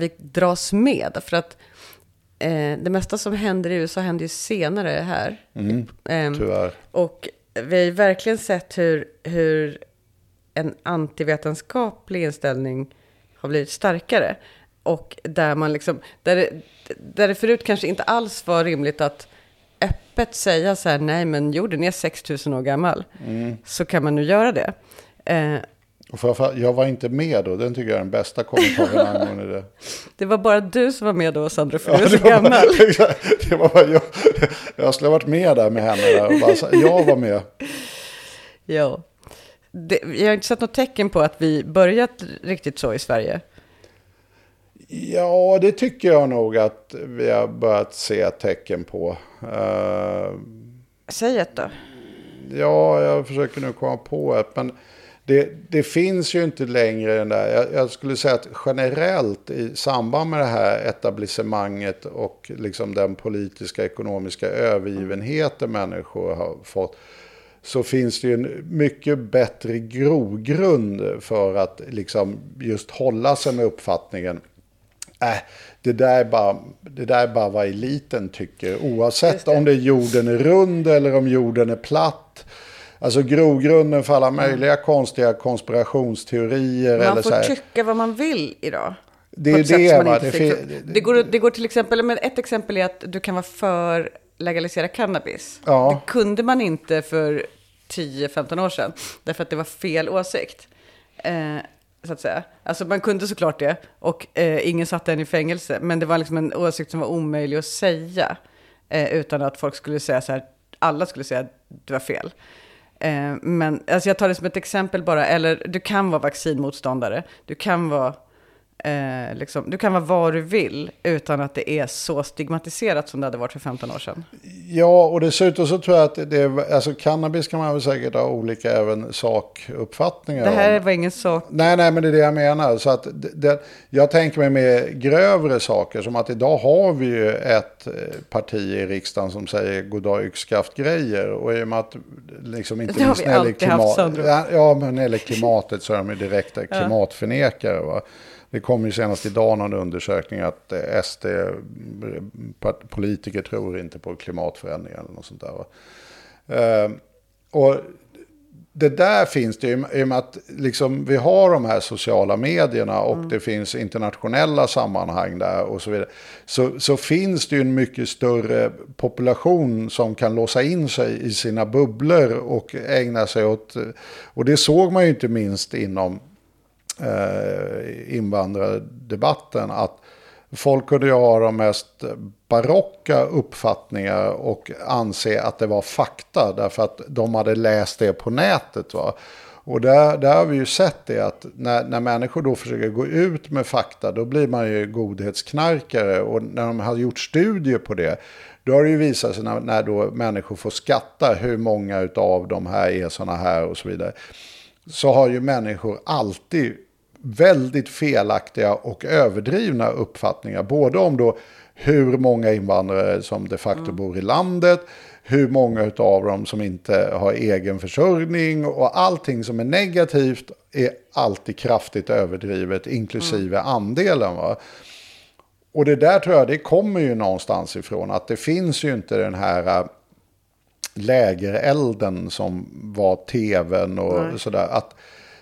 vi dras med, för att det mesta som händer i USA händer ju senare här. Tyvärr. Och vi har verkligen sett hur en antivetenskaplig inställning har blivit starkare, och där man liksom där det förut kanske inte alls var rimligt att öppet säga så här, nej men jorden är 6000 år gammal, så kan man nu göra det. Och jag var inte med då, den tycker jag är den bästa kommentaren angående det. Det var bara du som var med då, Sandra, för du är så gammal. Det var bara jag skulle ha varit med där med henne där och bara, jag var med. Ja, jag har inte sett något tecken på att vi börjat riktigt så i Sverige. Ja, det tycker jag nog att vi har börjat se tecken på. Säg ett då. Ja, jag försöker nu komma på ett, men... Det finns ju inte längre den där, jag skulle säga att generellt i samband med det här etablissemanget och liksom den politiska ekonomiska övergivenheten människor har fått, så finns det ju en mycket bättre grogrund för att liksom just hålla sig med uppfattningen det där är bara vad eliten tycker, oavsett om det är jorden är rund eller om jorden är platt. Alltså grogrunden för alla möjliga konstiga konspirationsteorier. Man får tycka vad man vill idag. Det är det, va? Det går till exempel, men ett exempel är att du kan vara för legalisera cannabis. Ja. Det kunde man inte för 10-15 år sedan. Därför att det var fel åsikt. Så att säga. Alltså man kunde såklart det. Och ingen satte en i fängelse. Men det var liksom en åsikt som var omöjlig att säga. Utan att folk skulle säga så här. Alla skulle säga att det var fel. Men alltså jag tar det som ett exempel bara, eller du kan vara vaccinmotståndare, du kan vara liksom, du kan vara vad du vill utan att det är så stigmatiserat som det hade varit för 15 år sedan. Ja, och dessutom så tror jag att det, alltså cannabis kan man väl säkert ha olika även sakuppfattningar. Det här var ingen sak. Nej, men det är det jag menar. Så att jag tänker mig med grövre saker, som att idag har vi ju ett parti i riksdagen som säger goddag yxskaft-grejer, och i och med att liksom inte minst när det gäller klimatet så är de ju direkta klimatförnekare, va? Det kom ju senast idag någon undersökning att SD-politiker tror inte på klimatförändringar eller något sånt där. Och det där finns det ju i och med att liksom, vi har de här sociala medierna och det finns internationella sammanhang där och så vidare. Så finns det ju en mycket större population som kan låsa in sig i sina bubblor och ägna sig åt... Och det såg man ju inte minst inom... invandrardebatten, att folk kunde ju ha de mest barocka uppfattningar och anse att det var fakta därför att de hade läst det på nätet, va? Och där har vi ju sett det att när människor då försöker gå ut med fakta, då blir man ju godhetsknarkare, och när de har gjort studier på det, då har det ju visat sig när då människor får skatta hur många av de här är såna här och så vidare, så har ju människor alltid väldigt felaktiga och överdrivna uppfattningar. Både om då hur många invandrare som de facto bor i landet, hur många av dem som inte har egen försörjning, och allting som är negativt är alltid kraftigt överdrivet, inklusive andelen, va? Och det där tror jag, det kommer ju någonstans ifrån, att det finns ju inte den här... lägerelden som var tvn och sådär, att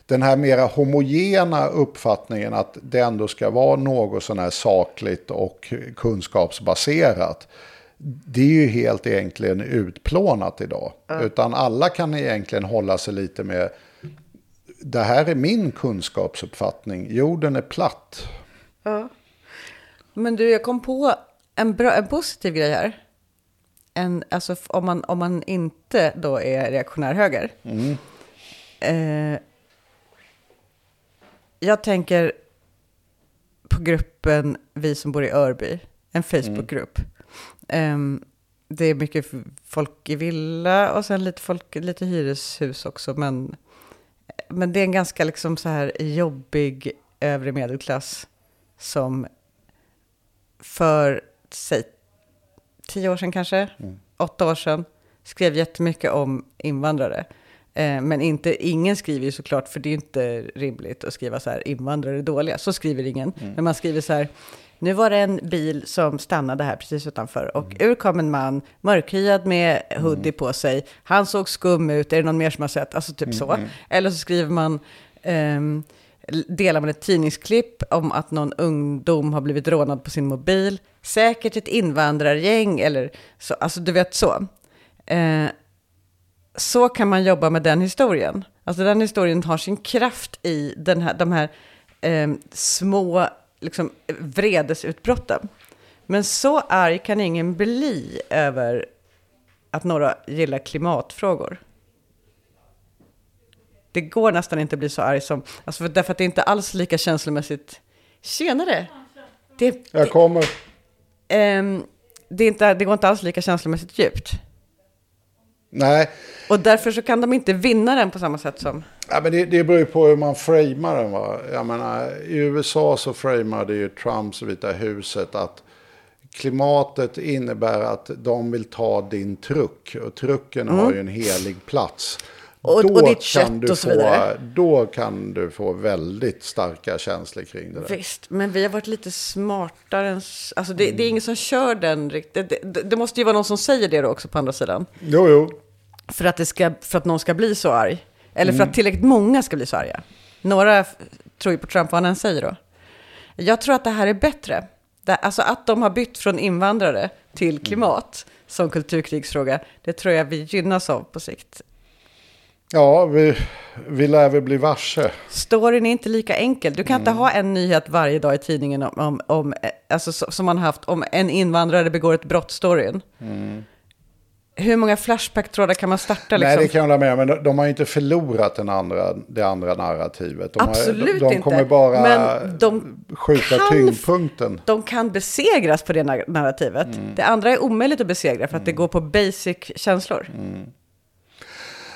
den här mera homogena uppfattningen att det ändå ska vara något sån här sakligt och kunskapsbaserat, det är ju helt egentligen utplånat idag, utan alla kan egentligen hålla sig lite med det här är min kunskapsuppfattning, jorden är platt. Men du, jag kom på en positiv grej här. Alltså om man inte då är reaktionär höger. Jag tänker på gruppen Vi som bor i Örby. En Facebookgrupp. Det är mycket folk i villa och sen lite folk, lite hyreshus också. Men det är en ganska liksom så här jobbig övre medelklass som för sig 10 år sedan kanske, 8 år sedan, skrev jättemycket om invandrare. Men ingen skriver ju såklart, för det är ju inte rimligt att skriva så här, invandrare är dåliga, så skriver ingen. Men man skriver så här, nu var det en bil som stannade här precis utanför och ur kom en man, mörkhyad med hoodie på sig, han såg skum ut, är det någon mer som har sett? Alltså typ så. Eller så skriver man... delar man ett tidningsklipp om att någon ungdom har blivit rånad på sin mobil. Säkert ett invandrargäng eller så. Alltså du vet så. Så kan man jobba med den historien. Alltså den historien har sin kraft i de här små liksom, vredesutbrotten. Men så arg kan ingen bli över att några gillar klimatfrågor. Det går nästan inte att bli så arg som... Alltså därför att det är inte alls lika känslomässigt... Tjenare! Jag kommer. Det går inte alls lika känslomässigt djupt. Nej. Och därför så kan de inte vinna den på samma sätt som... Ja, men det beror ju på hur man framar den, va? Jag menar, i USA så framade ju Trumps Vita huset att klimatet innebär att de vill ta din truck. Och trucken har ju en helig plats. Och ditt kött och så vidare. Då kan du få väldigt starka känslor kring det där. Visst, men vi har varit lite smartare. Alltså det är ingen som kör den riktigt. Det måste ju vara någon som säger det då också på andra sidan. Jo. För att någon ska bli så arg. Eller för att tillräckligt många ska bli så arga. Några tror ju på Trump vad han säger då. Jag tror att det här är bättre. Alltså att de har bytt från invandrare till klimat som kulturkrigsfråga. Det tror jag vi gynnas av på sikt. Ja, vi lär väl bli varse. Storyn är inte lika enkel. Du kan inte ha en nyhet varje dag i tidningen om alltså, som man haft om en invandrare begår ett brott-storyn. Hur många flashback-trådar kan man starta? Liksom? Nej, det kan jag hålla med. Men de har ju inte förlorat det andra narrativet. De kommer bara men de skjuta tyngdpunkten. De kan besegras på det narrativet. Mm. Det andra är omöjligt att besegra för att det går på basic-känslor. Mm.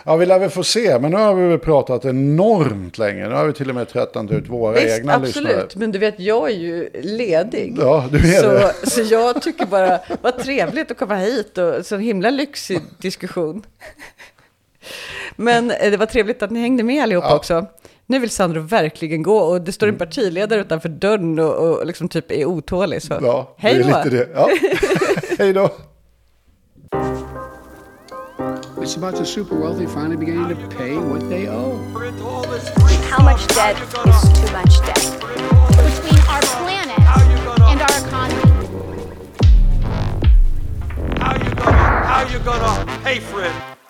Ja, vi lär väl få se. Men nu har vi pratat enormt länge. Nu har vi till och med trättat ut våra egna lyssnare. Absolut, men du vet, jag är ju ledig. Ja, du är det. Så jag tycker bara, vad trevligt att komma hit. Och så en himla lyxig diskussion. Men det var trevligt att ni hängde med allihopa också. Nu vill Sandro verkligen gå. Och det står en partiledare utanför dörren och liksom typ är otålig. Så. Ja, det är lite det. Ja. Hej då. It's about the super wealthy finally beginning to pay what they owe. How much debt is too much debt? Between our planet and our economy. How you gonna pay for it?